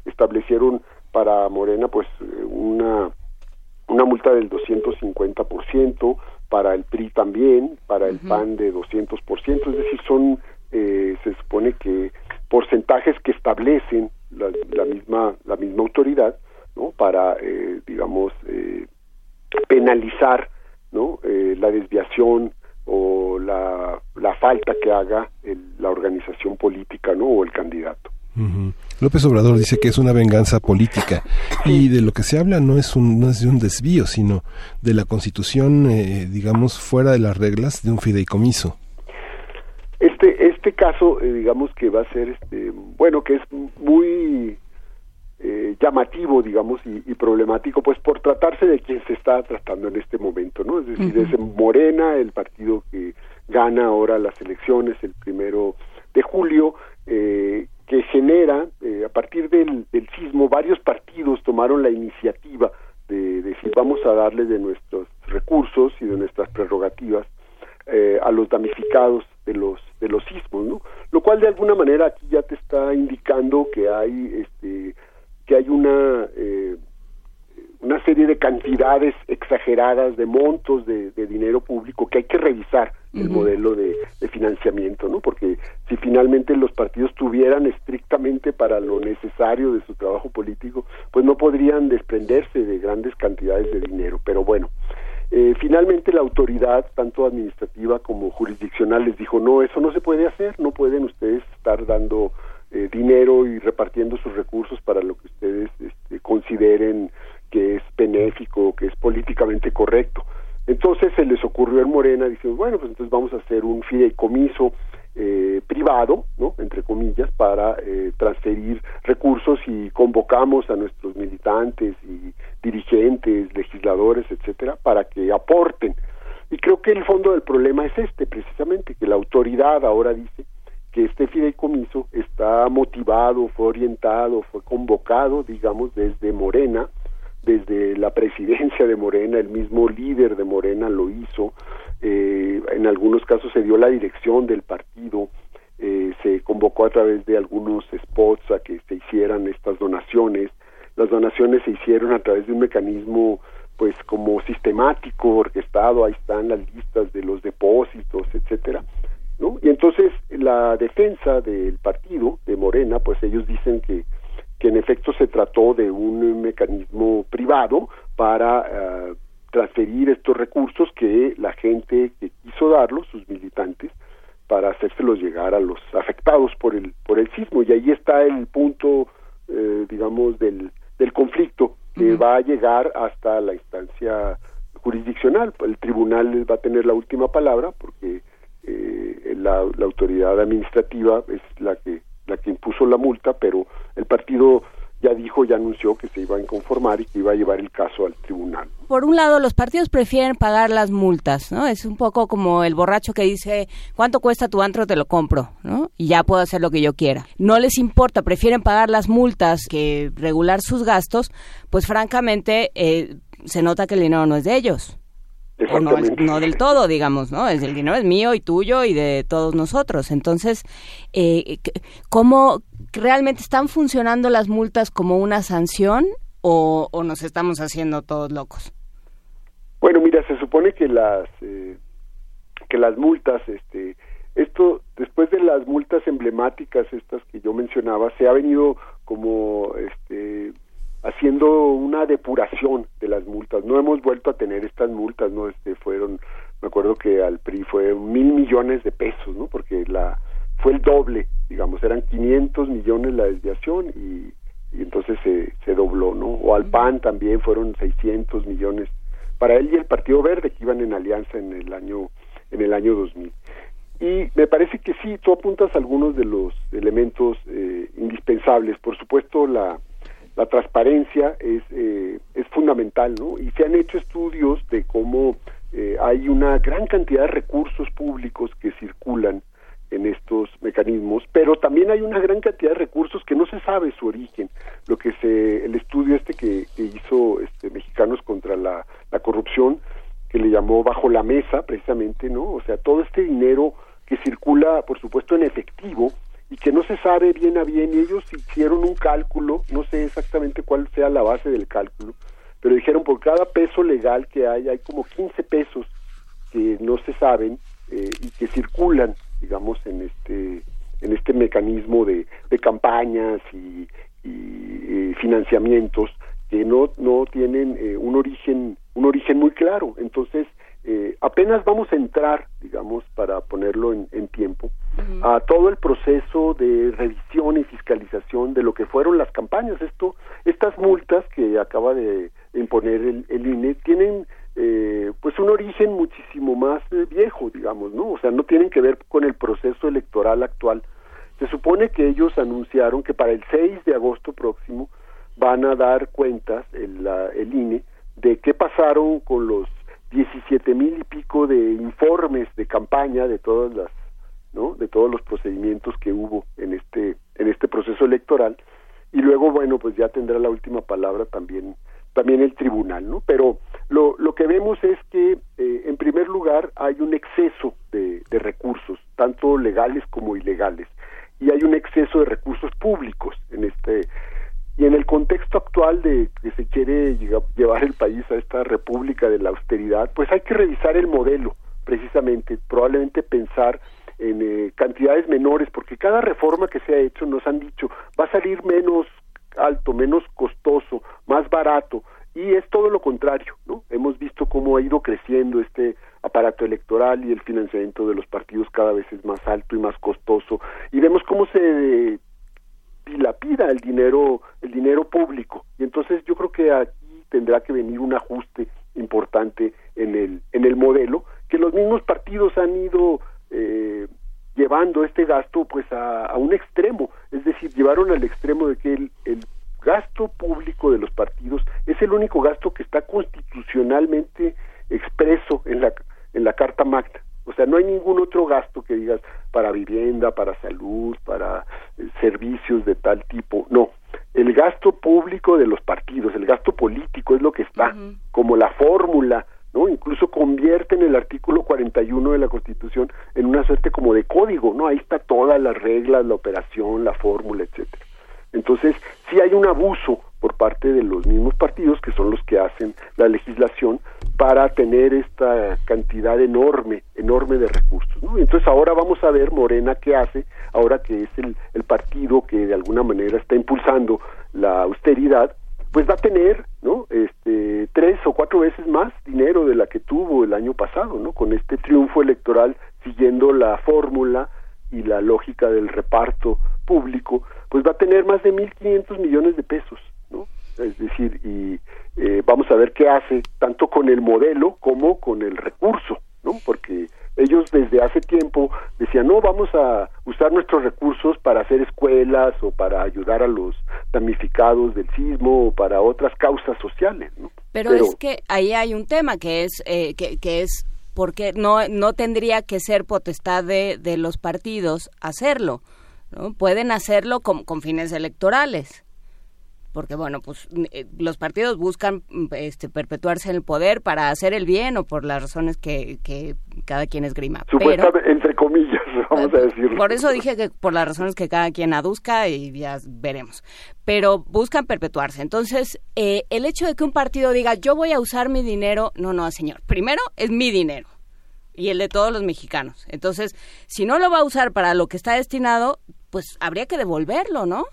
establecieron para Morena pues una una multa del doscientos cincuenta por ciento, para el P R I también, para el uh-huh. P A N de doscientos por ciento, es decir, son eh, se supone que porcentajes que establecen la, la misma la misma autoridad, ¿no?, para eh, digamos eh, penalizar, ¿no?, eh, la desviación o la la falta que haga el, la organización política, ¿no?, o el candidato. Uh-huh. López Obrador dice que es una venganza política, y de lo que se habla no es un no es de un desvío, sino de la Constitución, eh, digamos, fuera de las reglas, de un fideicomiso. Este este caso, eh, digamos que va a ser, este, bueno, que es muy eh, llamativo, digamos, y, y problemático, pues por tratarse de quien se está tratando en este momento, ¿no? Es decir, uh-huh. es Morena, el partido que gana ahora las elecciones el primero de julio, eh, que genera, eh, a partir del, del sismo, varios partidos tomaron la iniciativa de, de decir, vamos a darle de nuestros recursos y de nuestras prerrogativas eh, a los damnificados de los de los sismos, ¿no? Lo cual de alguna manera aquí ya te está indicando que hay este que hay una eh, una serie de cantidades exageradas, de montos de, de dinero público, que hay que revisar el modelo de, de financiamiento, ¿no? Porque si finalmente los partidos tuvieran estrictamente para lo necesario de su trabajo político, pues no podrían desprenderse de grandes cantidades de dinero. Pero bueno, eh, finalmente la autoridad, tanto administrativa como jurisdiccional, les dijo, no, eso no se puede hacer, no pueden ustedes estar dando eh, dinero y repartiendo sus recursos para lo que ustedes este, consideren que es benéfico, que es políticamente correcto. Entonces se les ocurrió en Morena, dicen, bueno, pues entonces vamos a hacer un fideicomiso eh, privado, ¿no?, entre comillas, para eh, transferir recursos, y convocamos a nuestros militantes y dirigentes, legisladores, etcétera, para que aporten. Y creo que el fondo del problema es este, precisamente, que la autoridad ahora dice que este fideicomiso está motivado, fue orientado, fue convocado, digamos, desde Morena, desde la presidencia de Morena, el mismo líder de Morena lo hizo, eh, en algunos casos se dio la dirección del partido, eh, se convocó a través de algunos spots a que se hicieran estas donaciones, las donaciones se hicieron a través de un mecanismo pues como sistemático, orquestado, ahí están las listas de los depósitos, etcétera, ¿no? Y entonces la defensa del partido, de Morena, pues ellos dicen que que en efecto se trató de un mecanismo privado para uh, transferir estos recursos que la gente que quiso darlos, sus militantes, para hacérselos llegar a los afectados por el por el sismo. Y ahí está el punto, eh, digamos, del, del conflicto, que uh-huh. va a llegar hasta la instancia jurisdiccional. El tribunal va a tener la última palabra, porque eh, la, la autoridad administrativa es la que la que impuso la multa, pero el partido ya dijo, ya anunció que se iba a inconformar y que iba a llevar el caso al tribunal. Por un lado, los partidos prefieren pagar las multas, ¿no? Es un poco como el borracho que dice, ¿cuánto cuesta tu antro? Te lo compro, ¿no? Y ya puedo hacer lo que yo quiera. No les importa, prefieren pagar las multas que regular sus gastos, pues francamente eh, se nota que el dinero no es de ellos. O no, no del todo, digamos, ¿no? El dinero es mío y tuyo y de todos nosotros. Entonces, eh, ¿cómo realmente están funcionando las multas como una sanción o, o nos estamos haciendo todos locos? Bueno, mira, se supone que las eh, que las multas este, Esto, después de las multas emblemáticas estas que yo mencionaba, se ha venido como este haciendo una depuración de las multas. No hemos vuelto a tener estas multas, no este fueron, me acuerdo que al P R I fue mil millones de pesos, ¿no? Porque la fue el doble, digamos, eran quinientos millones la desviación y, y entonces se, se dobló, ¿no? O al P A N también fueron seiscientos millones para él y el Partido Verde, que iban en alianza en el año en el año dos mil. Y me parece que sí, tú apuntas a algunos de los elementos eh, indispensables. Por supuesto, la, la transparencia es eh, es fundamental, ¿no? Y se han hecho estudios de cómo eh, hay una gran cantidad de recursos públicos que circulan en estos mecanismos, pero también hay una gran cantidad de recursos que no se sabe su origen. Lo que se, el estudio este que, que hizo este, Mexicanos contra la, la corrupción, que le llamó Bajo la Mesa, precisamente, ¿no? O sea, todo este dinero que circula, por supuesto, en efectivo y que no se sabe bien a bien, y ellos hicieron un cálculo, no sé exactamente cuál sea la base del cálculo, pero dijeron por cada peso legal que hay, hay como quince pesos que no se saben eh, y que circulan, digamos, en este en este mecanismo de, de campañas y, y eh, financiamientos que no no tienen eh, un origen un origen muy claro. Entonces eh, apenas vamos a entrar, digamos, para ponerlo en, en tiempo, uh-huh. a todo el proceso de revisión y fiscalización de lo que fueron las campañas. Esto, estas multas que acaba de imponer el, el I N E tienen eh, pues un origen muchísimo más eh, viejo, digamos, ¿no? O sea, no tienen que ver con el proceso electoral actual. Se supone que ellos anunciaron que para el seis de agosto próximo van a dar cuentas el, la, el I N E de qué pasaron con los diecisiete mil y pico de informes de campaña de todas las, ¿no? De todos los procedimientos que hubo en este en este proceso electoral, y luego, bueno, pues ya tendrá la última palabra también también el tribunal, ¿no? Pero lo lo que vemos es que eh, en primer lugar hay un exceso de, de recursos, tanto legales como ilegales, y hay un exceso de recursos públicos en este. Y en el contexto actual de que se quiere llevar el país a esta república de la austeridad, pues hay que revisar el modelo, precisamente, probablemente pensar en eh, cantidades menores, porque cada reforma que se ha hecho nos han dicho, va a salir menos alto, menos costoso, más barato, y es todo lo contrario, ¿no? Hemos visto cómo ha ido creciendo este aparato electoral y el financiamiento de los partidos cada vez es más alto y más costoso, y vemos cómo se... Eh, dilapida el dinero el dinero público, y entonces yo creo que aquí tendrá que venir un ajuste importante en el en el modelo, que los mismos partidos han ido eh, llevando este gasto pues a, a un extremo, es decir, llevaron al extremo de que el, el gasto público de los partidos es el único gasto que está constitucionalmente expreso en la en la Carta Magna. O sea, no hay ningún otro gasto que digas para vivienda, para salud, para eh, servicios de tal tipo. No, el gasto público de los partidos, el gasto político es lo que está, uh-huh. como la fórmula, ¿no? Incluso convierten el artículo cuarenta y uno de la Constitución en una suerte como de código, ¿no? Ahí está todas las reglas, la operación, la fórmula, etcétera. Entonces, sí hay un abuso por parte de los mismos partidos, que son los que hacen la legislación, para tener esta cantidad enorme, enorme de recursos, ¿no? Entonces ahora vamos a ver Morena qué hace, ahora que es el, el partido que de alguna manera está impulsando la austeridad, pues va a tener, ¿no? Este, tres o cuatro veces más dinero de la que tuvo el año pasado, ¿no? Con este triunfo electoral, siguiendo la fórmula y la lógica del reparto público, pues va a tener más de mil quinientos millones de pesos, ¿no? Es decir, y eh, vamos a ver qué hace, tanto con el modelo como con el recurso, ¿no? Porque ellos desde hace tiempo decían, no, vamos a usar nuestros recursos para hacer escuelas o para ayudar a los damnificados del sismo o para otras causas sociales, ¿no? Pero, Pero es que ahí hay un tema que es... Eh, que, que es... porque no no tendría que ser potestad de, de los partidos hacerlo, ¿no? Pueden hacerlo con, con fines electorales, porque bueno, pues eh, los partidos buscan este perpetuarse en el poder para hacer el bien o por las razones que, que cada quien esgrima. Supuestamente, pero, entre comillas, vamos a decirlo. Por eso dije que por las razones que cada quien aduzca y ya veremos, pero buscan perpetuarse. Entonces, eh, el hecho de que un partido diga, yo voy a usar mi dinero, no, no, señor, primero es mi dinero. y el de todos los mexicanos. Entonces, si no lo va a usar para lo que está destinado, pues habría que devolverlo, ¿no?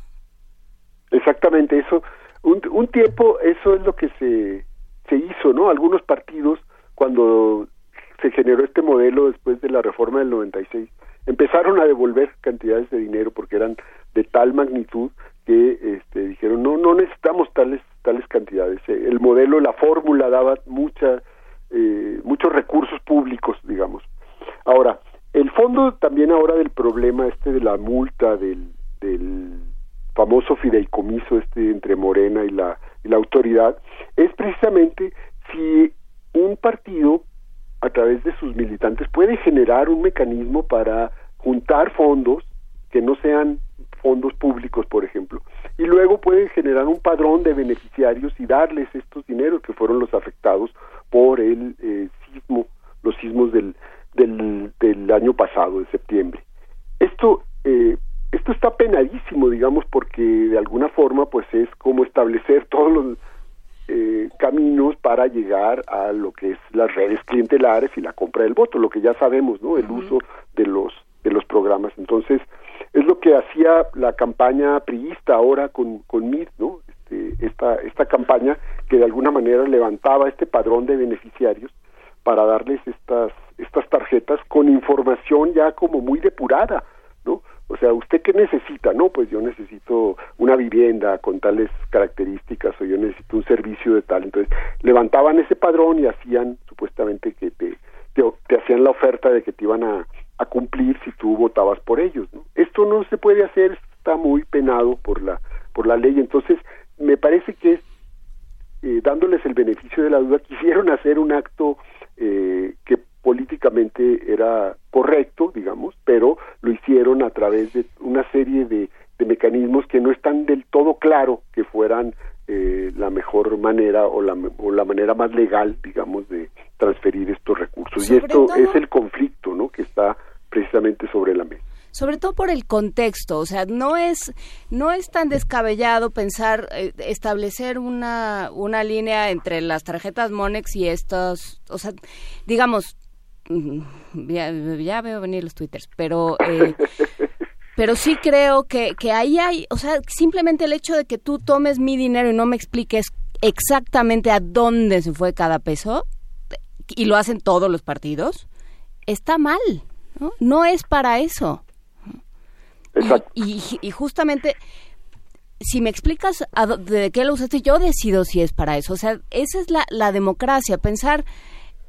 Exactamente, eso. Un, un tiempo eso es lo que se, se hizo, ¿no? Algunos partidos, cuando se generó este modelo después de la reforma del noventa y seis, empezaron a devolver cantidades de dinero porque eran de tal magnitud que este, dijeron, no, no necesitamos tales tales cantidades. El modelo, la fórmula daba mucha, eh, muchos recursos públicos, digamos. Ahora, el fondo también ahora del problema este de la multa, del, del famoso fideicomiso este entre Morena y la, y la autoridad, es precisamente si un partido a través de sus militantes puede generar un mecanismo para juntar fondos que no sean fondos públicos, por ejemplo, y luego pueden generar un padrón de beneficiarios y darles estos dineros que fueron los afectados por el eh, sismo, los sismos del, del, del año pasado, de septiembre. Esto eh, esto está penadísimo, digamos, porque de alguna forma pues es como establecer todos los eh, caminos para llegar a lo que es las redes clientelares y la compra del voto, lo que ya sabemos, ¿no? El uh-huh. uso de los de los programas. Entonces, es lo que hacía la campaña priista ahora con, con M I R, ¿no? Este, esta, esta campaña que de alguna manera levantaba este padrón de beneficiarios para darles estas, estas tarjetas con información ya como muy depurada, ¿no? O sea, ¿usted qué necesita? No, pues yo necesito una vivienda con tales características o yo necesito un servicio de tal. Entonces, levantaban ese padrón y hacían supuestamente que te, te, te hacían la oferta de que te iban a a cumplir si tú votabas por ellos, ¿no? Esto no se puede hacer, está muy penado por la por la ley. Entonces me parece que eh, dándoles el beneficio de la duda quisieron hacer un acto eh, que políticamente era correcto, digamos, pero lo hicieron a través de una serie de, de mecanismos que no están del todo claro que fueran eh, la mejor manera o la, o la manera más legal, digamos, de transferir estos recursos. Sobre y esto todo, es el conflicto, ¿no?, que está precisamente sobre la mesa. Sobre todo por el contexto, o sea, no es no es tan descabellado pensar eh, establecer una una línea entre las tarjetas Monex y estos, o sea, digamos, ya, ya veo venir los twitters, pero eh, pero sí creo que que ahí hay, o sea, simplemente el hecho de que tú tomes mi dinero y no me expliques exactamente a dónde se fue cada peso, y lo hacen todos los partidos, está mal, ¿no? No es para eso. Exacto. Y, y, y justamente, si me explicas a, de qué lo usaste, yo decido si es para eso. O sea, esa es la, la democracia. Pensar,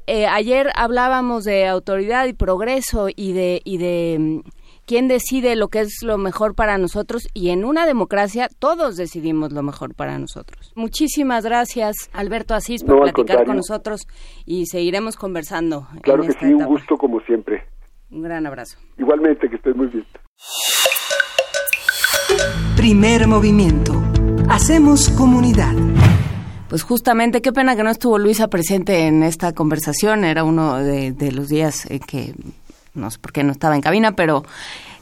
eh, ayer hablábamos de autoridad y progreso y de, y de quién decide lo que es lo mejor para nosotros, y en una democracia todos decidimos lo mejor para nosotros. Muchísimas gracias, Alberto Aziz, por no, platicar con nosotros, y seguiremos conversando. Claro que sí, etapa. Un gusto como siempre. Un gran abrazo. Igualmente, que estés muy bien. Primer movimiento. Hacemos comunidad. Pues justamente, qué pena que no estuvo Luisa presente en esta conversación, era uno de, de los días eh, que... no sé por qué no estaba en cabina, pero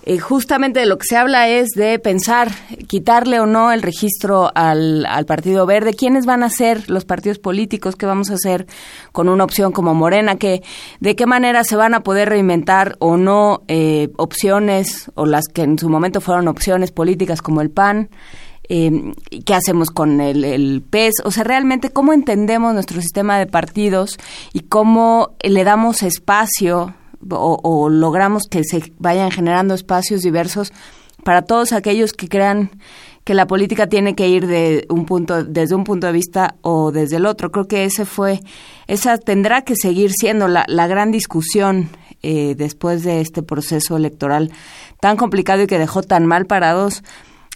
eh, justamente de lo que se habla es de pensar, quitarle o no el registro al, al Partido Verde, quiénes van a ser los partidos políticos, qué vamos a hacer con una opción como Morena, que de qué manera se van a poder reinventar o no eh, opciones, o las que en su momento fueron opciones políticas como el P A N, eh, qué hacemos con el, el P E S, o sea, realmente cómo entendemos nuestro sistema de partidos y cómo le damos espacio O, o logramos que se vayan generando espacios diversos para todos aquellos que crean que la política tiene que ir de un punto, desde un punto de vista o desde el otro. Creo que ese fue, esa tendrá que seguir siendo la, la gran discusión eh, después de este proceso electoral tan complicado y que dejó tan mal parados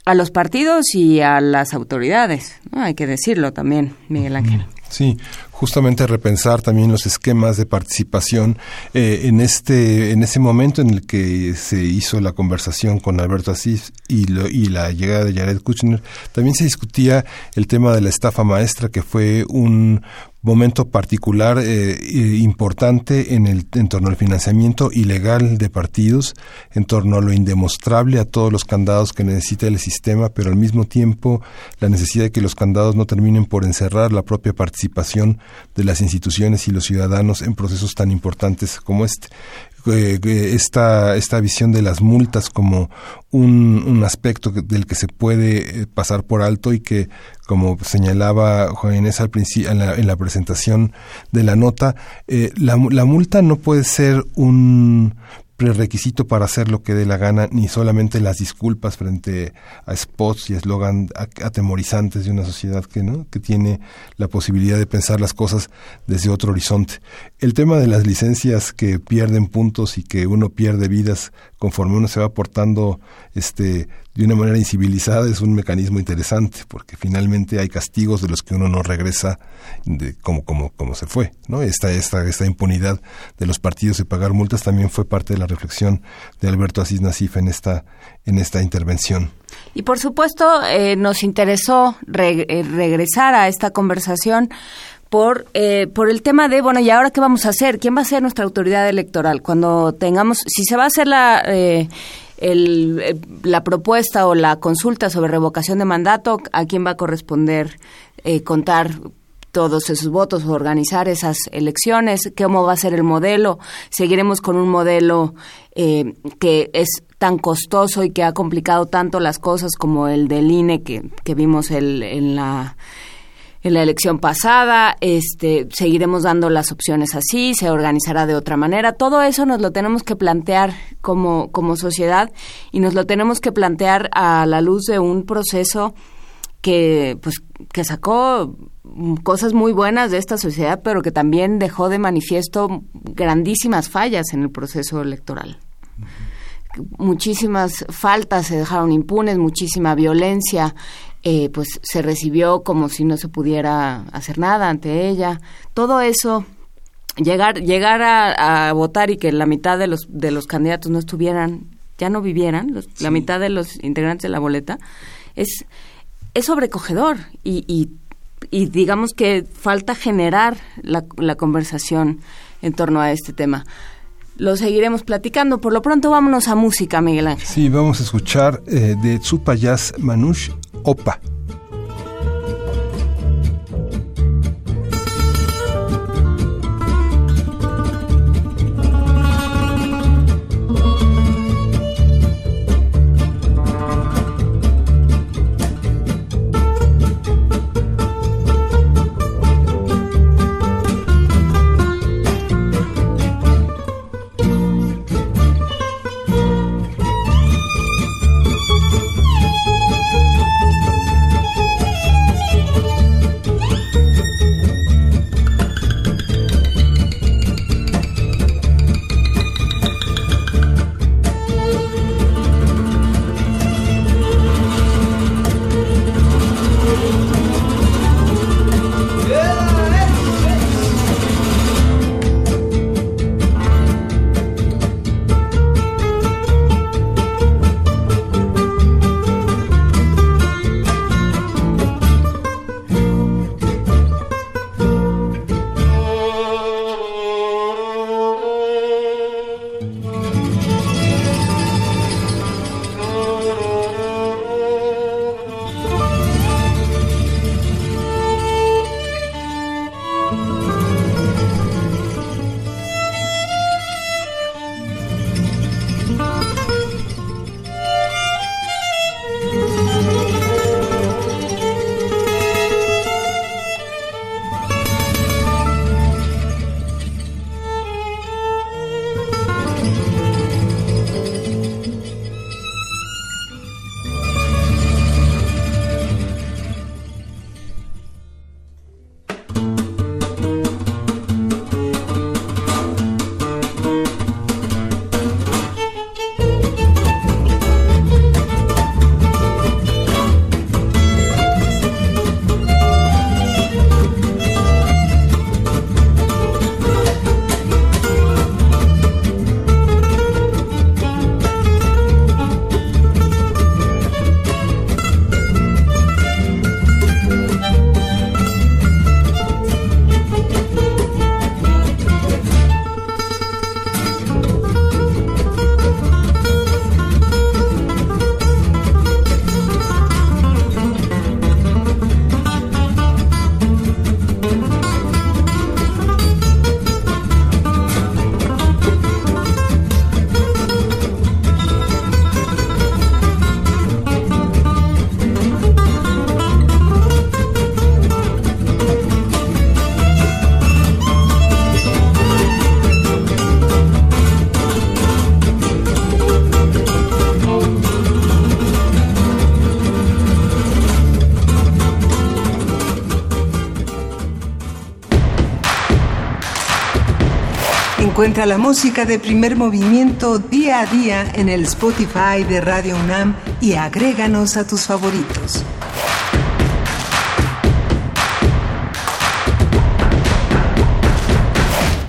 a los partidos y a las autoridades, ¿no? Hay que decirlo también, Miguel Ángel. Sí, justamente repensar también los esquemas de participación eh, en este en ese momento en el que se hizo la conversación con Alberto Aziz y, lo, y la llegada de Jared Kushner, también se discutía el tema de la estafa maestra, que fue un momento particular eh, importante en el en torno al financiamiento ilegal de partidos, en torno a lo indemostrable, a todos los candados que necesita el sistema, pero al mismo tiempo la necesidad de que los candados no terminen por encerrar la propia participación de las instituciones y los ciudadanos en procesos tan importantes como este. Esta, esta visión de las multas como un, un aspecto del que se puede pasar por alto y que, como señalaba Juan Inés al principio, en la, en la presentación de la nota, eh, la, la multa no puede ser un prerequisito para hacer lo que dé la gana, ni solamente las disculpas frente a spots y eslogan atemorizantes de una sociedad que no que tiene la posibilidad de pensar las cosas desde otro horizonte. El tema de las licencias que pierden puntos y que uno pierde vidas conforme uno se va portando este de una manera incivilizada es un mecanismo interesante, porque finalmente hay castigos de los que uno no regresa de, como como como se fue, ¿no? Esta esta esta impunidad de los partidos de pagar multas también fue parte de la reflexión de Alberto Aziz Nassif en esta en esta intervención. Y por supuesto eh, nos interesó re, eh, regresar a esta conversación por eh, por el tema de, bueno, ¿y ahora qué vamos a hacer? ¿Quién va a ser nuestra autoridad electoral cuando tengamos, si se va a hacer la eh, El, la propuesta o la consulta sobre revocación de mandato, a quién va a corresponder eh, contar todos esos votos o organizar esas elecciones? ¿Cómo va a ser el modelo? ¿Seguiremos con un modelo eh, que es tan costoso y que ha complicado tanto las cosas como el del I N E que, que vimos el, en la... en la elección pasada? Este, seguiremos dando las opciones así, se organizará de otra manera. Todo eso nos lo tenemos que plantear como, como sociedad, y nos lo tenemos que plantear a la luz de un proceso que, pues, que sacó cosas muy buenas de esta sociedad, pero que también dejó de manifiesto grandísimas fallas en el proceso electoral. Uh-huh. Muchísimas faltas se dejaron impunes, muchísima violencia eh, pues se recibió como si no se pudiera hacer nada ante ella. Todo eso, llegar llegar a, a votar y que la mitad de los de los candidatos no estuvieran, ya no vivieran, los, sí. la mitad de los integrantes de la boleta, es es sobrecogedor y y, y digamos que falta generar la, la conversación en torno a este tema. Lo seguiremos platicando. Por lo pronto, vámonos a música, Miguel Ángel. Sí, vamos a escuchar eh, de Tsupayaz Manush, Opa. Encuentra la música de Primer Movimiento día a día en el Spotify de Radio UNAM y agréganos a tus favoritos.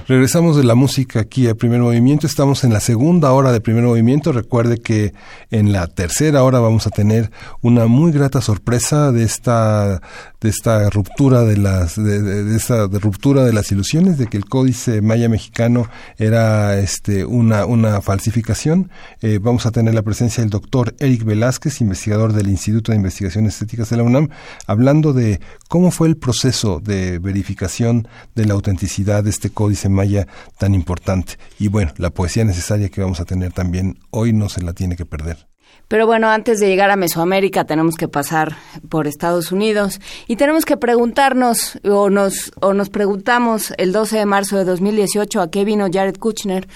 Regresamos de la música aquí a Primer Movimiento. Estamos en la segunda hora de Primer Movimiento. Recuerde que en la tercera hora vamos a tener una muy grata sorpresa de esta de esta ruptura de las de, de, de esta ruptura de las ilusiones de que el Códice Maya Mexicano era este una una falsificación. Eh, vamos a tener la presencia del doctor Eric Velázquez, investigador del Instituto de Investigaciones Estéticas de la UNAM, hablando de cómo fue el proceso de verificación de la autenticidad de este Códice Maya Maya tan importante. Y bueno, la poesía necesaria que vamos a tener también hoy no se la tiene que perder. Pero bueno, antes de llegar a Mesoamérica tenemos que pasar por Estados Unidos y tenemos que preguntarnos o nos o nos preguntamos el doce de marzo de dos mil dieciocho a qué vino Jared Kushner,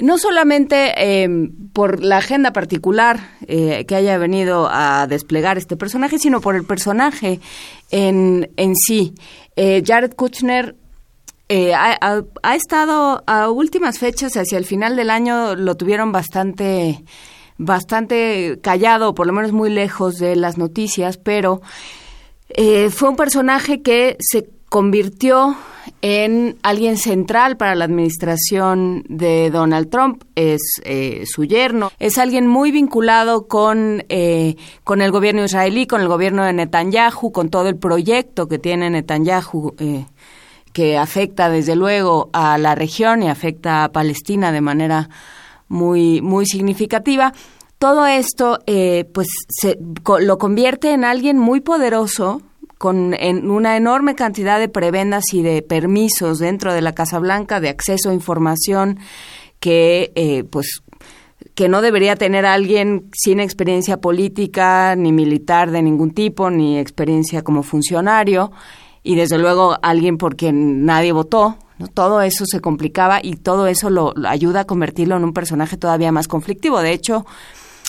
no solamente eh, por la agenda particular eh, que haya venido a desplegar este personaje, sino por el personaje en, en sí. Eh, Jared Kushner Eh, ha, ha, ha estado a últimas fechas, hacia el final del año lo tuvieron bastante, bastante callado, por lo menos muy lejos de las noticias, pero eh, fue un personaje que se convirtió en alguien central para la administración de Donald Trump. Es eh, su yerno, es alguien muy vinculado con, eh, con el gobierno israelí, con el gobierno de Netanyahu, con todo el proyecto que tiene Netanyahu, eh, que afecta desde luego a la región y afecta a Palestina de manera muy muy significativa. Todo esto eh, pues se, co- lo convierte en alguien muy poderoso, con en una enorme cantidad de prebendas y de permisos dentro de la Casa Blanca, de acceso a información que eh, pues que no debería tener alguien sin experiencia política ni militar de ningún tipo, ni experiencia como funcionario. Y desde luego alguien por quien nadie votó, ¿no? Todo eso se complicaba y todo eso lo, lo ayuda a convertirlo en un personaje todavía más conflictivo. De hecho,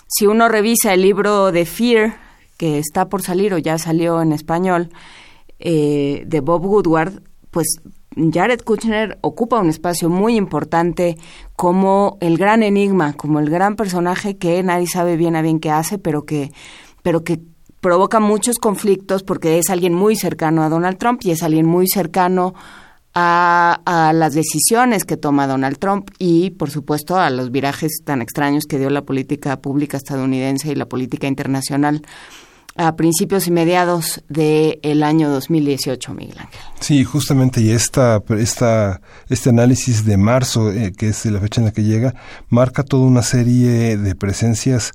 si uno revisa el libro de Fear, que está por salir o ya salió en español, eh, de Bob Woodward, pues Jared Kushner ocupa un espacio muy importante como el gran enigma, como el gran personaje que nadie sabe bien a bien qué hace, pero que pero que provoca muchos conflictos porque es alguien muy cercano a Donald Trump y es alguien muy cercano a, a las decisiones que toma Donald Trump y, por supuesto, a los virajes tan extraños que dio la política pública estadounidense y la política internacional a principios y mediados del año dos mil dieciocho, Miguel Ángel. Sí, justamente, y esta, esta, este análisis de marzo, eh, que es la fecha en la que llega, marca toda una serie de presencias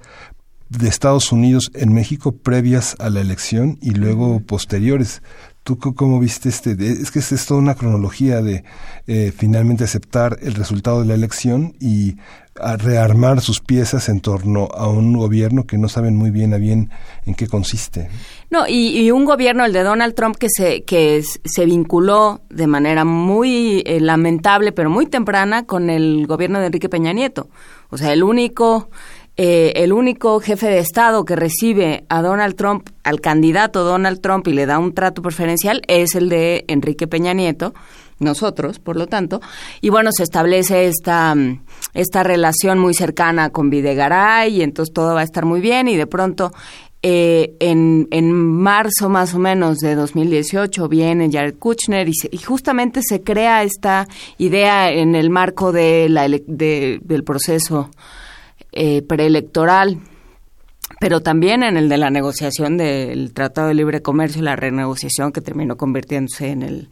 de Estados Unidos en México previas a la elección y luego posteriores. ¿Tú cómo viste este? Es que es toda una cronología de eh, finalmente aceptar el resultado de la elección y a rearmar sus piezas en torno a un gobierno que no saben muy bien a bien en qué consiste. No, y, y un gobierno, el de Donald Trump, que se que es, se vinculó de manera muy eh, lamentable, pero muy temprana, con el gobierno de Enrique Peña Nieto. O sea, el único... Eh, el único jefe de Estado que recibe a Donald Trump, al candidato Donald Trump, y le da un trato preferencial es el de Enrique Peña Nieto, nosotros, por lo tanto. Y bueno, se establece esta, esta relación muy cercana con Videgaray y entonces todo va a estar muy bien y de pronto eh, en, en marzo más o menos de dos mil dieciocho viene Jared Kushner y, se, y justamente se crea esta idea en el marco de la, de, del proceso Eh, preelectoral, pero también en el de la negociación del Tratado de Libre Comercio y la renegociación que terminó convirtiéndose en el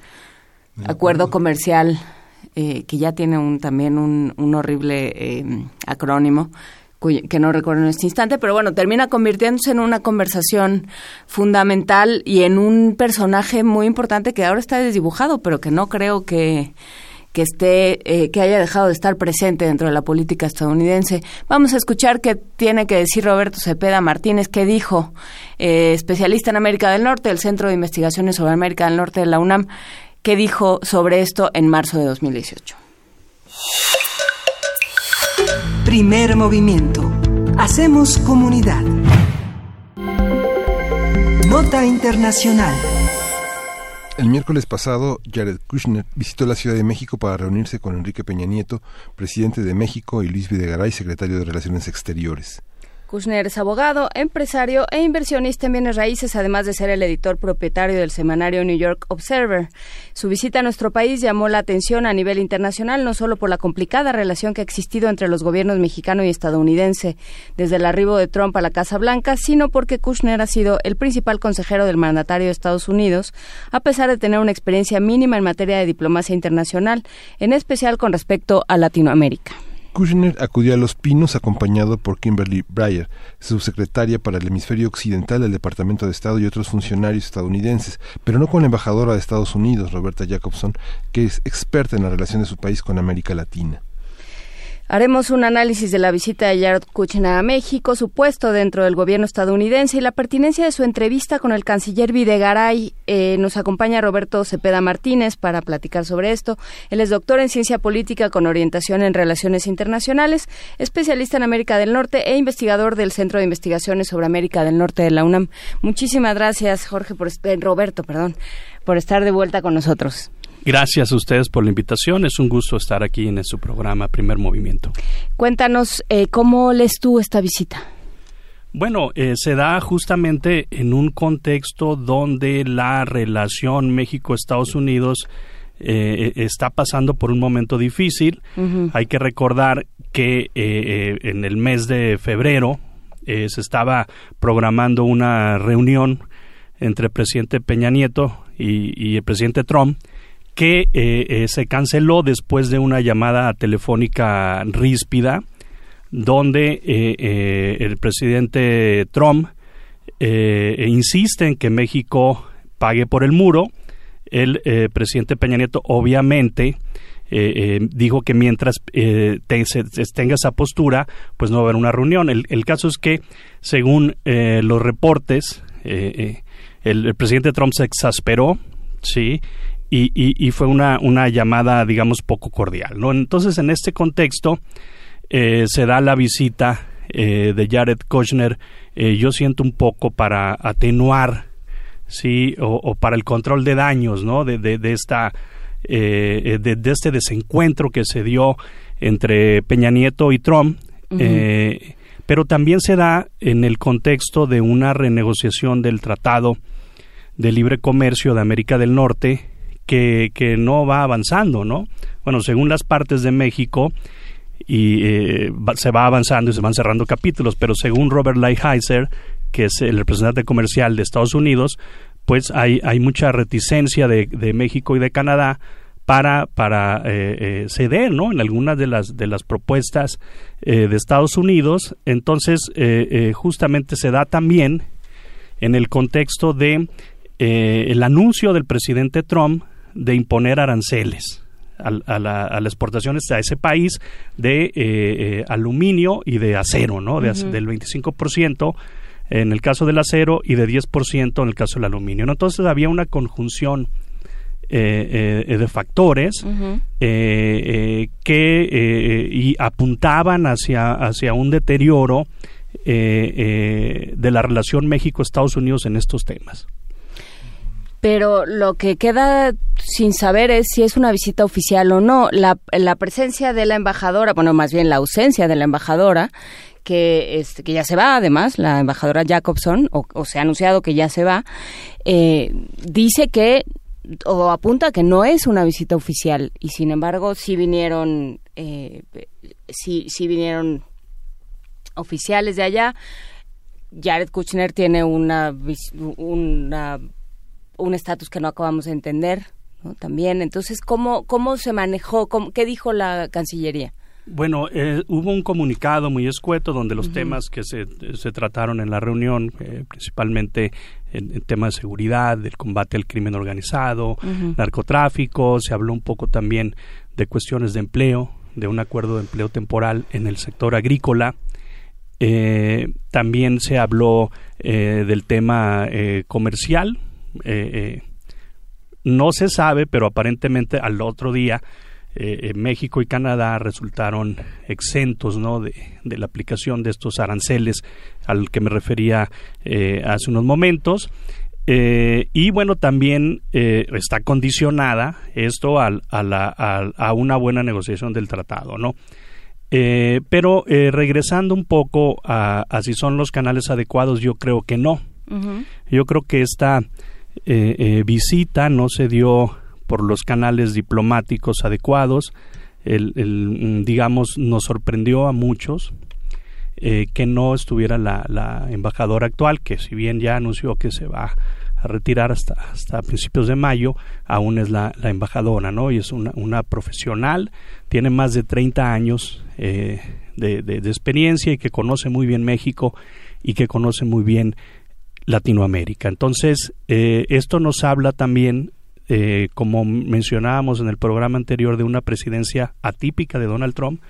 acuerdo comercial eh, que ya tiene un también un, un horrible eh, acrónimo cuyo, que no recuerdo en este instante, pero bueno, termina convirtiéndose en una conversación fundamental y en un personaje muy importante que ahora está desdibujado, pero que no creo que que esté, eh, que haya dejado de estar presente dentro de la política estadounidense. Vamos a escuchar qué tiene que decir Roberto Zepeda Martínez, que dijo, eh, especialista en América del Norte, del Centro de Investigaciones sobre América del Norte de la UNAM, que dijo sobre esto en marzo de dos mil dieciocho. Primer movimiento. Hacemos comunidad. Nota internacional. El miércoles pasado, Jared Kushner visitó la Ciudad de México para reunirse con Enrique Peña Nieto, presidente de México, y Luis Videgaray, secretario de Relaciones Exteriores. Kushner es abogado, empresario e inversionista en bienes raíces, además de ser el editor propietario del semanario New York Observer. Su visita a nuestro país llamó la atención a nivel internacional, no solo por la complicada relación que ha existido entre los gobiernos mexicano y estadounidense desde el arribo de Trump a la Casa Blanca, sino porque Kushner ha sido el principal consejero del mandatario de Estados Unidos, a pesar de tener una experiencia mínima en materia de diplomacia internacional, en especial con respecto a Latinoamérica. Kushner acudió a Los Pinos acompañado por Kimberly Breyer, subsecretaria para el hemisferio occidental del Departamento de Estado, y otros funcionarios estadounidenses, pero no con la embajadora de Estados Unidos, Roberta Jacobson, que es experta en la relación de su país con América Latina. Haremos un análisis de la visita de Jared Kushner a México, su puesto dentro del gobierno estadounidense y la pertinencia de su entrevista con el canciller Videgaray. Eh, nos acompaña Roberto Zepeda Martínez para platicar sobre esto. Él es doctor en ciencia política con orientación en relaciones internacionales, especialista en América del Norte e investigador del Centro de Investigaciones sobre América del Norte de la UNAM. Muchísimas gracias, Jorge, por, eh, Roberto, perdón, por estar de vuelta con nosotros. Gracias a ustedes por la invitación. Es un gusto estar aquí en su programa Primer Movimiento. Cuéntanos, eh, ¿cómo lees tú esta visita? Bueno, eh, se da justamente en un contexto donde la relación México-Estados Unidos eh, está pasando por un momento difícil. Uh-huh. Hay que recordar que eh, en el mes de febrero eh, se estaba programando una reunión entre el presidente Peña Nieto y, y el presidente Trump, que eh, eh, se canceló después de una llamada telefónica ríspida, donde eh, eh, el presidente Trump eh, insiste en que México pague por el muro. El eh, presidente Peña Nieto obviamente eh, eh, dijo que mientras eh, te, se, tenga esa postura, pues no va a haber una reunión. El, el caso es que, según eh, los reportes, eh, eh, el, el presidente Trump se exasperó, ¿sí?, Y, y, y fue una, una llamada, digamos, poco cordial, ¿no? Entonces, en este contexto, eh, se da la visita eh, de Jared Kushner, eh, yo siento un poco para atenuar, ¿sí?, o, o para el control de daños, ¿no?, de, de, de, esta, eh, de, de este desencuentro que se dio entre Peña Nieto y Trump, uh-huh. eh, pero también se da en el contexto de una renegociación del Tratado de Libre Comercio de América del Norte, Que, que no va avanzando, ¿no? Bueno, según las partes de México, y eh, va, se va avanzando y se van cerrando capítulos, pero según Robert Lighthizer, que es el representante comercial de Estados Unidos, pues hay, hay mucha reticencia de, de México y de Canadá para, para eh, eh, ceder, ¿no?, en algunas de las, de las propuestas eh, de Estados Unidos. Entonces, eh, eh, justamente se da también en el contexto de eh, el anuncio del presidente Trump de imponer aranceles a, a, la, a las exportaciones a ese país de eh, eh, aluminio y de acero, ¿no? De, uh-huh. Del veinticinco por ciento en el caso del acero y de diez por ciento en el caso del aluminio, ¿no? Entonces había una conjunción eh, eh, de factores uh-huh. eh, eh, que eh, y apuntaban hacia, hacia un deterioro eh, eh, de la relación México-Estados Unidos en estos temas. Pero lo que queda sin saber es si es una visita oficial o no. La, la presencia de la embajadora, bueno, más bien la ausencia de la embajadora, que, este, que ya se va, además, la embajadora Jacobson, o, o se ha anunciado que ya se va, eh, dice que, o apunta que no es una visita oficial. Y sin embargo, sí vinieron, eh, sí, sí vinieron oficiales de allá. Jared Kushner tiene una... una un estatus que no acabamos de entender, ¿no?, también. Entonces, ¿cómo, cómo se manejó? Cómo, ¿Qué dijo la Cancillería? Bueno, eh, hubo un comunicado muy escueto donde los uh-huh. temas que se, se trataron en la reunión, eh, principalmente el, el tema de seguridad, del combate al crimen organizado, uh-huh. narcotráfico, se habló un poco también de cuestiones de empleo, de un acuerdo de empleo temporal en el sector agrícola. Eh, también se habló eh, del tema eh, comercial. Eh, eh, no se sabe, pero aparentemente al otro día eh, eh, México y Canadá resultaron exentos, ¿no?, de, de la aplicación de estos aranceles al que me refería eh, hace unos momentos. Eh, y bueno, también eh, está condicionada esto al, a, la, a, a una buena negociación del tratado, ¿no? Eh, pero eh, regresando un poco a, a si son los canales adecuados, yo creo que no. Uh-huh. Yo creo que esta eh, eh, visita no se dio por los canales diplomáticos adecuados. El, el, digamos, nos sorprendió a muchos Eh, que no estuviera la, la embajadora actual, que si bien ya anunció que se va a retirar hasta, hasta principios de mayo, aún es la, la embajadora, ¿no? Y es una, una profesional, tiene más de treinta años eh, de, de, de experiencia y que conoce muy bien México y que conoce muy bien Latinoamérica. Entonces, eh, esto nos habla también, eh, como mencionábamos en el programa anterior, de una presidencia atípica de Donald Trump,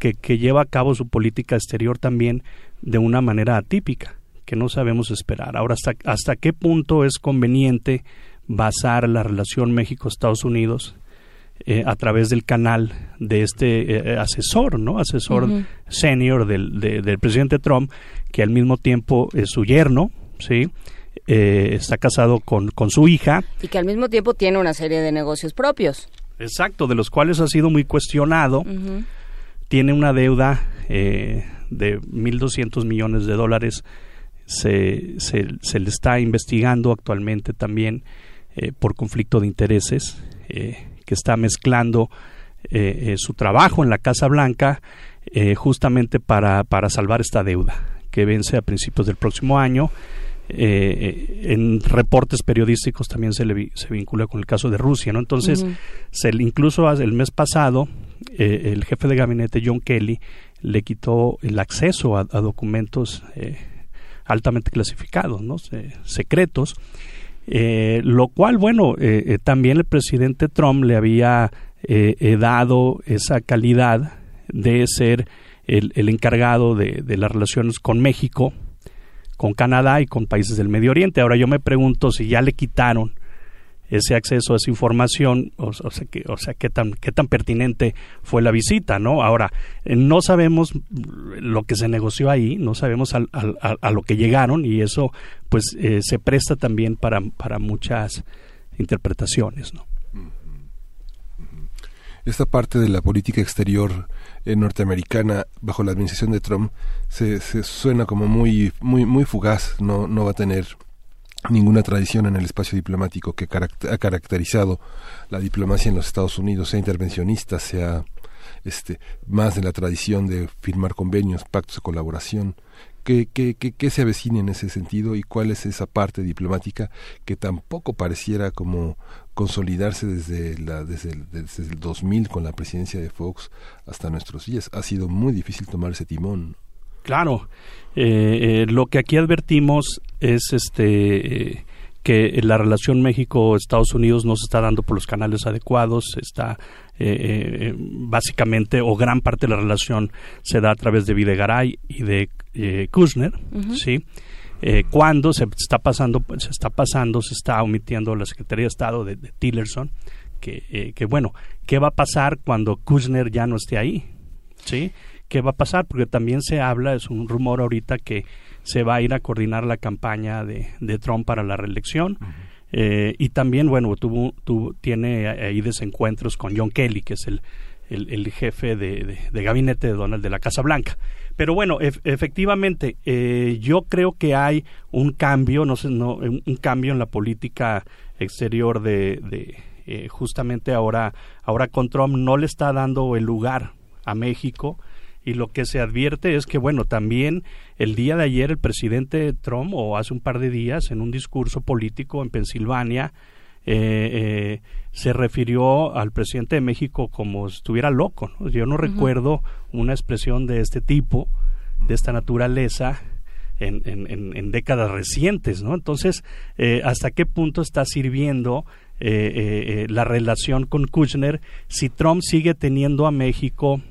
Que, que lleva a cabo su política exterior también de una manera atípica, que no sabemos esperar. Ahora, hasta, hasta qué punto es conveniente basar la relación México-Estados Unidos eh, a través del canal de este eh, asesor, ¿no? Asesor uh-huh. senior del, de, del presidente Trump, que al mismo tiempo es su yerno, ¿sí? Eh, está casado con, con su hija. Y que al mismo tiempo tiene una serie de negocios propios. Exacto, de los cuales ha sido muy cuestionado. Uh-huh. Tiene una deuda eh, de mil doscientos millones de dólares, se, se, se le está investigando actualmente también eh, por conflicto de intereses, eh, que está mezclando eh, eh, su trabajo en la Casa Blanca eh, justamente para, para salvar esta deuda que vence a principios del próximo año. Eh, en reportes periodísticos también se le vi, se vincula con el caso de Rusia, ¿no? Entonces, uh-huh. se, incluso el mes pasado, eh, el jefe de gabinete John Kelly le quitó el acceso a, a documentos eh, altamente clasificados, ¿no? Se, secretos, eh, lo cual, bueno, eh, eh, también el presidente Trump le había eh, eh, dado esa calidad de ser el, el encargado de, de las relaciones con México, con Canadá y con países del Medio Oriente. Ahora yo me pregunto si ya le quitaron ese acceso a esa información, o, o sea, que, o sea qué tan, qué tan pertinente fue la visita, ¿no? Ahora, no sabemos lo que se negoció ahí, no sabemos al, al, a, a lo que llegaron, y eso pues eh, se presta también para, para muchas interpretaciones, ¿no? Esta parte de la política exterior eh, norteamericana bajo la administración de Trump se, se suena como muy muy muy fugaz, no no va a tener ninguna tradición en el espacio diplomático que caract- ha caracterizado la diplomacia en los Estados Unidos, sea intervencionista, sea este más de la tradición de firmar convenios, pactos de colaboración. ¿Qué, qué, qué, qué se avecina en ese sentido y cuál es esa parte diplomática que tampoco pareciera como consolidarse desde, la, desde, el, desde el dos mil con la presidencia de Fox hasta nuestros días? Ha sido muy difícil tomar ese timón. Claro, eh, eh, lo que aquí advertimos es este eh, que la relación México-Estados Unidos no se está dando por los canales adecuados, está eh, eh, básicamente o gran parte de la relación se da a través de Videgaray y de eh, Kushner, uh-huh. ¿sí? Eh, cuando se está pasando, se está pasando, se está omitiendo la Secretaría de Estado de, de Tillerson, que, eh, que bueno, ¿qué va a pasar cuando Kushner ya no esté ahí? ¿Sí? ¿Qué va a pasar? Porque también se habla, es un rumor ahorita que se va a ir a coordinar la campaña de, de Trump para la reelección. Uh-huh. Eh, y también, bueno, tuvo, tuvo, tiene ahí desencuentros con John Kelly, que es el, el, el jefe de, de, de gabinete de Donald de la Casa Blanca. Pero bueno, e- efectivamente, eh, yo creo que hay un cambio, no sé, no, un cambio en la política exterior de, de eh, justamente ahora, ahora con Trump no le está dando el lugar a México. Y lo que se advierte es que, bueno, también el día de ayer el presidente Trump, o hace un par de días, en un discurso político en Pensilvania, eh, eh, se refirió al presidente de México como si estuviera loco, ¿no? Yo no uh-huh. recuerdo una expresión de este tipo, de esta naturaleza, en, en, en, en décadas recientes, ¿no? Entonces, eh, ¿hasta qué punto está sirviendo eh, eh, eh, la relación con Kushner si Trump sigue teniendo a México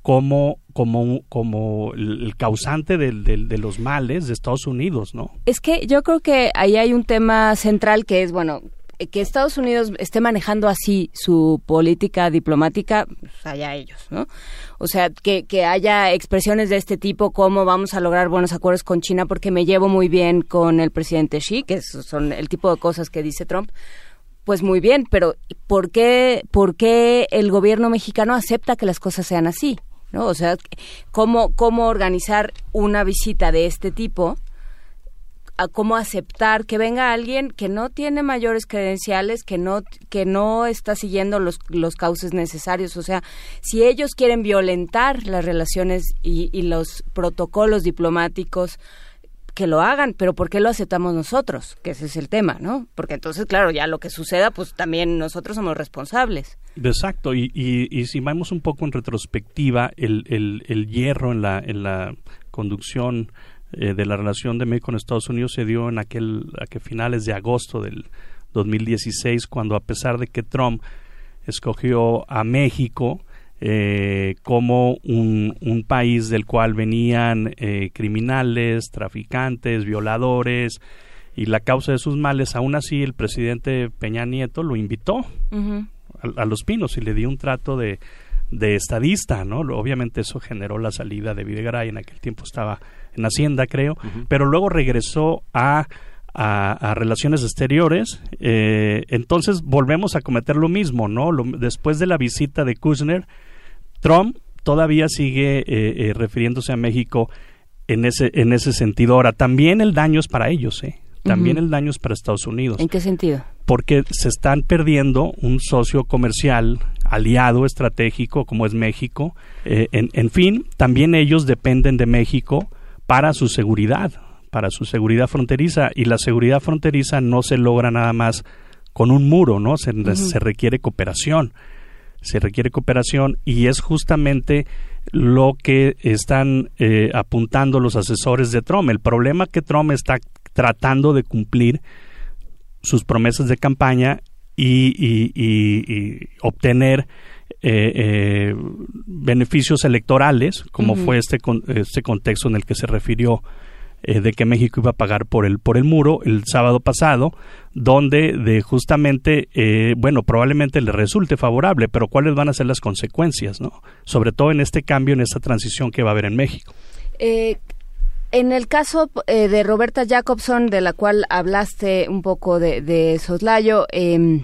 como como como el causante de, de, de los males de Estados Unidos, ¿no? Es que yo creo que ahí hay un tema central que es, bueno, que Estados Unidos esté manejando así su política diplomática, pues allá ellos, ¿no? O sea, que, que haya expresiones de este tipo, como vamos a lograr buenos acuerdos con China porque me llevo muy bien con el presidente Xi, que son el tipo de cosas que dice Trump, pues muy bien, pero ¿por qué, por qué el gobierno mexicano acepta que las cosas sean así, ¿no? O sea, ¿cómo, cómo organizar una visita de este tipo? A cómo aceptar que venga alguien que no tiene mayores credenciales, que no que no está siguiendo los, los cauces necesarios. O sea, si ellos quieren violentar las relaciones y, y los protocolos diplomáticos, que lo hagan, pero ¿por qué lo aceptamos nosotros? Que ese es el tema, ¿no? Porque entonces, claro, ya lo que suceda, pues también nosotros somos responsables. Exacto, y, y, y si vamos un poco en retrospectiva, el, el, el hierro en la, en la conducción Eh, de la relación de México con Estados Unidos se dio en aquel, aquel finales de agosto del dos mil dieciséis, cuando, a pesar de que Trump escogió a México eh, como un, un país del cual venían eh, criminales, traficantes, violadores y la causa de sus males, aún así el presidente Peña Nieto lo invitó uh-huh. a, a Los Pinos y le dio un trato de, de estadista, ¿no? Obviamente eso generó la salida de Videgaray, en aquel tiempo estaba en Hacienda, creo, uh-huh. pero luego regresó a, a, a Relaciones Exteriores. Eh, entonces volvemos a cometer lo mismo, ¿no? Lo, después de la visita de Kushner, Trump todavía sigue eh, eh, refiriéndose a México en ese, en ese sentido. Ahora, también el daño es para ellos, ¿eh? También uh-huh. el daño es para Estados Unidos. ¿En qué sentido? Porque se están perdiendo un socio comercial, aliado estratégico como es México. Eh, en, en fin, también ellos dependen de México para su seguridad, para su seguridad fronteriza, y la seguridad fronteriza no se logra nada más con un muro, ¿no? Se, uh-huh. se requiere cooperación, se requiere cooperación, y es justamente lo que están eh, apuntando los asesores de Trump. El problema es que Trump está tratando de cumplir sus promesas de campaña y, y, y, y obtener Eh, eh, beneficios electorales, como uh-huh. fue este con, este contexto en el que se refirió eh, de que México iba a pagar por el por el muro el sábado pasado, donde de justamente eh, bueno, probablemente le resulte favorable, pero cuáles van a ser las consecuencias, ¿no? Sobre todo en este cambio, en esta transición que va a haber en México. Eh, en el caso eh, de Roberta Jacobson, de la cual hablaste un poco de, de soslayo, eh,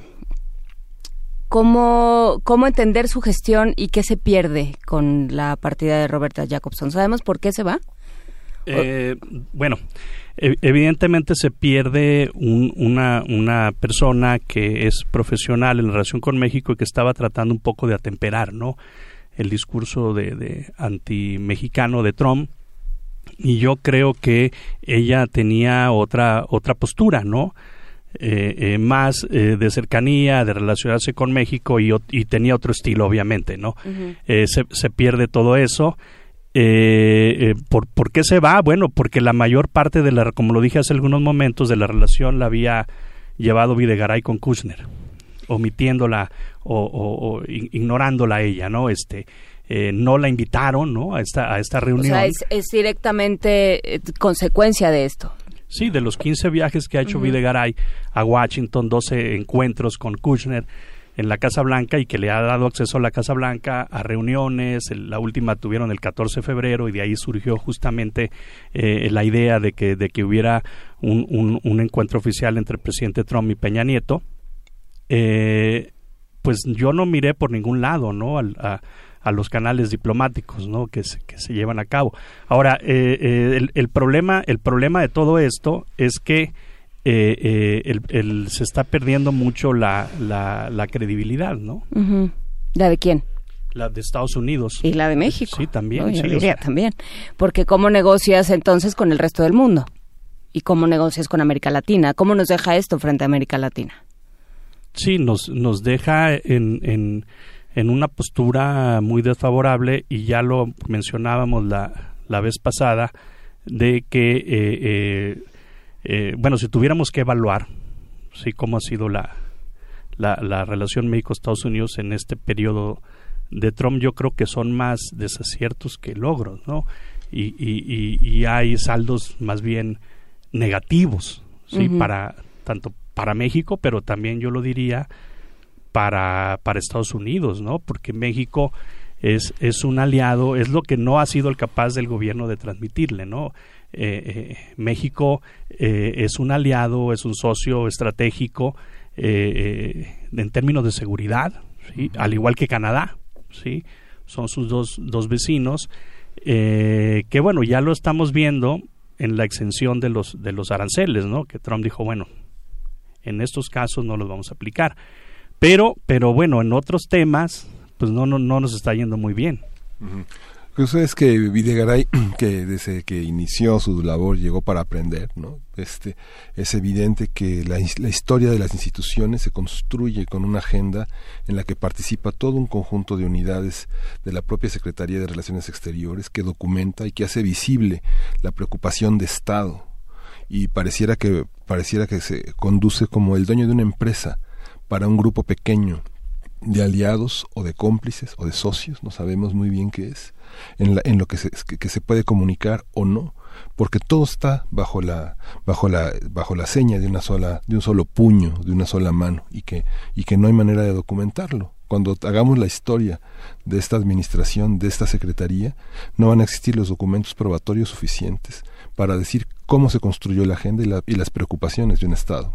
¿Cómo, ¿Cómo entender su gestión y qué se pierde con la partida de Roberta Jacobson? ¿Sabemos por qué se va? Eh, bueno, evidentemente se pierde un, una, una persona que es profesional en relación con México y que estaba tratando un poco de atemperar, ¿no?, el discurso de, de anti-mexicano de Trump. Y yo creo que ella tenía otra, otra postura, ¿no?, Eh, eh, más eh, de cercanía, de relacionarse con México, y, y tenía otro estilo, obviamente, ¿no? Uh-huh. Eh, se, se pierde todo eso. Eh, eh, ¿por, ¿Por qué se va? Bueno, porque la mayor parte de la, como lo dije hace algunos momentos, de la relación la había llevado Videgaray con Kushner, omitiéndola o, o, o ignorándola a ella, ¿no? Este... Eh, no la invitaron, ¿no?, a esta, a esta reunión. O sea, es, es directamente eh, consecuencia de esto. Sí, de los quince viajes que ha hecho uh-huh. Videgaray a Washington, doce encuentros con Kushner en la Casa Blanca, y que le ha dado acceso a la Casa Blanca, a reuniones. La última tuvieron el catorce de febrero, y de ahí surgió justamente eh, la idea de que, de que hubiera un, un, un encuentro oficial entre el presidente Trump y Peña Nieto. Eh, pues yo no miré por ningún lado, ¿no?, Al, a, a los canales diplomáticos, ¿no?, que se, que se llevan a cabo. Ahora, eh, eh, el, el problema el problema de todo esto es que eh, eh, el, el, se está perdiendo mucho la, la, la credibilidad, ¿no? Uh-huh. ¿La de quién? La de Estados Unidos. ¿Y la de México? Sí, también. No, yo sí, diría, o sea, también. Porque ¿cómo negocias entonces con el resto del mundo? ¿Y cómo negocias con América Latina? ¿Cómo nos deja esto frente a América Latina? Sí, nos, nos deja en... en en una postura muy desfavorable, y ya lo mencionábamos la, la vez pasada, de que, eh, eh, eh, bueno, si tuviéramos que evaluar, ¿sí?, cómo ha sido la, la, la relación México-Estados Unidos en este periodo de Trump, yo creo que son más desaciertos que logros, ¿no? Y, y, y, y hay saldos más bien negativos, ¿sí?, uh-huh. para tanto para México, pero también yo lo diría para, para Estados Unidos, ¿no? Porque México es, es un aliado, es lo que no ha sido el capaz del gobierno de transmitirle, ¿no? Eh, eh, México eh, es un aliado, es un socio estratégico eh, eh, en términos de seguridad, ¿sí? Al igual que Canadá, ¿sí? Son sus dos, dos vecinos, eh, que bueno, ya lo estamos viendo en la exención de los, de los aranceles, ¿no? Que Trump dijo, bueno, en estos casos no los vamos a aplicar, pero, pero bueno, en otros temas, pues no, no, no nos está yendo muy bien. Uh-huh. Eso es que Videgaray, que desde que inició su labor llegó para aprender, ¿no? Este, es evidente que la, la historia de las instituciones se construye con una agenda en la que participa todo un conjunto de unidades de la propia Secretaría de Relaciones Exteriores que documenta y que hace visible la preocupación de Estado, y pareciera que, pareciera que se conduce como el dueño de una empresa para un grupo pequeño de aliados o de cómplices o de socios, no sabemos muy bien qué es, en, la, en lo que se, que se puede comunicar o no, porque todo está bajo la bajo la bajo la seña de una sola de un solo puño, de una sola mano, y que y que no hay manera de documentarlo. Cuando hagamos la historia de esta administración, de esta secretaría, no van a existir los documentos probatorios suficientes para decir cómo se construyó la agenda y, la, y las preocupaciones de un Estado.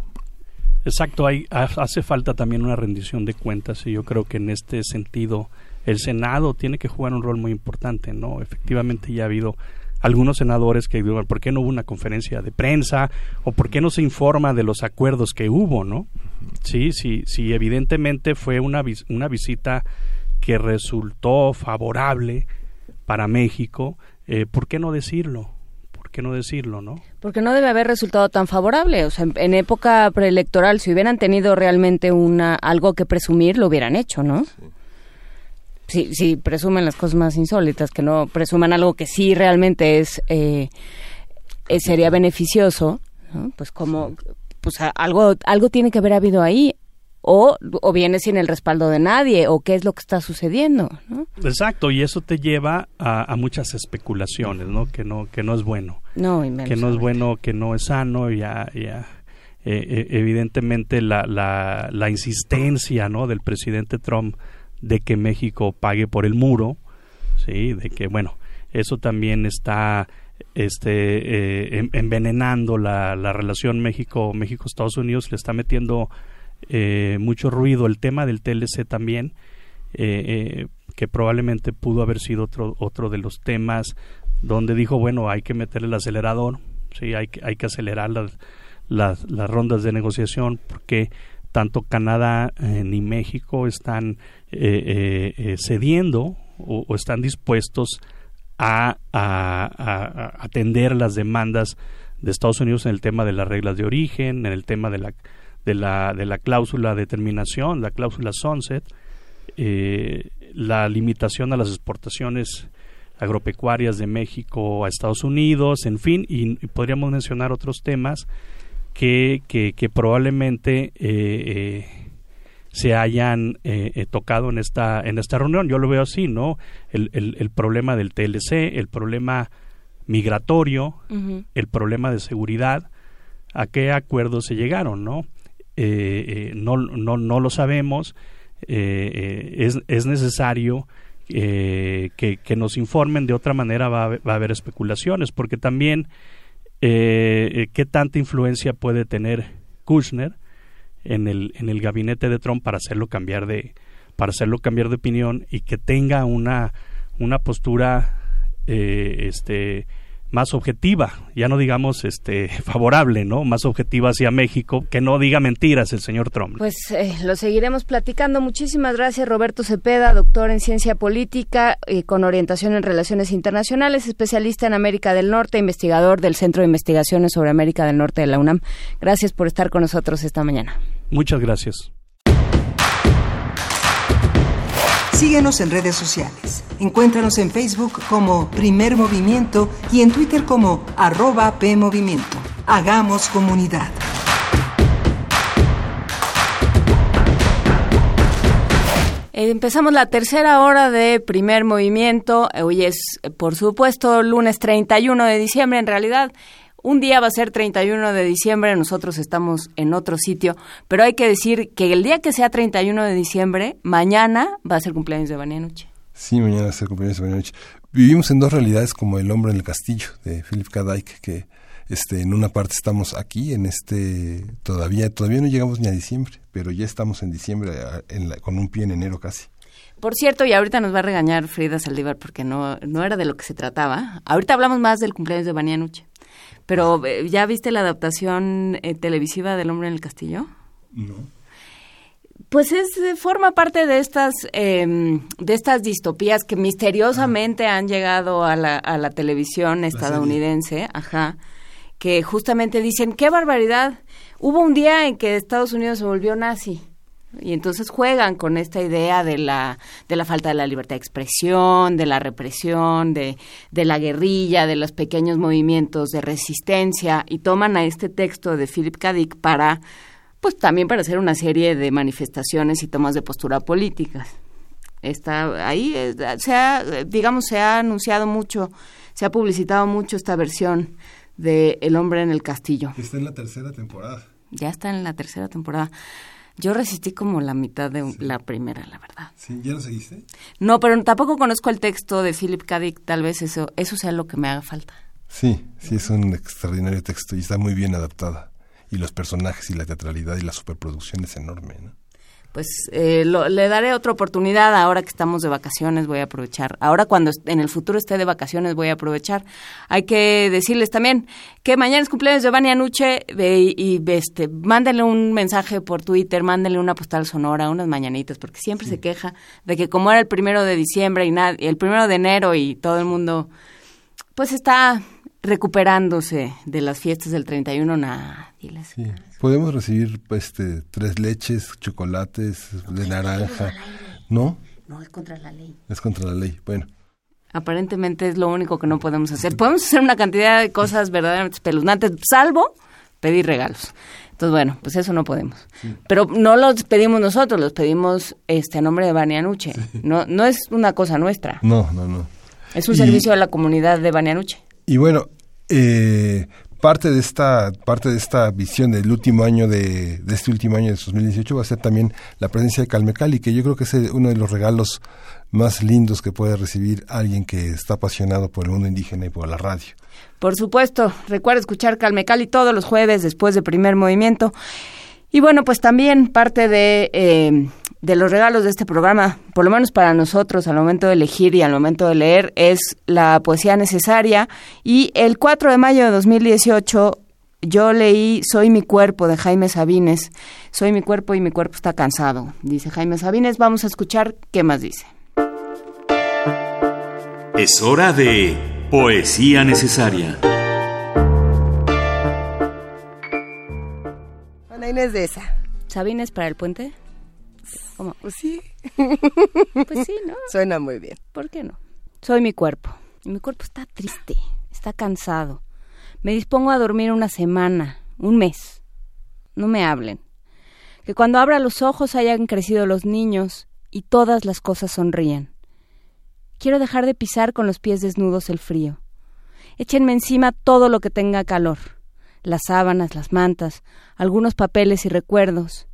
Exacto, hay, hace falta también una rendición de cuentas, y yo creo que en este sentido el Senado tiene que jugar un rol muy importante, ¿no? Efectivamente ya ha habido algunos senadores que digan, ¿por qué no hubo una conferencia de prensa? ¿O por qué no se informa de los acuerdos que hubo, no? Sí, sí, sí, evidentemente fue una, vis- una visita que resultó favorable para México, eh, ¿por qué no decirlo? que no decirlo, ¿no? Porque no debe haber resultado tan favorable, o sea, en, en época preelectoral, si hubieran tenido realmente una algo que presumir, lo hubieran hecho, ¿no? Sí, sí, sí, presumen las cosas más insólitas, que no presuman algo que sí realmente es eh, eh, sería beneficioso, ¿no? Pues como, pues a, algo algo tiene que haber habido ahí, o, o viene sin el respaldo de nadie, o qué es lo que está sucediendo, ¿no? Exacto, y eso te lleva a, a muchas especulaciones, ¿no? Que no, que no es bueno, no, que no es bueno, que no es sano, y a, y a, eh, evidentemente la, la, la insistencia, ¿no? Del presidente Trump de que México pague por el muro, sí, de que bueno, eso también está este eh, envenenando la, la relación México México Estados Unidos, le está metiendo Eh, mucho ruido, el tema del T L C también, eh, eh, que probablemente pudo haber sido otro otro de los temas donde dijo, bueno, hay que meterle el acelerador, sí, hay que hay que acelerar las las, las rondas de negociación, porque tanto Canadá eh, ni México están eh, eh, cediendo o, o están dispuestos a, a, a, a atender las demandas de Estados Unidos en el tema de las reglas de origen, en el tema de la de la de la cláusula de terminación, la cláusula sunset, eh, la limitación a las exportaciones agropecuarias de México a Estados Unidos, en fin, y, y podríamos mencionar otros temas que que, que probablemente eh, eh, se hayan eh, eh, tocado en esta en esta reunión. Yo lo veo así, ¿no? El el, el problema del T L C, el problema migratorio, uh-huh. El problema de seguridad, ¿a qué acuerdos se llegaron, no? Eh, eh, no, no, no lo sabemos, eh, eh, es, es necesario eh, que, que nos informen, de otra manera va a, va a haber especulaciones, porque también eh, qué tanta influencia puede tener Kushner en el, en el gabinete de Trump para hacerlo cambiar de, para hacerlo cambiar de opinión y que tenga una, una postura eh, este, más objetiva, ya no digamos este favorable, ¿no? Más objetiva hacia México, que no diga mentiras el señor Trump. Pues eh, lo seguiremos platicando. Muchísimas gracias, Roberto Zepeda, doctor en Ciencia Política y con orientación en Relaciones Internacionales, especialista en América del Norte, investigador del Centro de Investigaciones sobre América del Norte de la UNAM. Gracias por estar con nosotros esta mañana. Muchas gracias. Síguenos en redes sociales. Encuéntranos en Facebook como Primer Movimiento y en Twitter como arroba PMovimiento. Hagamos comunidad. Empezamos la tercera hora de Primer Movimiento. Hoy es, por supuesto, lunes treinta y uno de diciembre. En realidad, Un día va a ser treinta y uno de diciembre, nosotros estamos en otro sitio, pero hay que decir que el día que sea treinta y uno de diciembre, mañana va a ser cumpleaños de Vania Anuche. Sí, mañana va a ser cumpleaños de Vania Anuche. Vivimos en dos realidades como El hombre en el castillo, de Philip K. Dick, que este, en una parte estamos aquí, en este todavía todavía no llegamos ni a diciembre, pero ya estamos en diciembre, en la, con un pie en enero casi. Por cierto, y ahorita nos va a regañar Frida Saldívar porque no, no era de lo que se trataba. Ahorita hablamos más del cumpleaños de Vania Anuche. Pero, ¿ya viste la adaptación eh, televisiva del Hombre en el Castillo? No. Pues es, forma parte de estas eh, de estas distopías que misteriosamente ah. han llegado a la, a la televisión estadounidense. La ajá. Que justamente dicen, ¡qué barbaridad! Hubo un día en que Estados Unidos se volvió nazi. Y entonces juegan con esta idea de la de la falta de la libertad de expresión, de la represión, de, de la guerrilla, de los pequeños movimientos de resistencia, y toman a este texto de Philip K. Dick para, pues también para hacer una serie de manifestaciones y tomas de postura políticas. Está ahí, se ha, digamos, se ha anunciado mucho, se ha publicitado mucho esta versión de El hombre en el castillo. Está en la tercera temporada. Ya está en la tercera temporada. Yo resistí como la mitad de sí. la primera, la verdad. Sí, ¿ya lo seguiste? No, pero tampoco conozco el texto de Philip K. Dick, tal vez eso eso sea lo que me haga falta. Sí, sí, es un extraordinario texto y está muy bien adaptada. Y los personajes y la teatralidad y la superproducción es enorme, ¿no? Pues eh, lo, le daré otra oportunidad ahora que estamos de vacaciones, voy a aprovechar. Ahora cuando en el futuro esté de vacaciones voy a aprovechar. Hay que decirles también que mañana es cumpleaños de Vania Anuche y, y este, mándenle un mensaje por Twitter, mándenle una postal sonora, unas mañanitas, porque siempre sí. se queja de que como era el primero de diciembre y, na- y el primero de enero y todo el mundo pues está recuperándose de las fiestas del treinta y uno, nada, diles. Sí. Podemos recibir pues, este, tres leches, chocolates, no, de naranja, ¿no? No, es contra la ley. Es contra la ley, bueno. Aparentemente es lo único que no podemos hacer. Podemos hacer una cantidad de cosas verdaderamente espeluznantes, salvo pedir regalos. Entonces, bueno, pues eso no podemos. Sí. Pero no los pedimos nosotros, los pedimos este, a nombre de Vania Anuche. Sí. No, no es una cosa nuestra. No, no, no. Es un y... servicio a la comunidad de Vania Anuche. Y bueno, eh, parte de esta parte de esta visión del último año de, de este último año de dos mil dieciocho va a ser también la presencia de Calmecali, que yo creo que es uno de los regalos más lindos que puede recibir alguien que está apasionado por el mundo indígena y por la radio. Por supuesto, recuerda escuchar Calmecali todos los jueves después de Primer Movimiento. Y bueno, pues también parte de eh, de los regalos de este programa, por lo menos para nosotros al momento de elegir y al momento de leer, es la poesía necesaria. Y el cuatro de mayo de dos mil dieciocho yo leí Soy mi cuerpo de Jaime Sabines. Soy mi cuerpo y mi cuerpo está cansado, dice Jaime Sabines. Vamos a escuchar qué más dice. Es hora de poesía necesaria. Ana Inés de esa. ¿Sabines para el puente? ¿Cómo? Pues sí. Pues sí, ¿no? Suena muy bien. ¿Por qué no? Soy mi cuerpo. Y mi cuerpo está triste, está cansado. Me dispongo a dormir una semana, un mes. No me hablen. Que cuando abra los ojos hayan crecido los niños y todas las cosas sonrían. Quiero dejar de pisar con los pies desnudos el frío. Échenme encima todo lo que tenga calor. Las sábanas, las mantas, algunos papeles y recuerdos.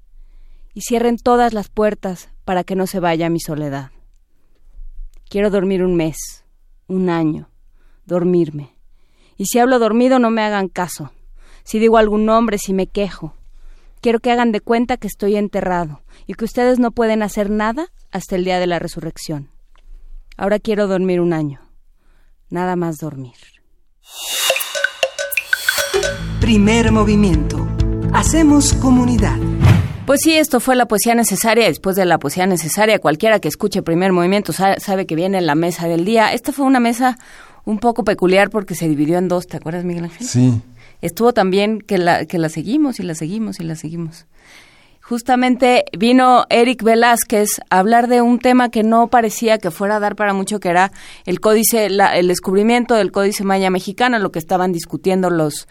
Y cierren todas las puertas para que no se vaya mi soledad. Quiero dormir un mes, un año, dormirme. Y si hablo dormido no me hagan caso. Si digo algún nombre, si me quejo. Quiero que hagan de cuenta que estoy enterrado y que ustedes no pueden hacer nada hasta el día de la resurrección. Ahora quiero dormir un año. Nada más dormir. Primer movimiento. Hacemos comunidad. Pues sí, esto fue la poesía necesaria. Después de la poesía necesaria, cualquiera que escuche Primer Movimiento sabe que viene la mesa del día. Esta fue una mesa un poco peculiar porque se dividió en dos, ¿te acuerdas, Miguel Ángel? Sí. Estuvo también que la, que la seguimos y la seguimos y la seguimos. Justamente vino Eric Velázquez a hablar de un tema que no parecía que fuera a dar para mucho, que era el códice, la, el descubrimiento del Códice Maya Mexicano, lo que estaban discutiendo los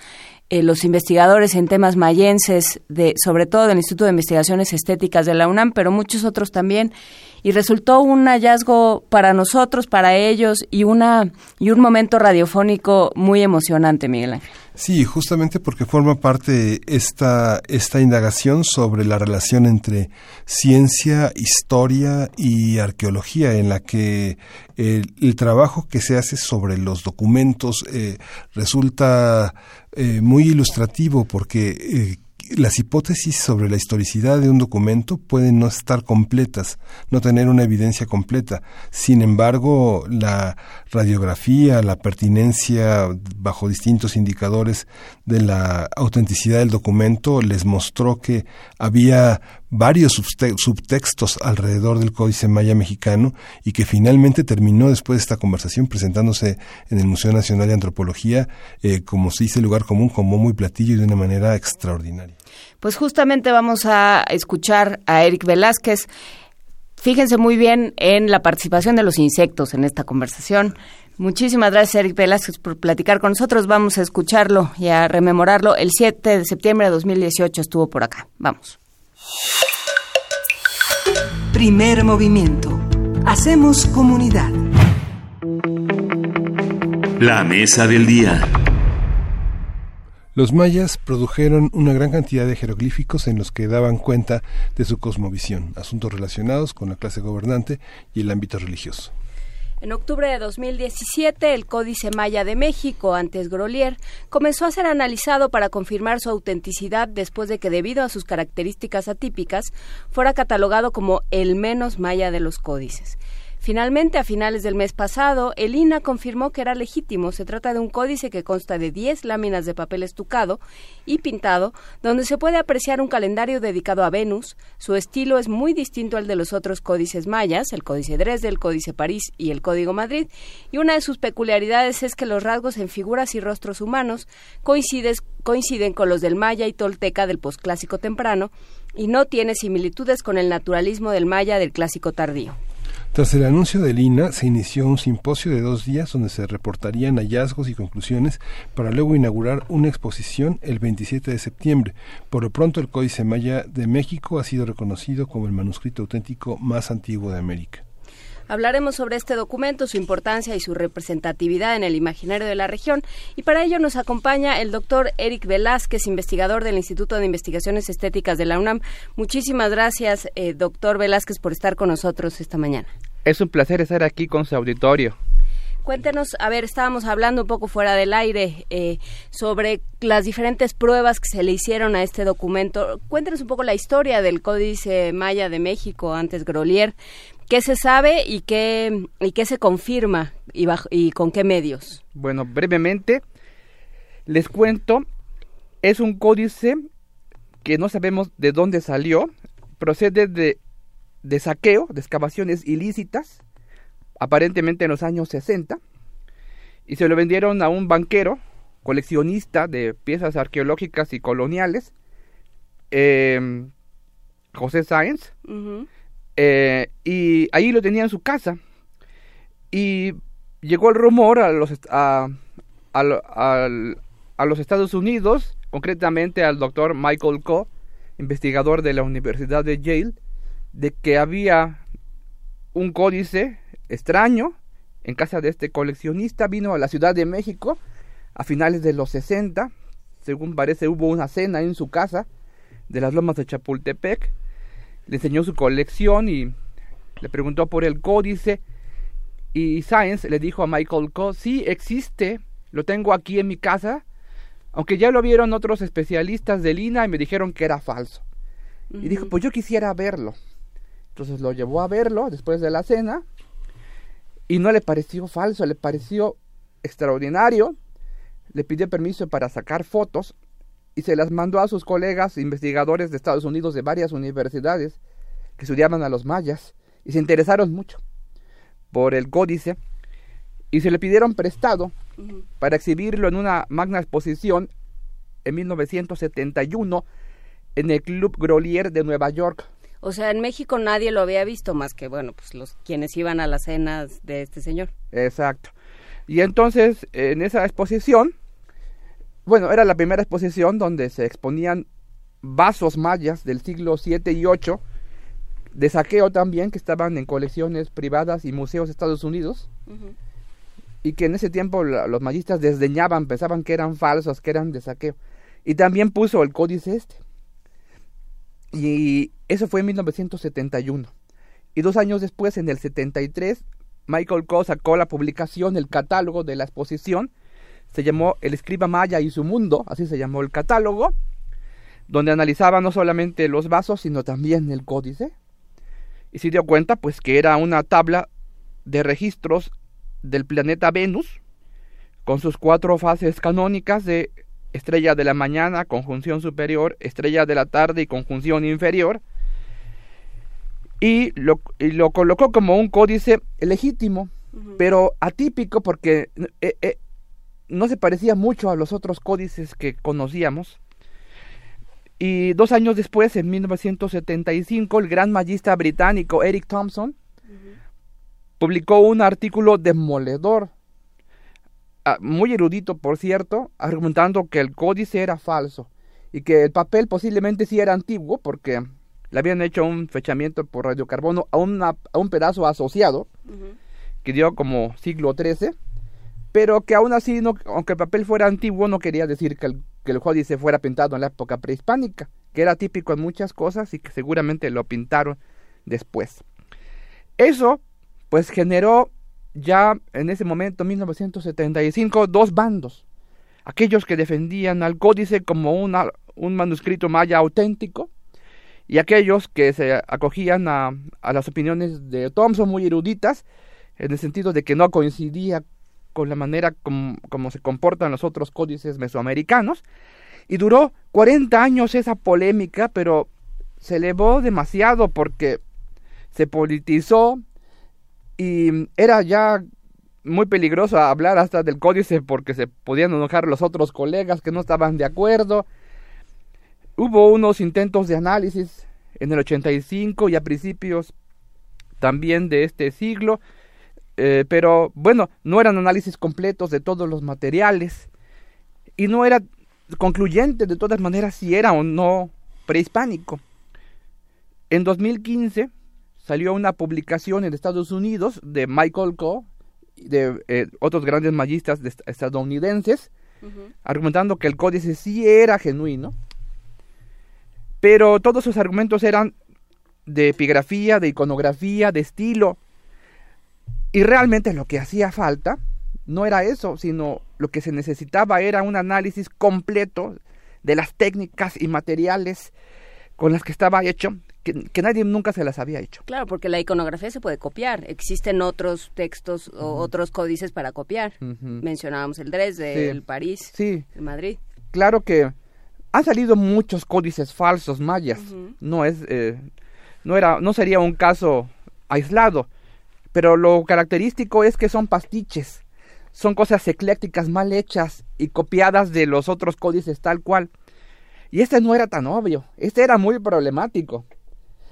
eh, los investigadores en temas mayenses, de, sobre todo del Instituto de Investigaciones Estéticas de la UNAM, pero muchos otros también, y resultó un hallazgo para nosotros, para ellos, y, una, y un momento radiofónico muy emocionante, Miguel Ángel. Sí, justamente porque forma parte esta, esta indagación sobre la relación entre ciencia, historia y arqueología, en la que el, el trabajo que se hace sobre los documentos eh, resulta eh, muy ilustrativo porque eh, las hipótesis sobre la historicidad de un documento pueden no estar completas, no tener una evidencia completa. Sin embargo, la radiografía, la pertinencia bajo distintos indicadores de la autenticidad del documento les mostró que había varios subtextos alrededor del Códice Maya Mexicano y que finalmente terminó después de esta conversación presentándose en el Museo Nacional de Antropología, eh, como se dice, lugar común, con bombo y platillo y de una manera extraordinaria. Pues justamente vamos a escuchar a Eric Velázquez. Fíjense muy bien en la participación de los insectos en esta conversación. Muchísimas gracias, Eric Velázquez, por platicar con nosotros. Vamos a escucharlo y a rememorarlo. El siete de septiembre de dos mil dieciocho estuvo por acá. Vamos. Primer movimiento. Hacemos comunidad. La mesa del día. Los mayas produjeron una gran cantidad de jeroglíficos en los que daban cuenta de su cosmovisión, asuntos relacionados con la clase gobernante y el ámbito religioso. En octubre de dos mil diecisiete, el Códice Maya de México, antes Grolier, comenzó a ser analizado para confirmar su autenticidad después de que, debido a sus características atípicas, fuera catalogado como el menos maya de los códices. Finalmente, a finales del mes pasado, el I N A H confirmó que era legítimo. Se trata de un códice que consta de diez láminas de papel estucado y pintado, donde se puede apreciar un calendario dedicado a Venus. Su estilo es muy distinto al de los otros códices mayas, el Códice Dresde, el Códice París y el Código Madrid, y una de sus peculiaridades es que los rasgos en figuras y rostros humanos coinciden, coinciden con los del maya y tolteca del posclásico temprano, y no tiene similitudes con el naturalismo del maya del clásico tardío. Tras el anuncio del I N A H, se inició un simposio de dos días donde se reportarían hallazgos y conclusiones para luego inaugurar una exposición el veintisiete de septiembre. Por lo pronto, el Códice Maya de México ha sido reconocido como el manuscrito auténtico más antiguo de América. Hablaremos sobre este documento, su importancia y su representatividad en el imaginario de la región, y para ello nos acompaña el doctor Eric Velázquez, investigador del Instituto de Investigaciones Estéticas de la UNAM. Muchísimas gracias, eh, doctor Velázquez, por estar con nosotros esta mañana. Es un placer estar aquí con su auditorio. Cuéntenos, a ver, estábamos hablando un poco fuera del aire eh, sobre las diferentes pruebas que se le hicieron a este documento. Cuéntenos un poco la historia del Códice Maya de México, antes Grolier. ¿Qué se sabe y qué, y qué se confirma y, bajo, y con qué medios? Bueno, brevemente les cuento, es un códice que no sabemos de dónde salió, procede de, de saqueo, de excavaciones ilícitas, aparentemente en los años sesenta, y se lo vendieron a un banquero, coleccionista de piezas arqueológicas y coloniales, eh, José Sáenz. Uh-huh. Eh, y ahí lo tenía en su casa. Y llegó el rumor a los, a, a, a, a los Estados Unidos, concretamente al doctor Michael Coe, investigador de la Universidad de Yale, de que había un códice extraño en casa de este coleccionista. Vino a la Ciudad de México a finales de los sesenta. Según parece, hubo una cena en su casa de las Lomas de Chapultepec. Le enseñó su colección y le preguntó por el códice, y Sáenz le dijo a Michael Coe: sí, existe, lo tengo aquí en mi casa, aunque ya lo vieron otros especialistas del I N A H y me dijeron que era falso. Uh-huh. Y dijo, pues yo quisiera verlo. Entonces lo llevó a verlo después de la cena y no le pareció falso, le pareció extraordinario. Le pidió permiso para sacar fotos y se las mandó a sus colegas investigadores de Estados Unidos de varias universidades que estudiaban a los mayas, y se interesaron mucho por el códice y se le pidieron prestado. Uh-huh. Para exhibirlo en una magna exposición en mil novecientos setenta y uno en el Club Grolier de Nueva York. O sea, en México nadie lo había visto más que, bueno, pues los quienes iban a las cenas de este señor. Exacto. Y entonces, en esa exposición bueno, era la primera exposición donde se exponían vasos mayas del siglo siete y ocho, de saqueo también, que estaban en colecciones privadas y museos de Estados Unidos, uh-huh. y que en ese tiempo la, los mayistas desdeñaban, pensaban que eran falsos, que eran de saqueo. Y también puso el códice este. Y eso fue en mil novecientos setenta y uno. Y dos años después, en el setenta y tres, Michael Coe sacó la publicación, el catálogo de la exposición. Se llamó El Escriba Maya y su Mundo, así se llamó el catálogo, donde analizaba no solamente los vasos, sino también el códice. Y se dio cuenta, pues, que era una tabla de registros del planeta Venus, con sus cuatro fases canónicas de estrella de la mañana, conjunción superior, estrella de la tarde y conjunción inferior, y lo, y lo colocó como un códice legítimo, uh-huh. pero atípico, porque eh, eh, no se parecía mucho a los otros códices que conocíamos. Y dos años después, en mil novecientos setenta y cinco, el gran mayista británico Eric Thompson uh-huh. publicó un artículo demoledor, muy erudito, por cierto, argumentando que el códice era falso y que el papel posiblemente sí era antiguo, porque le habían hecho un fechamiento por radiocarbono a, una, a un pedazo asociado uh-huh. que dio como siglo trece, pero que aún así, no, aunque el papel fuera antiguo, no quería decir que el, que el códice fuera pintado en la época prehispánica, que era típico en muchas cosas y que seguramente lo pintaron después. Eso, pues, generó ya en ese momento, mil novecientos setenta y cinco, dos bandos. Aquellos que defendían al códice como una, un manuscrito maya auténtico, y aquellos que se acogían a, a las opiniones de Thompson, muy eruditas, en el sentido de que no coincidía con la manera como, como se comportan los otros códices mesoamericanos. Y duró cuarenta años esa polémica, pero se elevó demasiado porque se politizó. Y era ya muy peligroso hablar hasta del códice porque se podían enojar los otros colegas que no estaban de acuerdo. Hubo unos intentos de análisis en el ochenta y cinco y a principios también de este siglo, eh, pero bueno, no eran análisis completos de todos los materiales y no era concluyente de todas maneras si era o no prehispánico. En dos mil quince... salió una publicación en Estados Unidos de Michael Coe, de eh, otros grandes mayistas de est- estadounidenses, uh-huh. argumentando que el códice sí era genuino, pero todos sus argumentos eran de epigrafía, de iconografía, de estilo, y realmente lo que hacía falta no era eso, sino lo que se necesitaba era un análisis completo de las técnicas y materiales con las que estaba hecho, Que, que nadie nunca se las había hecho. Claro, porque la iconografía se puede copiar. Existen otros textos o uh-huh. otros códices para copiar. Uh-huh. Mencionábamos el Dresde, sí. el París, sí. el Madrid. Claro que han salido muchos códices falsos mayas. Uh-huh. No es, eh, no era, no sería un caso aislado. Pero lo característico es que son pastiches, son cosas eclécticas mal hechas y copiadas de los otros códices tal cual. Y este no era tan obvio. Este era muy problemático,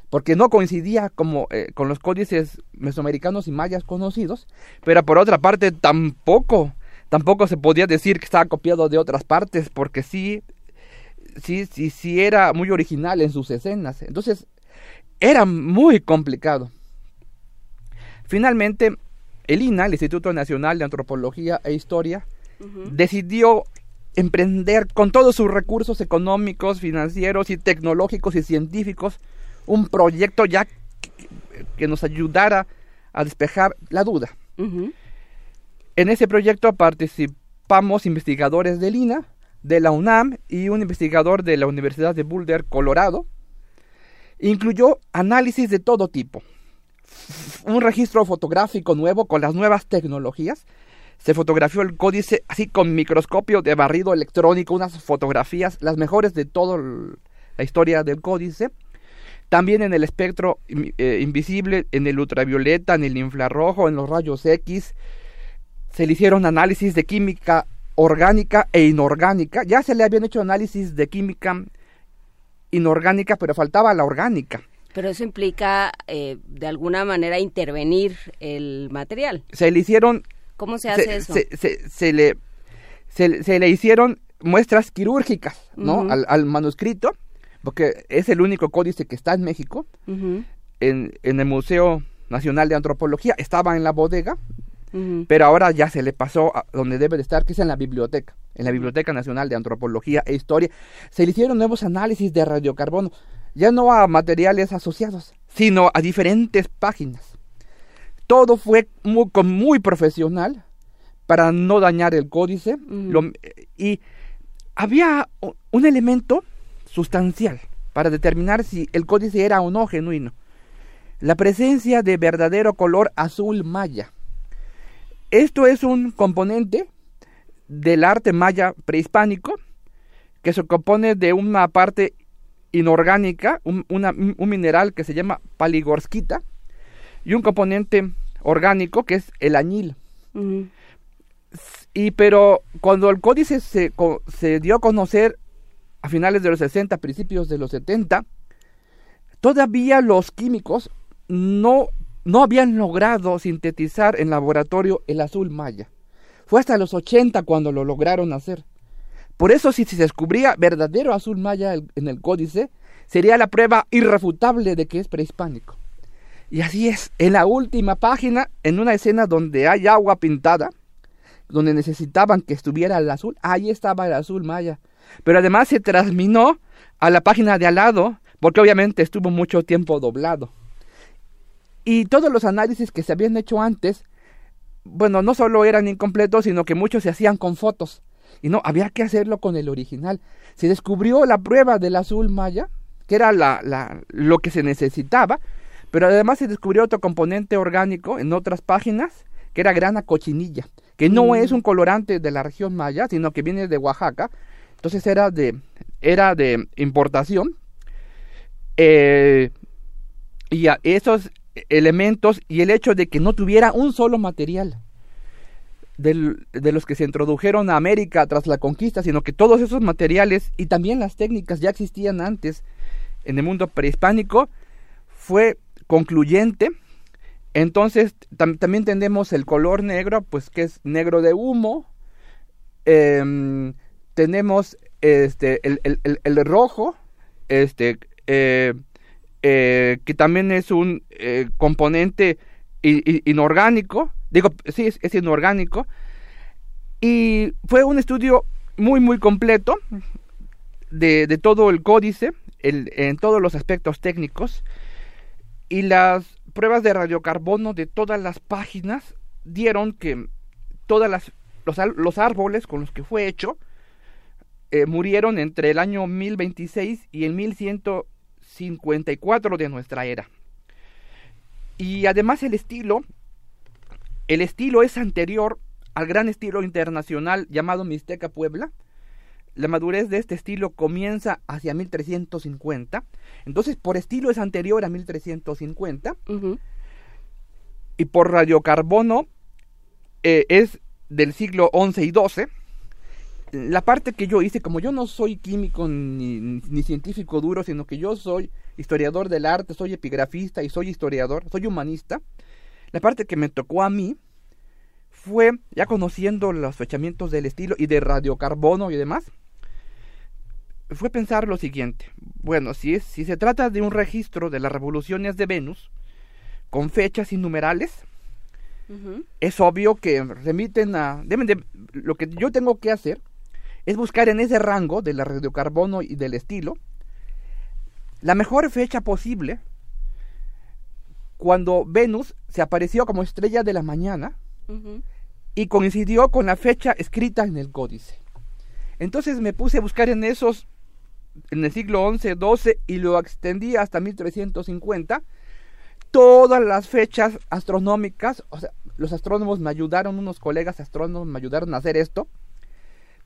porque no coincidía como, eh, con los códices mesoamericanos y mayas conocidos, pero por otra parte tampoco, tampoco se podía decir que estaba copiado de otras partes, porque sí, sí, sí, sí era muy original en sus escenas. Entonces, era muy complicado. Finalmente, el I N A H, el Instituto Nacional de Antropología e Historia, uh-huh. decidió emprender con todos sus recursos económicos, financieros y tecnológicos y científicos, un proyecto ya que nos ayudara a despejar la duda. Uh-huh. En ese proyecto participamos investigadores del I N A H, de la UNAM y un investigador de la Universidad de Boulder, Colorado. Incluyó análisis de todo tipo. Un registro fotográfico nuevo con las nuevas tecnologías. Se fotografió el códice así con microscopio de barrido electrónico, unas fotografías, las mejores de toda la historia del códice. También en el espectro eh, invisible, en el ultravioleta, en el infrarrojo, en los rayos X, se le hicieron análisis de química orgánica e inorgánica. Ya se le habían hecho análisis de química inorgánica, pero faltaba la orgánica. Pero eso implica, eh, de alguna manera, intervenir el material. Se le hicieron... ¿Cómo se hace se, eso? Se, se, se, le, se, se le hicieron muestras quirúrgicas, ¿no? Uh-huh. Al, al manuscrito, porque es el único códice que está en México, uh-huh. en, en el Museo Nacional de Antropología, estaba en la bodega, uh-huh. pero ahora ya se le pasó a donde debe de estar, que es en la biblioteca, en la Biblioteca Nacional de Antropología e Historia. Se le hicieron nuevos análisis de radiocarbono, ya no a materiales asociados, sino a diferentes páginas. Todo fue muy, muy profesional para no dañar el códice, uh-huh. lo, y había un elemento sustancial para determinar si el códice era o no genuino: la presencia de verdadero color azul maya. Esto es un componente del arte maya prehispánico que se compone de una parte inorgánica, un, una, un mineral que se llama paligorskita, y un componente orgánico que es el añil. Uh-huh. Y pero cuando el códice se, se dio a conocer a finales de los sesenta, principios de los setenta, todavía los químicos no, no habían logrado sintetizar en laboratorio el azul maya. Fue hasta los ochenta cuando lo lograron hacer. Por eso, si se descubría verdadero azul maya en el códice, sería la prueba irrefutable de que es prehispánico. Y así es, en la última página, en una escena donde hay agua pintada, donde necesitaban que estuviera el azul, ahí estaba el azul maya. Pero además se trasminó a la página de al lado, porque obviamente estuvo mucho tiempo doblado. Y todos los análisis que se habían hecho antes, bueno, no solo eran incompletos, sino que muchos se hacían con fotos. Y no, había que hacerlo con el original. Se descubrió la prueba del azul maya, que era la, la, lo que se necesitaba, pero además se descubrió otro componente orgánico en otras páginas, que era grana cochinilla, que no mm. es un colorante de la región maya, sino que viene de Oaxaca. Entonces era de, era de importación. Eh, y esos elementos y el hecho de que no tuviera un solo material del, de los que se introdujeron a América tras la conquista, sino que todos esos materiales y también las técnicas ya existían antes en el mundo prehispánico, fue concluyente. Entonces tam- también tenemos el color negro, pues que es negro de humo. Eh, tenemos este el, el, el, el rojo, este eh, eh, que también es un eh, componente i- i- inorgánico. Digo, sí, es, es inorgánico. Y fue un estudio muy, muy completo de, de todo el códice, el, en todos los aspectos técnicos. Y las pruebas de radiocarbono de todas las páginas dieron que todas las los, los árboles con los que fue hecho eh, murieron entre el año mil veintiséis y el mil ciento cincuenta y cuatro de nuestra era. Y además el estilo, el estilo es anterior al gran estilo internacional llamado Mixteca Puebla. La madurez de este estilo comienza hacia mil trescientos cincuenta. Entonces, por estilo es anterior a mil trescientos cincuenta. Uh-huh. Y por radiocarbono eh, es del siglo once y doce. La parte que yo hice, como yo no soy químico ni, ni científico duro, sino que yo soy historiador del arte, soy epigrafista y soy historiador, soy humanista. La parte que me tocó a mí fue, ya conociendo los fechamientos del estilo y de radiocarbono y demás, fue pensar lo siguiente: bueno, si, es, si se trata de un registro de las revoluciones de Venus con fechas y numerales, uh-huh. es obvio que remiten a deben de, lo que yo tengo que hacer es buscar en ese rango de la radiocarbono y del estilo la mejor fecha posible cuando Venus se apareció como estrella de la mañana, uh-huh. y coincidió con la fecha escrita en el códice. Entonces me puse a buscar en esos, en el siglo once, doce, y lo extendí hasta mil trescientos cincuenta, todas las fechas astronómicas. O sea, los astrónomos me ayudaron, unos colegas astrónomos me ayudaron a hacer esto.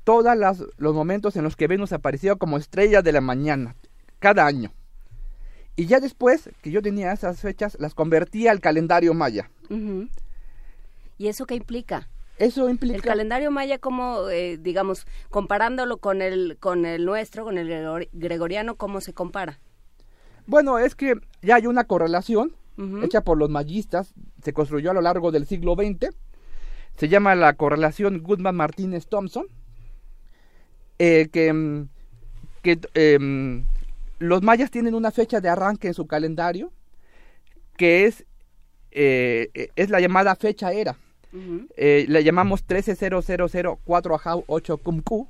Todas las, los momentos en los que Venus apareció como estrella de la mañana, cada año. Y ya después que yo tenía esas fechas, las convertí al calendario maya. Uh-huh. ¿Y eso qué implica? Eso implica... El calendario maya, como, eh, digamos, comparándolo con el, con el nuestro, con el gregoriano, ¿cómo se compara? Bueno, es que ya hay una correlación, uh-huh. hecha por los mayistas, se construyó a lo largo del siglo veinte, se llama la correlación Goodman-Martínez-Thompson, eh, que, que eh, los mayas tienen una fecha de arranque en su calendario, que es, eh, es la llamada fecha era. Uh-huh. eh, le llamamos trece mil cuatro Ajau ocho Cumcú,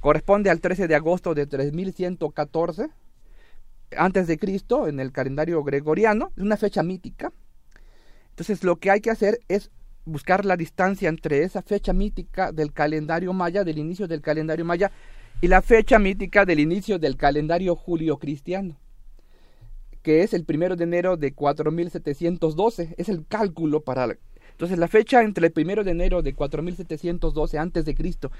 corresponde al trece de agosto de tres mil ciento catorce antes de Cristo en el calendario gregoriano, es una fecha mítica. Entonces lo que hay que hacer es buscar la distancia entre esa fecha mítica del calendario maya, del inicio del calendario maya, y la fecha mítica del inicio del calendario julio-cristiano, que es el primero de enero de cuatro mil setecientos doce, es el cálculo para... La... Entonces la fecha entre el primero de enero de cuatro mil setecientos doce antes de Cristo,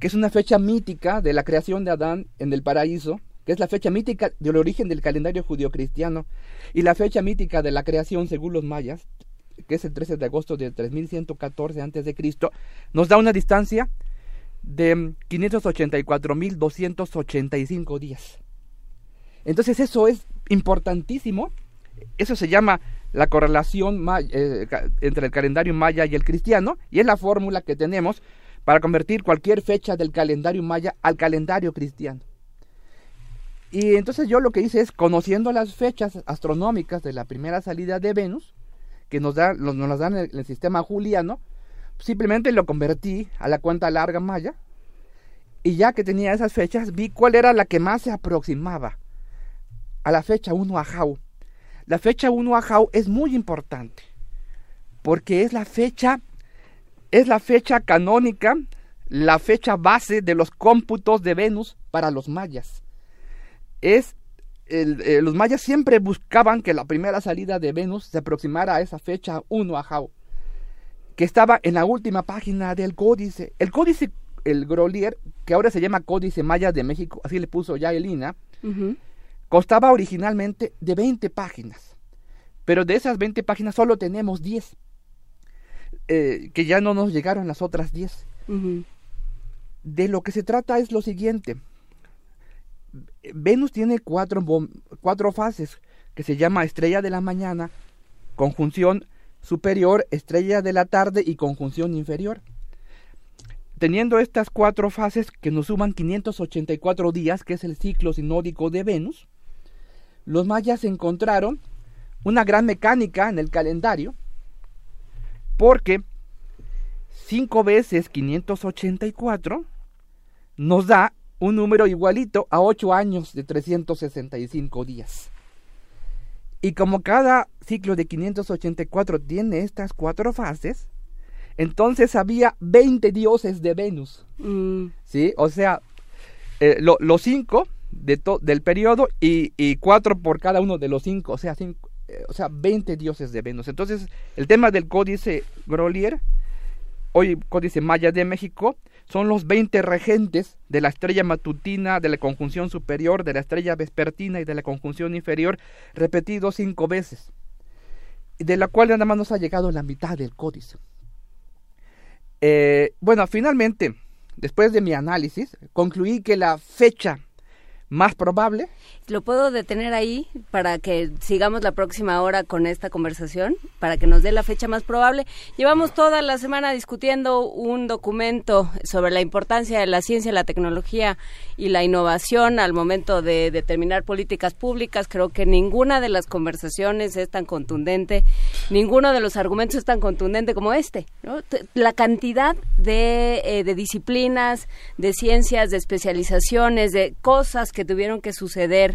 que es una fecha mítica de la creación de Adán en el paraíso, que es la fecha mítica del origen del calendario judío-cristiano, y la fecha mítica de la creación según los mayas, que es el trece de agosto de tres mil ciento catorce antes de Cristo, nos da una distancia de quinientos ochenta y cuatro mil doscientos ochenta y cinco días. Entonces eso es importantísimo, eso se llama la correlación maya, eh, entre el calendario maya y el cristiano, y es la fórmula que tenemos para convertir cualquier fecha del calendario maya al calendario cristiano. Y entonces yo lo que hice es, conociendo las fechas astronómicas de la primera salida de Venus, que nos, da, nos, nos las dan en el, el sistema juliano, simplemente lo convertí a la cuenta larga maya, y ya que tenía esas fechas, vi cuál era la que más se aproximaba a la fecha uno Ajau. La fecha uno Ajau es muy importante, porque es la fecha... es la fecha canónica, la fecha base de los cómputos de Venus para los mayas. Es, el, eh, los mayas siempre buscaban que la primera salida de Venus se aproximara a esa fecha uno Ajau, que estaba en la última página del códice. El códice, el Grolier, que ahora se llama Códice Maya de México, así le puso ya el I N A H, uh-huh, constaba originalmente de veinte páginas, pero de esas veinte páginas solo tenemos diez. Eh, que ya no nos llegaron las otras diez. Uh-huh. De lo que se trata es lo siguiente: Venus tiene cuatro, cuatro fases, que se llama estrella de la mañana, conjunción superior, estrella de la tarde y conjunción inferior. Teniendo estas cuatro fases que nos suman quinientos ochenta y cuatro días, que es el ciclo sinódico de Venus, los mayas encontraron una gran mecánica en el calendario, porque cinco veces quinientos ochenta y cuatro nos da un número igualito a ocho años de trescientos sesenta y cinco días. Y como cada ciclo de quinientos ochenta y cuatro tiene estas cuatro fases, entonces había veinte dioses de Venus. Mm. ¿Sí? O sea, eh, lo, los cinco de to- del periodo y, y cuatro por cada uno de los cinco, o sea, cinco. O sea, veinte dioses de Venus. Entonces, el tema del Códice Grolier, hoy Códice Maya de México, son los veinte regentes de la estrella matutina, de la conjunción superior, de la estrella vespertina y de la conjunción inferior, repetidos cinco veces, de la cual nada más nos ha llegado la mitad del códice. Eh, bueno, finalmente, después de mi análisis, concluí que la fecha más probable. ¿Lo puedo detener ahí para que sigamos la próxima hora con esta conversación? Para que nos dé la fecha más probable. Llevamos toda la semana discutiendo un documento sobre la importancia de la ciencia, la tecnología y la innovación al momento de determinar políticas públicas. Creo que ninguna de las conversaciones es tan contundente, ninguno de los argumentos es tan contundente como este, ¿no? La cantidad de, eh, de disciplinas, de ciencias, de especializaciones, de cosas que tuvieron que suceder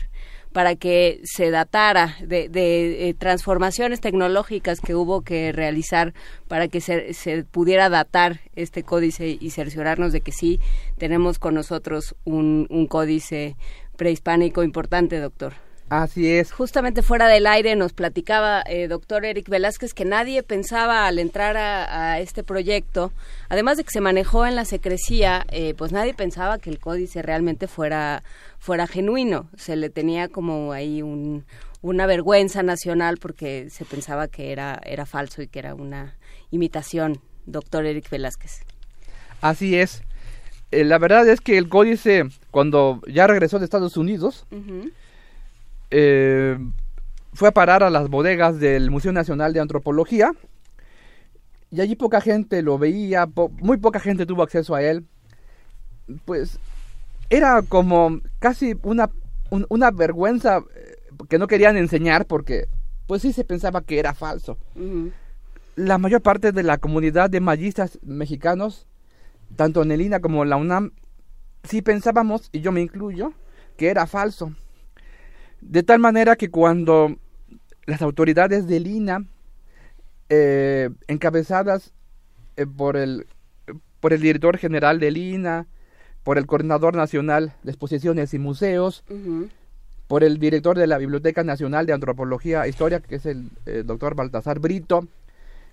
para que se datara de, de eh, transformaciones tecnológicas que hubo que realizar para que se, se pudiera datar este códice y cerciorarnos de que sí tenemos con nosotros un, un códice prehispánico importante, doctor. Así es. Justamente fuera del aire nos platicaba eh, doctor Eric Velázquez que nadie pensaba al entrar a, a este proyecto, además de que se manejó en la secrecía, eh, pues nadie pensaba que el códice realmente fuera, fuera genuino. Se le tenía como ahí un, una vergüenza nacional porque se pensaba que era, era falso y que era una imitación, doctor Eric Velázquez. Así es. Eh, la verdad es que el códice, cuando ya regresó de Estados Unidos... Uh-huh. Eh, fue a parar a las bodegas del Museo Nacional de Antropología y allí poca gente lo veía, po- muy poca gente tuvo acceso a él. Pues era como casi una, un, una vergüenza que no querían enseñar porque pues sí se pensaba que era falso. Uh-huh. La mayor parte de la comunidad de mayistas mexicanos, tanto en el I N A H como en la UNAM, sí pensábamos, y yo me incluyo, que era falso. De tal manera que cuando las autoridades del I N A H, eh, encabezadas eh, por el por el director general del I N A H, por el coordinador nacional de exposiciones y museos, uh-huh, por el director de la Biblioteca Nacional de Antropología e Historia, que es el, el doctor Baltasar Brito,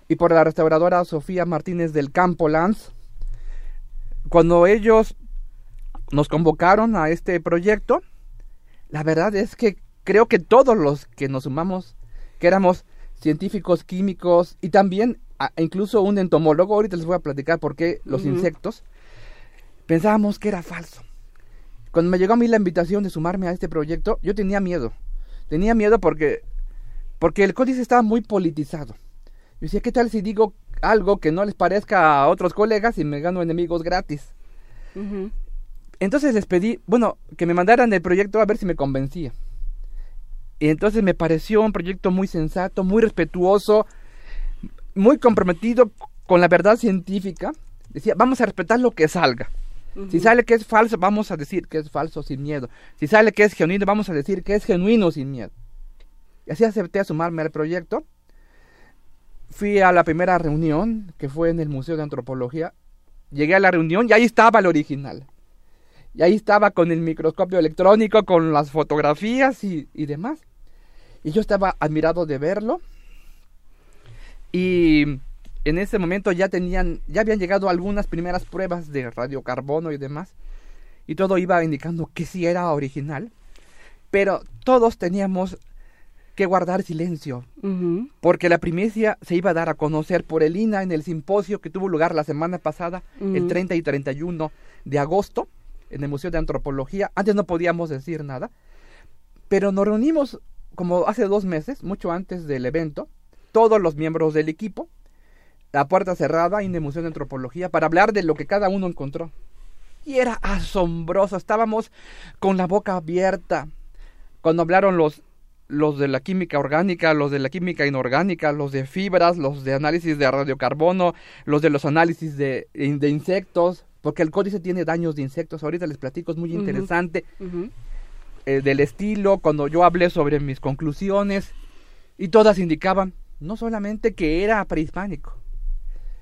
y por la restauradora Sofía Martínez del Campo Lanz, cuando ellos nos convocaron a este proyecto, la verdad es que creo que todos los que nos sumamos, que éramos científicos, químicos y también a, incluso un entomólogo, ahorita les voy a platicar por qué los uh-huh. insectos, pensábamos que era falso. Cuando me llegó a mí la invitación de sumarme a este proyecto, yo tenía miedo. Tenía miedo porque, porque el códice estaba muy politizado. Yo decía, ¿qué tal si digo algo que no les parezca a otros colegas y me gano enemigos gratis? Uh-huh. Entonces les pedí, bueno, que me mandaran el proyecto a ver si me convencía. Y entonces me pareció un proyecto muy sensato, muy respetuoso, muy comprometido con la verdad científica. Decía, vamos a respetar lo que salga. Uh-huh. Si sale que es falso, vamos a decir que es falso sin miedo. Si sale que es genuino, vamos a decir que es genuino sin miedo. Y así acepté a sumarme al proyecto. Fui a la primera reunión, que fue en el Museo de Antropología. Llegué a la reunión y ahí estaba el original. Y ahí estaba con el microscopio electrónico, con las fotografías y, y demás. Y yo estaba admirado de verlo. Y en ese momento ya tenían, ya habían llegado algunas primeras pruebas de radiocarbono y demás. Y todo iba indicando que sí era original. Pero todos teníamos que guardar silencio, uh-huh, porque la primicia se iba a dar a conocer por el I N A H en el simposio que tuvo lugar la semana pasada, uh-huh, el treinta y treinta y uno de agosto, en el Museo de Antropología. Antes no podíamos decir nada, pero nos reunimos como hace dos meses, mucho antes del evento, todos los miembros del equipo, a puerta cerrada en el Museo de Antropología, para hablar de lo que cada uno encontró. Y era asombroso, estábamos con la boca abierta cuando hablaron los los de la química orgánica, los de la química inorgánica, los de fibras, los de análisis de radiocarbono, los de los análisis de, de insectos, porque el códice tiene daños de insectos, ahorita les platico, es muy uh-huh. interesante, uh-huh. eh, del estilo, cuando yo hablé sobre mis conclusiones, y todas indicaban, no solamente que era prehispánico,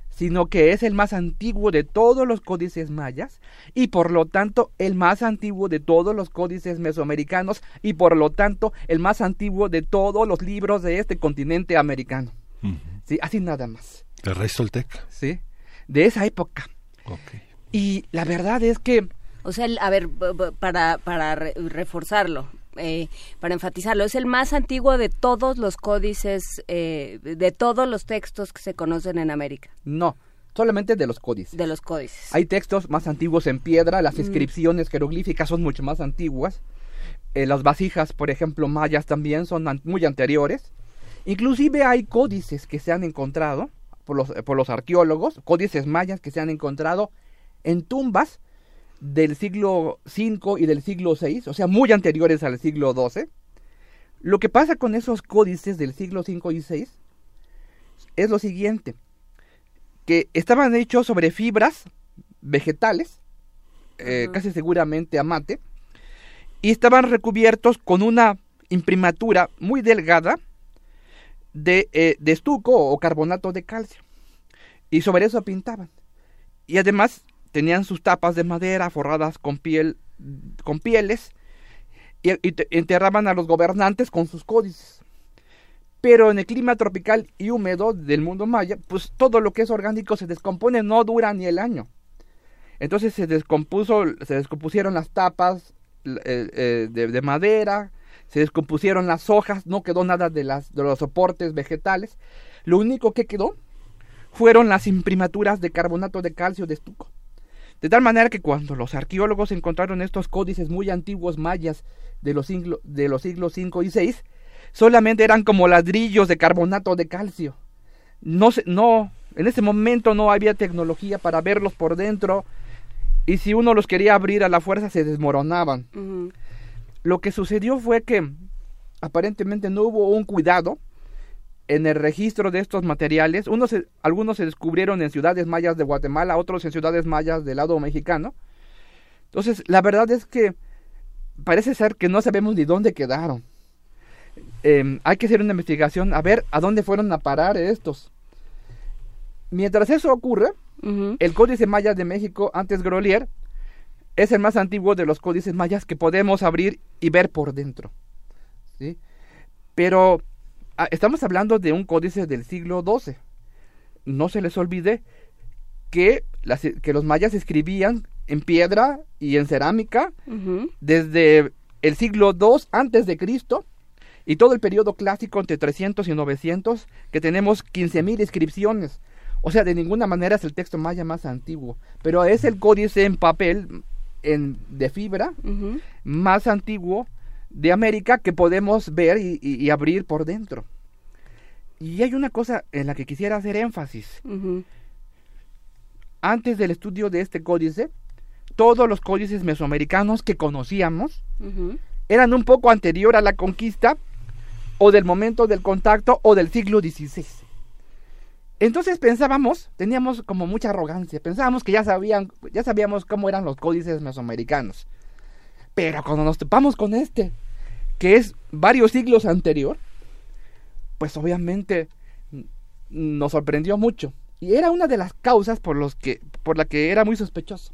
sino que es el más antiguo de todos los códices mayas, y por lo tanto el más antiguo de todos los códices mesoamericanos, y por lo tanto el más antiguo de todos los libros de este continente americano. Uh-huh. Sí, así nada más. El rey Tolteca. Sí, de esa época. Okay. Y la verdad es que... O sea, a ver, para, para re- reforzarlo... Eh, para enfatizarlo, es el más antiguo de todos los códices, eh, de todos los textos que se conocen en América. No, solamente de los códices. De los códices. Hay textos más antiguos en piedra, las inscripciones mm. jeroglíficas son mucho más antiguas. Eh, las vasijas, por ejemplo, mayas también son an- muy anteriores. Inclusive hay códices que se han encontrado por los, por los arqueólogos, códices mayas que se han encontrado en tumbas del siglo cinco y del siglo seis, o sea, muy anteriores al siglo doce. Lo que pasa con esos códices del siglo cinco y seis es lo siguiente, que estaban hechos sobre fibras vegetales, eh, uh-huh. casi seguramente amate, y estaban recubiertos con una imprimatura muy delgada de, eh, de estuco o carbonato de calcio, y sobre eso pintaban, y además tenían sus tapas de madera forradas con piel, con pieles, y, y enterraban a los gobernantes con sus códices. Pero en el clima tropical y húmedo del mundo maya, pues todo lo que es orgánico se descompone, no dura ni el año. Entonces se descompuso, se descompusieron las tapas eh, eh, de, de madera, se descompusieron las hojas, no quedó nada de, las, de los soportes vegetales. Lo único que quedó fueron las imprimaturas de carbonato de calcio de estuco. De tal manera que cuando los arqueólogos encontraron estos códices muy antiguos mayas de los, siglo, de los siglos cinco y seis, solamente eran como ladrillos de carbonato de calcio. No, se, no, en ese momento no había tecnología para verlos por dentro, y si uno los quería abrir a la fuerza se desmoronaban. Uh-huh. Lo que sucedió fue que aparentemente no hubo un cuidado en el registro de estos materiales. Unos se, algunos se descubrieron en ciudades mayas de Guatemala, otros en ciudades mayas del lado mexicano. Entonces, la verdad es que parece ser que no sabemos ni dónde quedaron. Eh, hay que hacer una investigación, a ver a dónde fueron a parar estos. Mientras eso ocurre, uh-huh. el Códice Maya de México, antes Grolier, es el más antiguo de los códices mayas que podemos abrir y ver por dentro. ¿Sí? Pero a, estamos hablando de un códice del siglo doce. No se les olvide que, las, que los mayas escribían en piedra y en cerámica uh-huh. desde el siglo segundo antes de Cristo. Y todo el periodo clásico entre trescientos y novecientos, que tenemos quince mil inscripciones. O sea, de ninguna manera es el texto maya más antiguo. Pero es el códice en papel, en, de fibra, uh-huh. más antiguo de América que podemos ver y, y, y abrir por dentro. Y hay una cosa en la que quisiera hacer énfasis. Uh-huh. Antes del estudio de este códice, todos los códices mesoamericanos que conocíamos uh-huh. eran un poco anterior a la conquista, o del momento del contacto, o del siglo dieciséis. Entonces pensábamos, teníamos como mucha arrogancia, pensábamos que ya sabían, ya sabíamos cómo eran los códices mesoamericanos. Pero cuando nos topamos con este, que es varios siglos anterior, pues obviamente nos sorprendió mucho. Y era una de las causas por los que, por la que era muy sospechoso.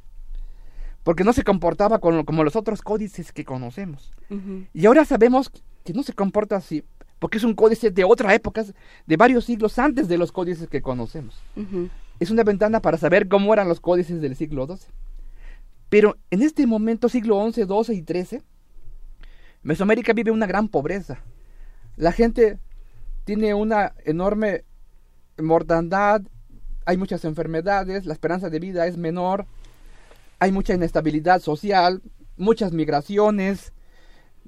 Porque no se comportaba con, como los otros códices que conocemos. Uh-huh. Y ahora sabemos que no se comporta así, porque es un códice de otra época, de varios siglos antes de los códices que conocemos. Uh-huh. Es una ventana para saber cómo eran los códices del siglo doce. Pero en este momento, siglo once, doce y trece, Mesoamérica vive una gran pobreza. La gente tiene una enorme mortandad, hay muchas enfermedades, la esperanza de vida es menor, hay mucha inestabilidad social, muchas migraciones.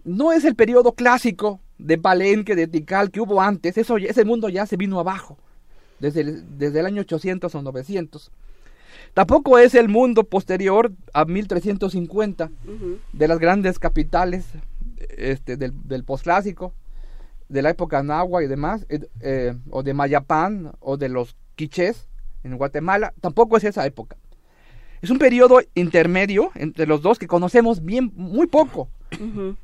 No es el periodo clásico de Palenque, de Tikal, que hubo antes. Eso, ese mundo ya se vino abajo, desde el, desde el año ochocientos o novecientos. Tampoco es el mundo posterior a mil trescientos cincuenta, uh-huh. de las grandes capitales este, del, del posclásico, de la época náhuatl y demás, eh, eh, o de Mayapán, o de los quichés en Guatemala. Tampoco es esa época. Es un periodo intermedio entre los dos que conocemos bien, muy poco. Uh-huh.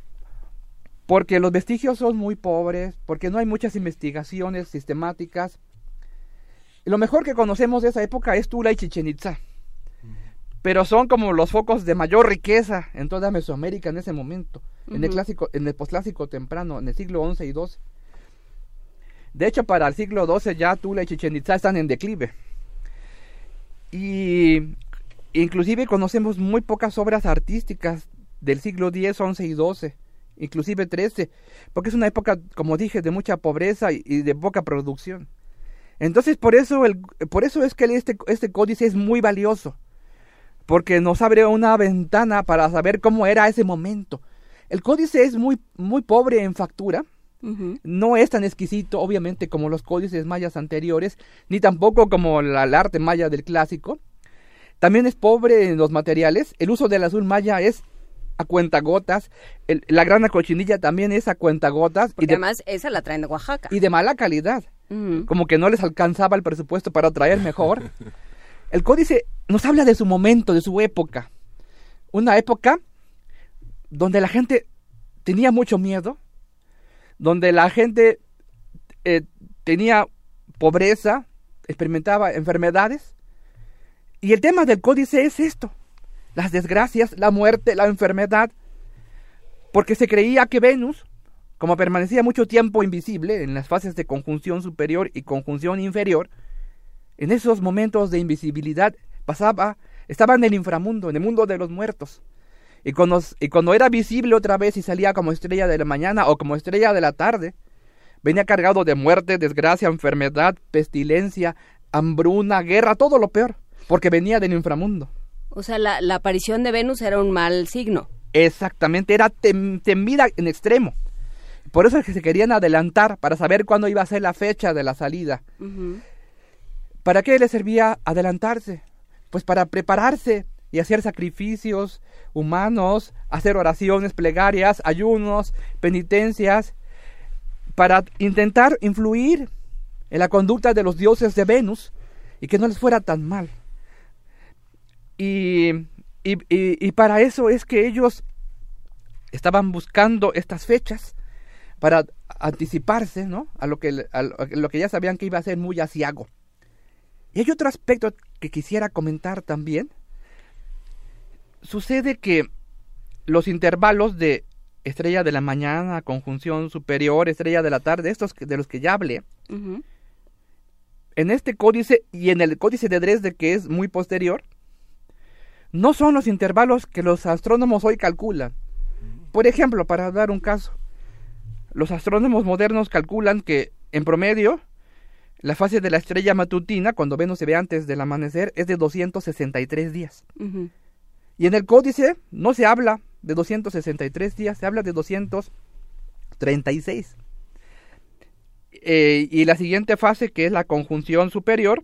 Porque los vestigios son muy pobres, porque no hay muchas investigaciones sistemáticas. Lo mejor que conocemos de esa época es Tula y Chichén Itzá. Uh-huh. Pero son como los focos de mayor riqueza en toda Mesoamérica en ese momento, uh-huh. en el clásico, en el posclásico temprano, en el siglo once y doce. De hecho, para el siglo doce ya Tula y Chichén Itzá están en declive. Y inclusive conocemos muy pocas obras artísticas del siglo diez, once y doce, inclusive trece, porque es una época, como dije, de mucha pobreza y, y de poca producción. Entonces, por eso, el, por eso es que este, este códice es muy valioso, porque nos abre una ventana para saber cómo era ese momento. El códice es muy, muy pobre en factura, uh-huh. no es tan exquisito, obviamente, como los códices mayas anteriores, ni tampoco como la, el arte maya del clásico. También es pobre en los materiales. El uso del azul maya es a cuentagotas. El, la grana cochinilla también es a cuentagotas. Porque y de, además esa la traen de Oaxaca. Y de mala calidad. Uh-huh. Como que no les alcanzaba el presupuesto para traer mejor. El códice nos habla de su momento, de su época. Una época donde la gente tenía mucho miedo. Donde la gente eh, tenía pobreza, experimentaba enfermedades. Y el tema del códice es esto, las desgracias, la muerte, la enfermedad, porque se creía que Venus, como permanecía mucho tiempo invisible en las fases de conjunción superior y conjunción inferior, en esos momentos de invisibilidad pasaba, estaba en el inframundo, en el mundo de los muertos, y cuando, y cuando era visible otra vez y salía como estrella de la mañana o como estrella de la tarde, venía cargado de muerte, desgracia, enfermedad, pestilencia, hambruna, guerra, todo lo peor. Porque venía del inframundo. O sea, la, la aparición de Venus era un mal signo. Exactamente, era tem, temida en extremo. Por eso es que se querían adelantar, para saber cuándo iba a ser la fecha de la salida. Uh-huh. ¿Para qué les servía adelantarse? Pues para prepararse y hacer sacrificios humanos, hacer oraciones, plegarias, ayunos, penitencias, para intentar influir en la conducta de los dioses de Venus y que no les fuera tan mal. Y, y, y, y para eso es que ellos estaban buscando estas fechas, para anticiparse, ¿no?, a lo que, a lo que ya sabían que iba a ser muy aciago. Y hay otro aspecto que quisiera comentar también. Sucede que los intervalos de estrella de la mañana, conjunción superior, estrella de la tarde, estos de los que ya hablé, uh-huh, en este códice y en el códice de Dresde, que es muy posterior, no son los intervalos que los astrónomos hoy calculan. Por ejemplo, para dar un caso, los astrónomos modernos calculan que, en promedio, la fase de la estrella matutina, cuando Venus se ve antes del amanecer, es de doscientos sesenta y tres días. Uh-huh. Y en el códice no se habla de doscientos sesenta y tres días, se habla de doscientos treinta y seis. Eh, y la siguiente fase, que es la conjunción superior,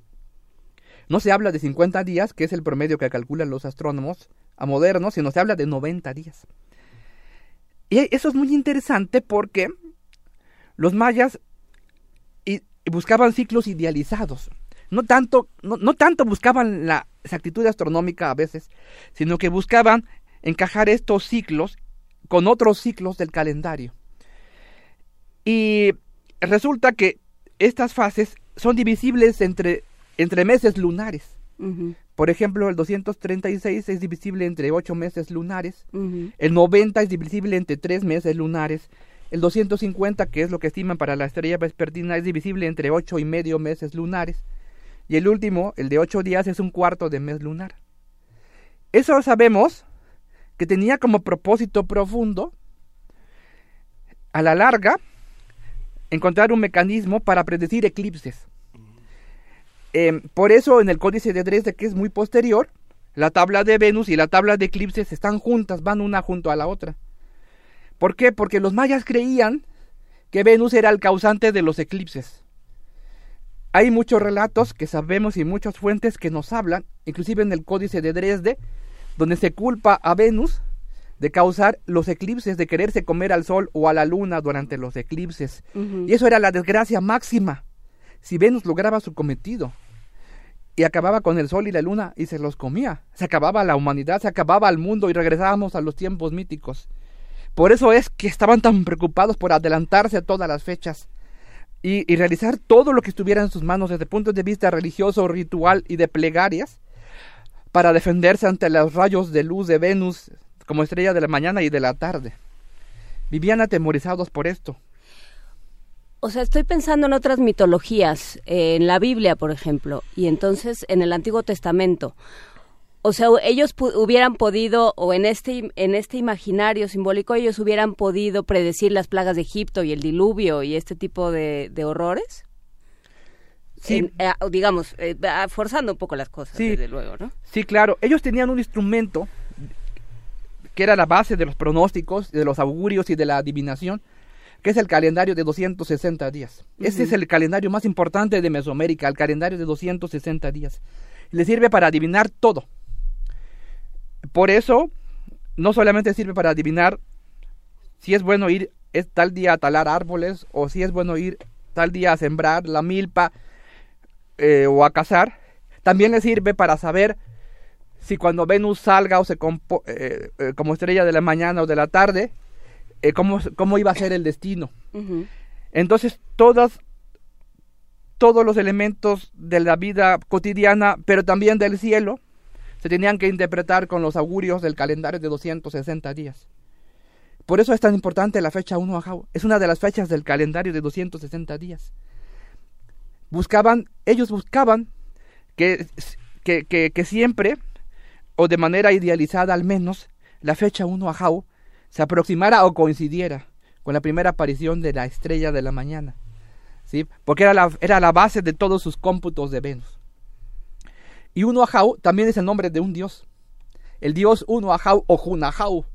no se habla de cincuenta días, que es el promedio que calculan los astrónomos a modernos, sino se habla de noventa días. Y eso es muy interesante porque los mayas y, y buscaban ciclos idealizados. No tanto, no, no tanto buscaban la exactitud astronómica a veces, sino que buscaban encajar estos ciclos con otros ciclos del calendario. Y resulta que estas fases son divisibles entre, entre meses lunares. Uh-huh. Por ejemplo, el doscientos treinta y seis es divisible entre ocho meses lunares, uh-huh, el noventa es divisible entre tres meses lunares, el doscientos cincuenta, que es lo que estiman para la estrella vespertina, es divisible entre ocho y medio meses lunares, y el último, el de ocho días, es un cuarto de mes lunar. Eso sabemos que tenía como propósito profundo, a la larga, encontrar un mecanismo para predecir eclipses. Eh, por eso en el códice de Dresde, que es muy posterior, la tabla de Venus y la tabla de eclipses están juntas, van una junto a la otra. ¿Por qué? Porque los mayas creían que Venus era el causante de los eclipses. Hay muchos relatos que sabemos y muchas fuentes que nos hablan, inclusive en el códice de Dresde, donde se culpa a Venus de causar los eclipses, de quererse comer al sol o a la luna durante los eclipses. Uh-huh. Y eso era la desgracia máxima, si Venus lograba su cometido y acababa con el sol y la luna y se los comía. Se acababa la humanidad, se acababa el mundo y regresábamos a los tiempos míticos. Por eso es que estaban tan preocupados por adelantarse a todas las fechas y, y realizar todo lo que estuviera en sus manos desde puntos de vista religioso, ritual y de plegarias para defenderse ante los rayos de luz de Venus como estrella de la mañana y de la tarde. Vivían atemorizados por esto. O sea, estoy pensando en otras mitologías, eh, en la Biblia, por ejemplo, y entonces en el Antiguo Testamento. O sea, ellos pu- hubieran podido, o en este, en este imaginario simbólico, ellos hubieran podido predecir las plagas de Egipto y el diluvio y este tipo de, de horrores. Sí. En, eh, digamos, eh, forzando un poco las cosas, sí, desde luego, ¿no? Sí, claro. Ellos tenían un instrumento que era la base de los pronósticos, de los augurios y de la adivinación, que es el calendario de doscientos sesenta días. Uh-huh. Ese es el calendario más importante de Mesoamérica, el calendario de doscientos sesenta días. Le sirve para adivinar todo. Por eso, no solamente sirve para adivinar si es bueno ir es tal día a talar árboles, o si es bueno ir tal día a sembrar la milpa eh, o a cazar. También le sirve para saber si cuando Venus salga o se compo- eh, eh, como estrella de la mañana o de la tarde, Eh, cómo, cómo iba a ser el destino. Uh-huh. Entonces, todas, todos los elementos de la vida cotidiana, pero también del cielo, se tenían que interpretar con los augurios del calendario de doscientos sesenta días. Por eso es tan importante la fecha uno Ajau. Es una de las fechas del calendario de doscientos sesenta días. Buscaban, ellos buscaban que, que, que, que siempre, o de manera idealizada al menos, la fecha uno Ajau se aproximara o coincidiera con la primera aparición de la estrella de la mañana, ¿sí? Porque era la, era la base de todos sus cómputos de Venus. Y Uno Ajau también es el nombre de un dios, el dios Uno Ajau o Junajau,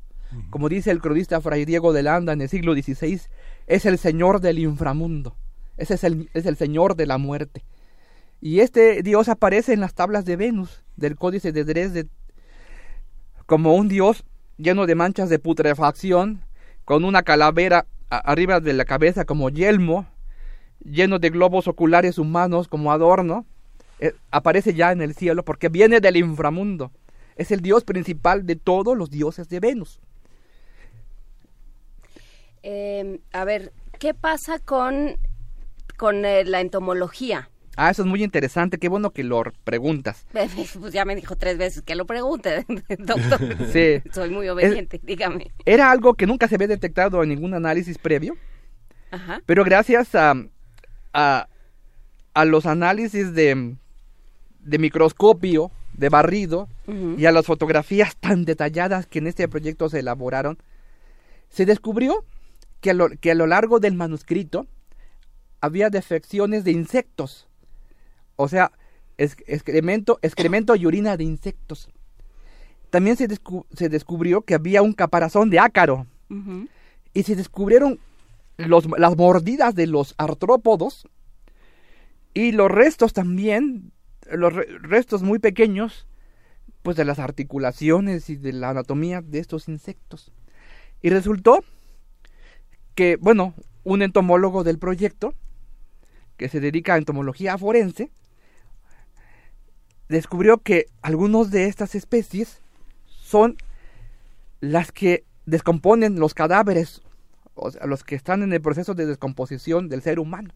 como dice el cronista Fray Diego de Landa en el siglo dieciséis, es el señor del inframundo, ese es el, es el señor de la muerte. Y este dios aparece en las tablas de Venus del códice de Dresde, como un dios lleno de manchas de putrefacción, con una calavera arriba de la cabeza como yelmo, lleno de globos oculares humanos como adorno, eh, aparece ya en el cielo porque viene del inframundo. Es el dios principal de todos los dioses de Venus. Eh, a ver, ¿qué pasa con, con eh, la entomología? Ah, eso es muy interesante, qué bueno que lo preguntas. Pues ya me dijo tres veces que lo pregunte, doctor. Sí. Soy muy obediente, es, dígame. Era algo que nunca se había detectado en ningún análisis previo. Ajá. Pero gracias a, a, a los análisis de, de microscopio, de barrido, uh-huh, y a las fotografías tan detalladas que en este proyecto se elaboraron, se descubrió que a lo, que a lo largo del manuscrito había defecciones de insectos. O sea, excremento, excremento y orina de insectos. También se, descu- se descubrió que había un caparazón de ácaro. Uh-huh. Y se descubrieron los, las mordidas de los artrópodos. Y los restos también, los re- restos muy pequeños, pues de las articulaciones y de la anatomía de estos insectos. Y resultó que, bueno, un entomólogo del proyecto, que se dedica a entomología forense, descubrió que algunos de estas especies son las que descomponen los cadáveres, o sea, los que están en el proceso de descomposición del ser humano.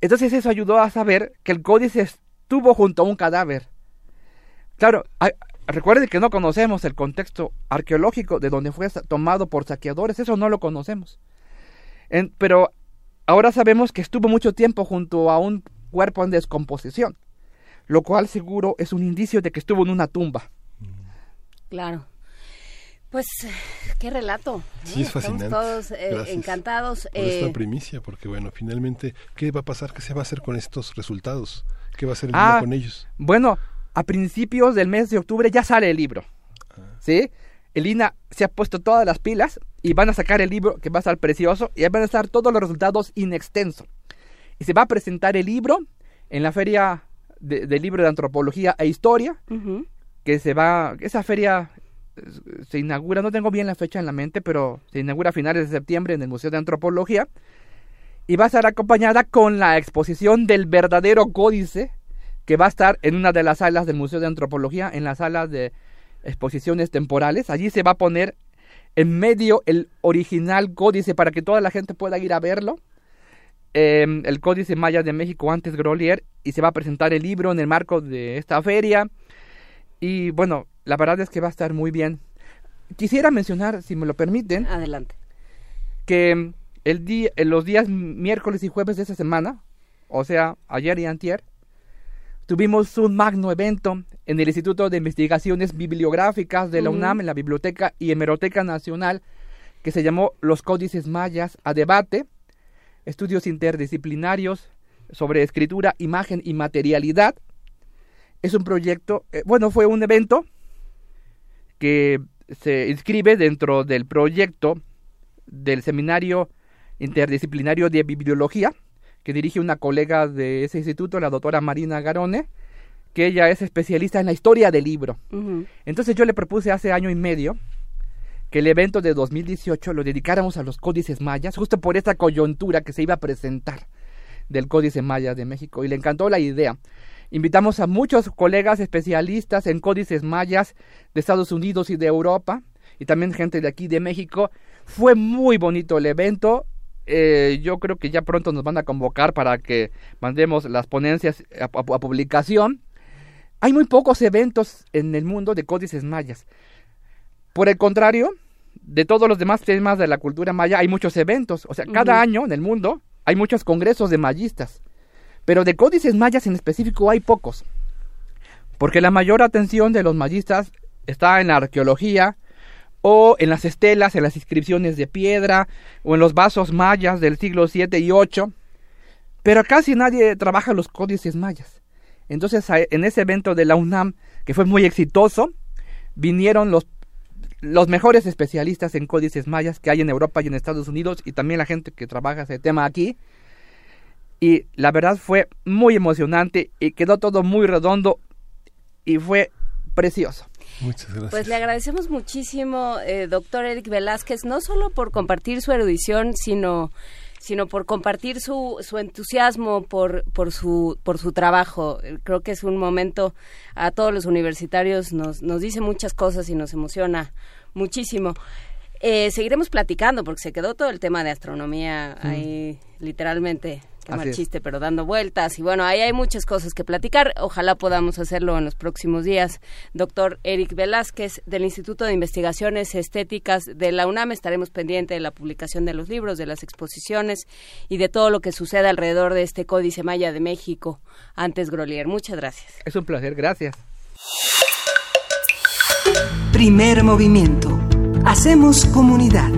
Entonces eso ayudó a saber que el códice estuvo junto a un cadáver. Claro, hay, recuerden que no conocemos el contexto arqueológico de donde fue tomado por saqueadores, eso no lo conocemos. En, pero ahora sabemos que estuvo mucho tiempo junto a un cuerpo en descomposición, lo cual seguro es un indicio de que estuvo en una tumba. Claro. Pues, qué relato. Sí, es fascinante. Estamos todos eh, encantados. Por eh... esta primicia, porque bueno, finalmente, ¿qué va a pasar? ¿Qué se va a hacer con estos resultados? ¿Qué va a hacer el ah, libro con ellos? Bueno, a principios del mes de octubre ya sale el libro. Ah. ¿Sí? El I N A H se ha puesto todas las pilas y van a sacar el libro que va a estar precioso y ahí van a estar todos los resultados in extenso. Y se va a presentar el libro en la Feria de, de Libro de Antropología e Historia, uh-huh, que se va, esa feria se inaugura, no tengo bien la fecha en la mente, pero se inaugura a finales de septiembre en el Museo de Antropología y va a estar acompañada con la exposición del verdadero códice que va a estar en una de las salas del Museo de Antropología, en la sala de exposiciones temporales. Allí se va a poner en medio el original códice para que toda la gente pueda ir a verlo, eh, el Códice Maya de México antes Grolier, y se va a presentar el libro en el marco de esta feria y bueno, la verdad es que va a estar muy bien. Quisiera mencionar, si me lo permiten, adelante, que el día, los días miércoles y jueves de esta semana, o sea, ayer y antier, tuvimos un magno evento en el Instituto de Investigaciones Bibliográficas de la UNAM, en la Biblioteca y Hemeroteca Nacional, que se llamó Los Códices Mayas a Debate, Estudios Interdisciplinarios sobre Escritura, Imagen y Materialidad. Es un proyecto, eh, bueno, fue un evento que se inscribe dentro del proyecto del Seminario Interdisciplinario de Bibliología, que dirige una colega de ese instituto, la doctora Marina Garone, que ella es especialista en la historia del libro. Uh-huh. Entonces yo le propuse hace año y medio que el evento de dos mil dieciocho lo dedicáramos a los códices mayas, justo por esta coyuntura que se iba a presentar del Códice Maya de México, y le encantó la idea. Invitamos a muchos colegas especialistas en códices mayas de Estados Unidos y de Europa, y también gente de aquí de México. Fue muy bonito el evento. Eh, yo creo que ya pronto nos van a convocar para que mandemos las ponencias a, a, a publicación. Hay muy pocos eventos en el mundo de códices mayas. Por el contrario, de todos los demás temas de la cultura maya hay muchos eventos. O sea, cada uh-huh. año en el mundo hay muchos congresos de mayistas, pero de códices mayas en específico hay pocos, porque la mayor atención de los mayistas está en la arqueología, o en las estelas, en las inscripciones de piedra, o en los vasos mayas del siglo siete y ocho, pero casi nadie trabaja los códices mayas. Entonces, en ese evento de la UNAM, que fue muy exitoso, vinieron los, los mejores especialistas en códices mayas que hay en Europa y en Estados Unidos, y también la gente que trabaja ese tema aquí, y la verdad fue muy emocionante, y quedó todo muy redondo, y fue precioso. Muchas gracias. Pues le agradecemos muchísimo, eh, doctor Eric Velázquez, no solo por compartir su erudición, sino... sino por compartir su, su entusiasmo por, por su por su trabajo. Creo que es un momento, a todos los universitarios nos, nos dice muchas cosas y nos emociona muchísimo. Eh, seguiremos platicando porque se quedó todo el tema de astronomía sí. ahí literalmente, que mal chiste, pero dando vueltas. Y bueno, ahí hay muchas cosas que platicar. Ojalá podamos hacerlo en los próximos días. Doctor Eric Velázquez, del Instituto de Investigaciones Estéticas de la UNAM. Estaremos pendientes de la publicación de los libros, de las exposiciones y de todo lo que suceda alrededor de este Códice Maya de México, antes Grolier. Muchas gracias. Es un placer, gracias. Primer movimiento. Hacemos comunidad.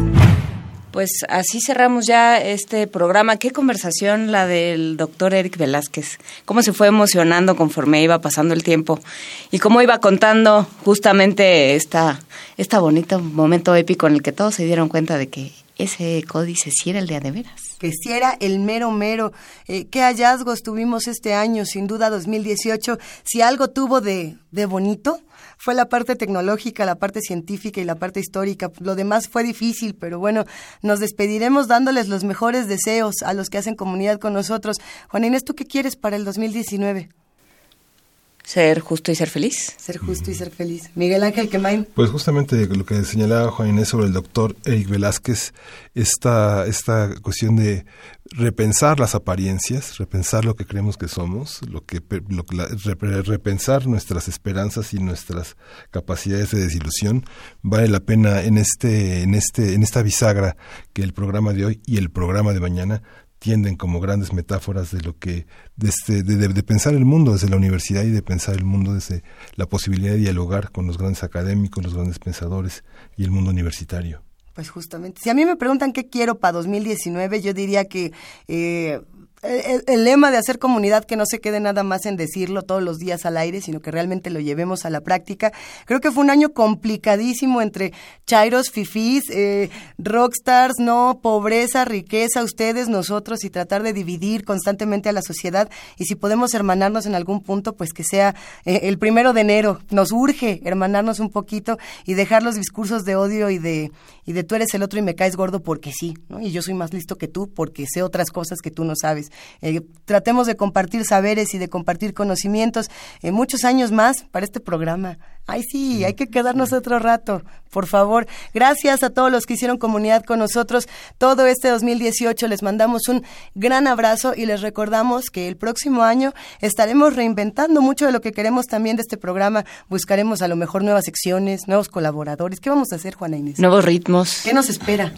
Pues así cerramos ya este programa. Qué conversación la del doctor Eric Velázquez. Cómo se fue emocionando conforme iba pasando el tiempo y cómo iba contando justamente esta, esta bonito momento épico en el que todos se dieron cuenta de que ese códice sí era el de veras. Que sí era el mero mero. Eh, qué hallazgos tuvimos este año, sin duda dos mil dieciocho. Si algo tuvo de, de bonito... fue la parte tecnológica, la parte científica y la parte histórica. Lo demás fue difícil, pero bueno, nos despediremos dándoles los mejores deseos a los que hacen comunidad con nosotros. Juana Inés, ¿tú qué quieres para el dos mil diecinueve? Ser justo y ser feliz. Ser justo y ser feliz. Miguel Ángel Quemain. Pues justamente lo que señalaba Juana Inés sobre el doctor Eric Velázquez, esta, esta cuestión de repensar las apariencias, repensar lo que creemos que somos, lo que, lo, la, repensar nuestras esperanzas y nuestras capacidades de desilusión. Vale la pena en este, en este, en esta bisagra que el programa de hoy y el programa de mañana tienden como grandes metáforas de lo que de, este, de, de pensar el mundo desde la universidad y de pensar el mundo desde la posibilidad de dialogar con los grandes académicos, los grandes pensadores y el mundo universitario. Pues justamente, si a mí me preguntan qué quiero para dos mil diecinueve, yo diría que eh, el, el lema de hacer comunidad, que no se quede nada más en decirlo todos los días al aire, sino que realmente lo llevemos a la práctica. Creo que fue un año complicadísimo entre chairos, fifís, eh, rockstars, no, pobreza, riqueza, ustedes, nosotros, y tratar de dividir constantemente a la sociedad. Y si podemos hermanarnos en algún punto, pues que sea eh, el primero de enero. Nos urge hermanarnos un poquito y dejar los discursos de odio y de, y de tú eres el otro y me caes gordo porque sí, ¿no? Y yo soy más listo que tú porque sé otras cosas que tú no sabes. Eh, tratemos de compartir saberes y de compartir conocimientos. Eh, muchos años más para este programa. Ay, sí, hay que quedarnos otro rato, por favor. Gracias a todos los que hicieron comunidad con nosotros todo este dos mil dieciocho. Les mandamos un gran abrazo y les recordamos que el próximo año estaremos reinventando mucho de lo que queremos también de este programa. Buscaremos a lo mejor nuevas secciones, nuevos colaboradores. ¿Qué vamos a hacer, Juana Inés? Nuevos ritmos. ¿Qué nos espera?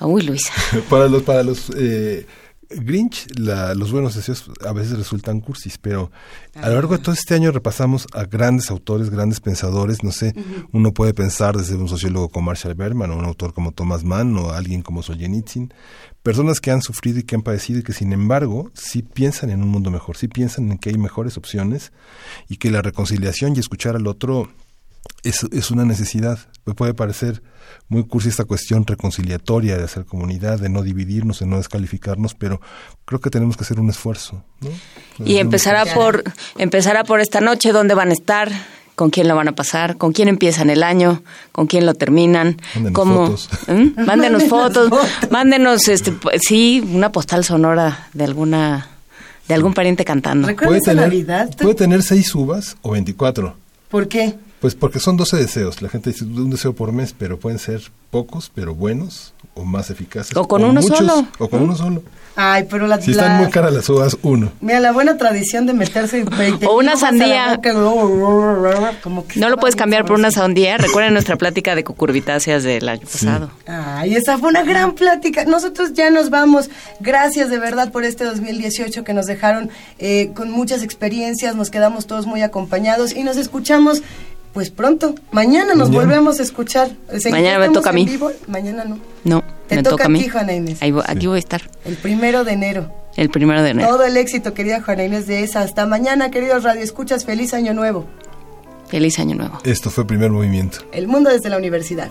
Uy, Luisa. Para los... Para los eh... Grinch, la, los buenos deseos a veces resultan cursis, pero a lo largo de todo este año repasamos a grandes autores, grandes pensadores, no sé, uh-huh. Uno puede pensar desde un sociólogo como Marshall Berman, o un autor como Thomas Mann, o alguien como Solzhenitsyn, personas que han sufrido y que han padecido y que sin embargo sí piensan en un mundo mejor, sí piensan en que hay mejores opciones y que la reconciliación y escuchar al otro es, es una necesidad. Me puede parecer muy cursi esta cuestión reconciliatoria de hacer comunidad, de no dividirnos, de no descalificarnos, pero creo que tenemos que hacer un esfuerzo, ¿no? Y empezará por, empezará por esta noche, dónde van a estar, con quién la van a pasar, con quién empiezan el año, con quién lo terminan. Mándenos cómo, fotos. ¿Eh? Mándenos fotos, mándenos, este, sí, una postal sonora de alguna, de algún pariente cantando. ¿Puede tener, puede tener seis uvas o veinticuatro. ¿Por qué? Pues porque son doce deseos. La gente dice un deseo por mes, pero pueden ser pocos, pero buenos o más eficaces. O con o uno muchos, solo. O con ¿Eh? uno solo. Ay, pero la... Si la, están muy caras las uvas, uno. Mira, la buena tradición de meterse... veinte o una sandía. Boca, como que no lo puedes cambiar por una sandía. Recuerden nuestra plática de cucurbitáceas del año sí. pasado. Ay, esa fue una gran plática. Nosotros ya nos vamos. Gracias de verdad por este dos mil dieciocho que nos dejaron eh, con muchas experiencias. Nos quedamos todos muy acompañados y nos escuchamos... Pues pronto, mañana nos mañana. volvemos a escuchar. Seguiremos mañana me toca a mí. Vivo. Mañana no. No, Te me toca a mí. Te toca a ti, Juana Inés. Ahí voy, sí. Aquí voy a estar. El primero de enero. El primero de enero. Todo el éxito, querida Juana Inés de esa. Hasta mañana, queridos radioescuchas. Feliz Año Nuevo. Feliz Año Nuevo. Esto fue Primer Movimiento. El mundo desde la universidad.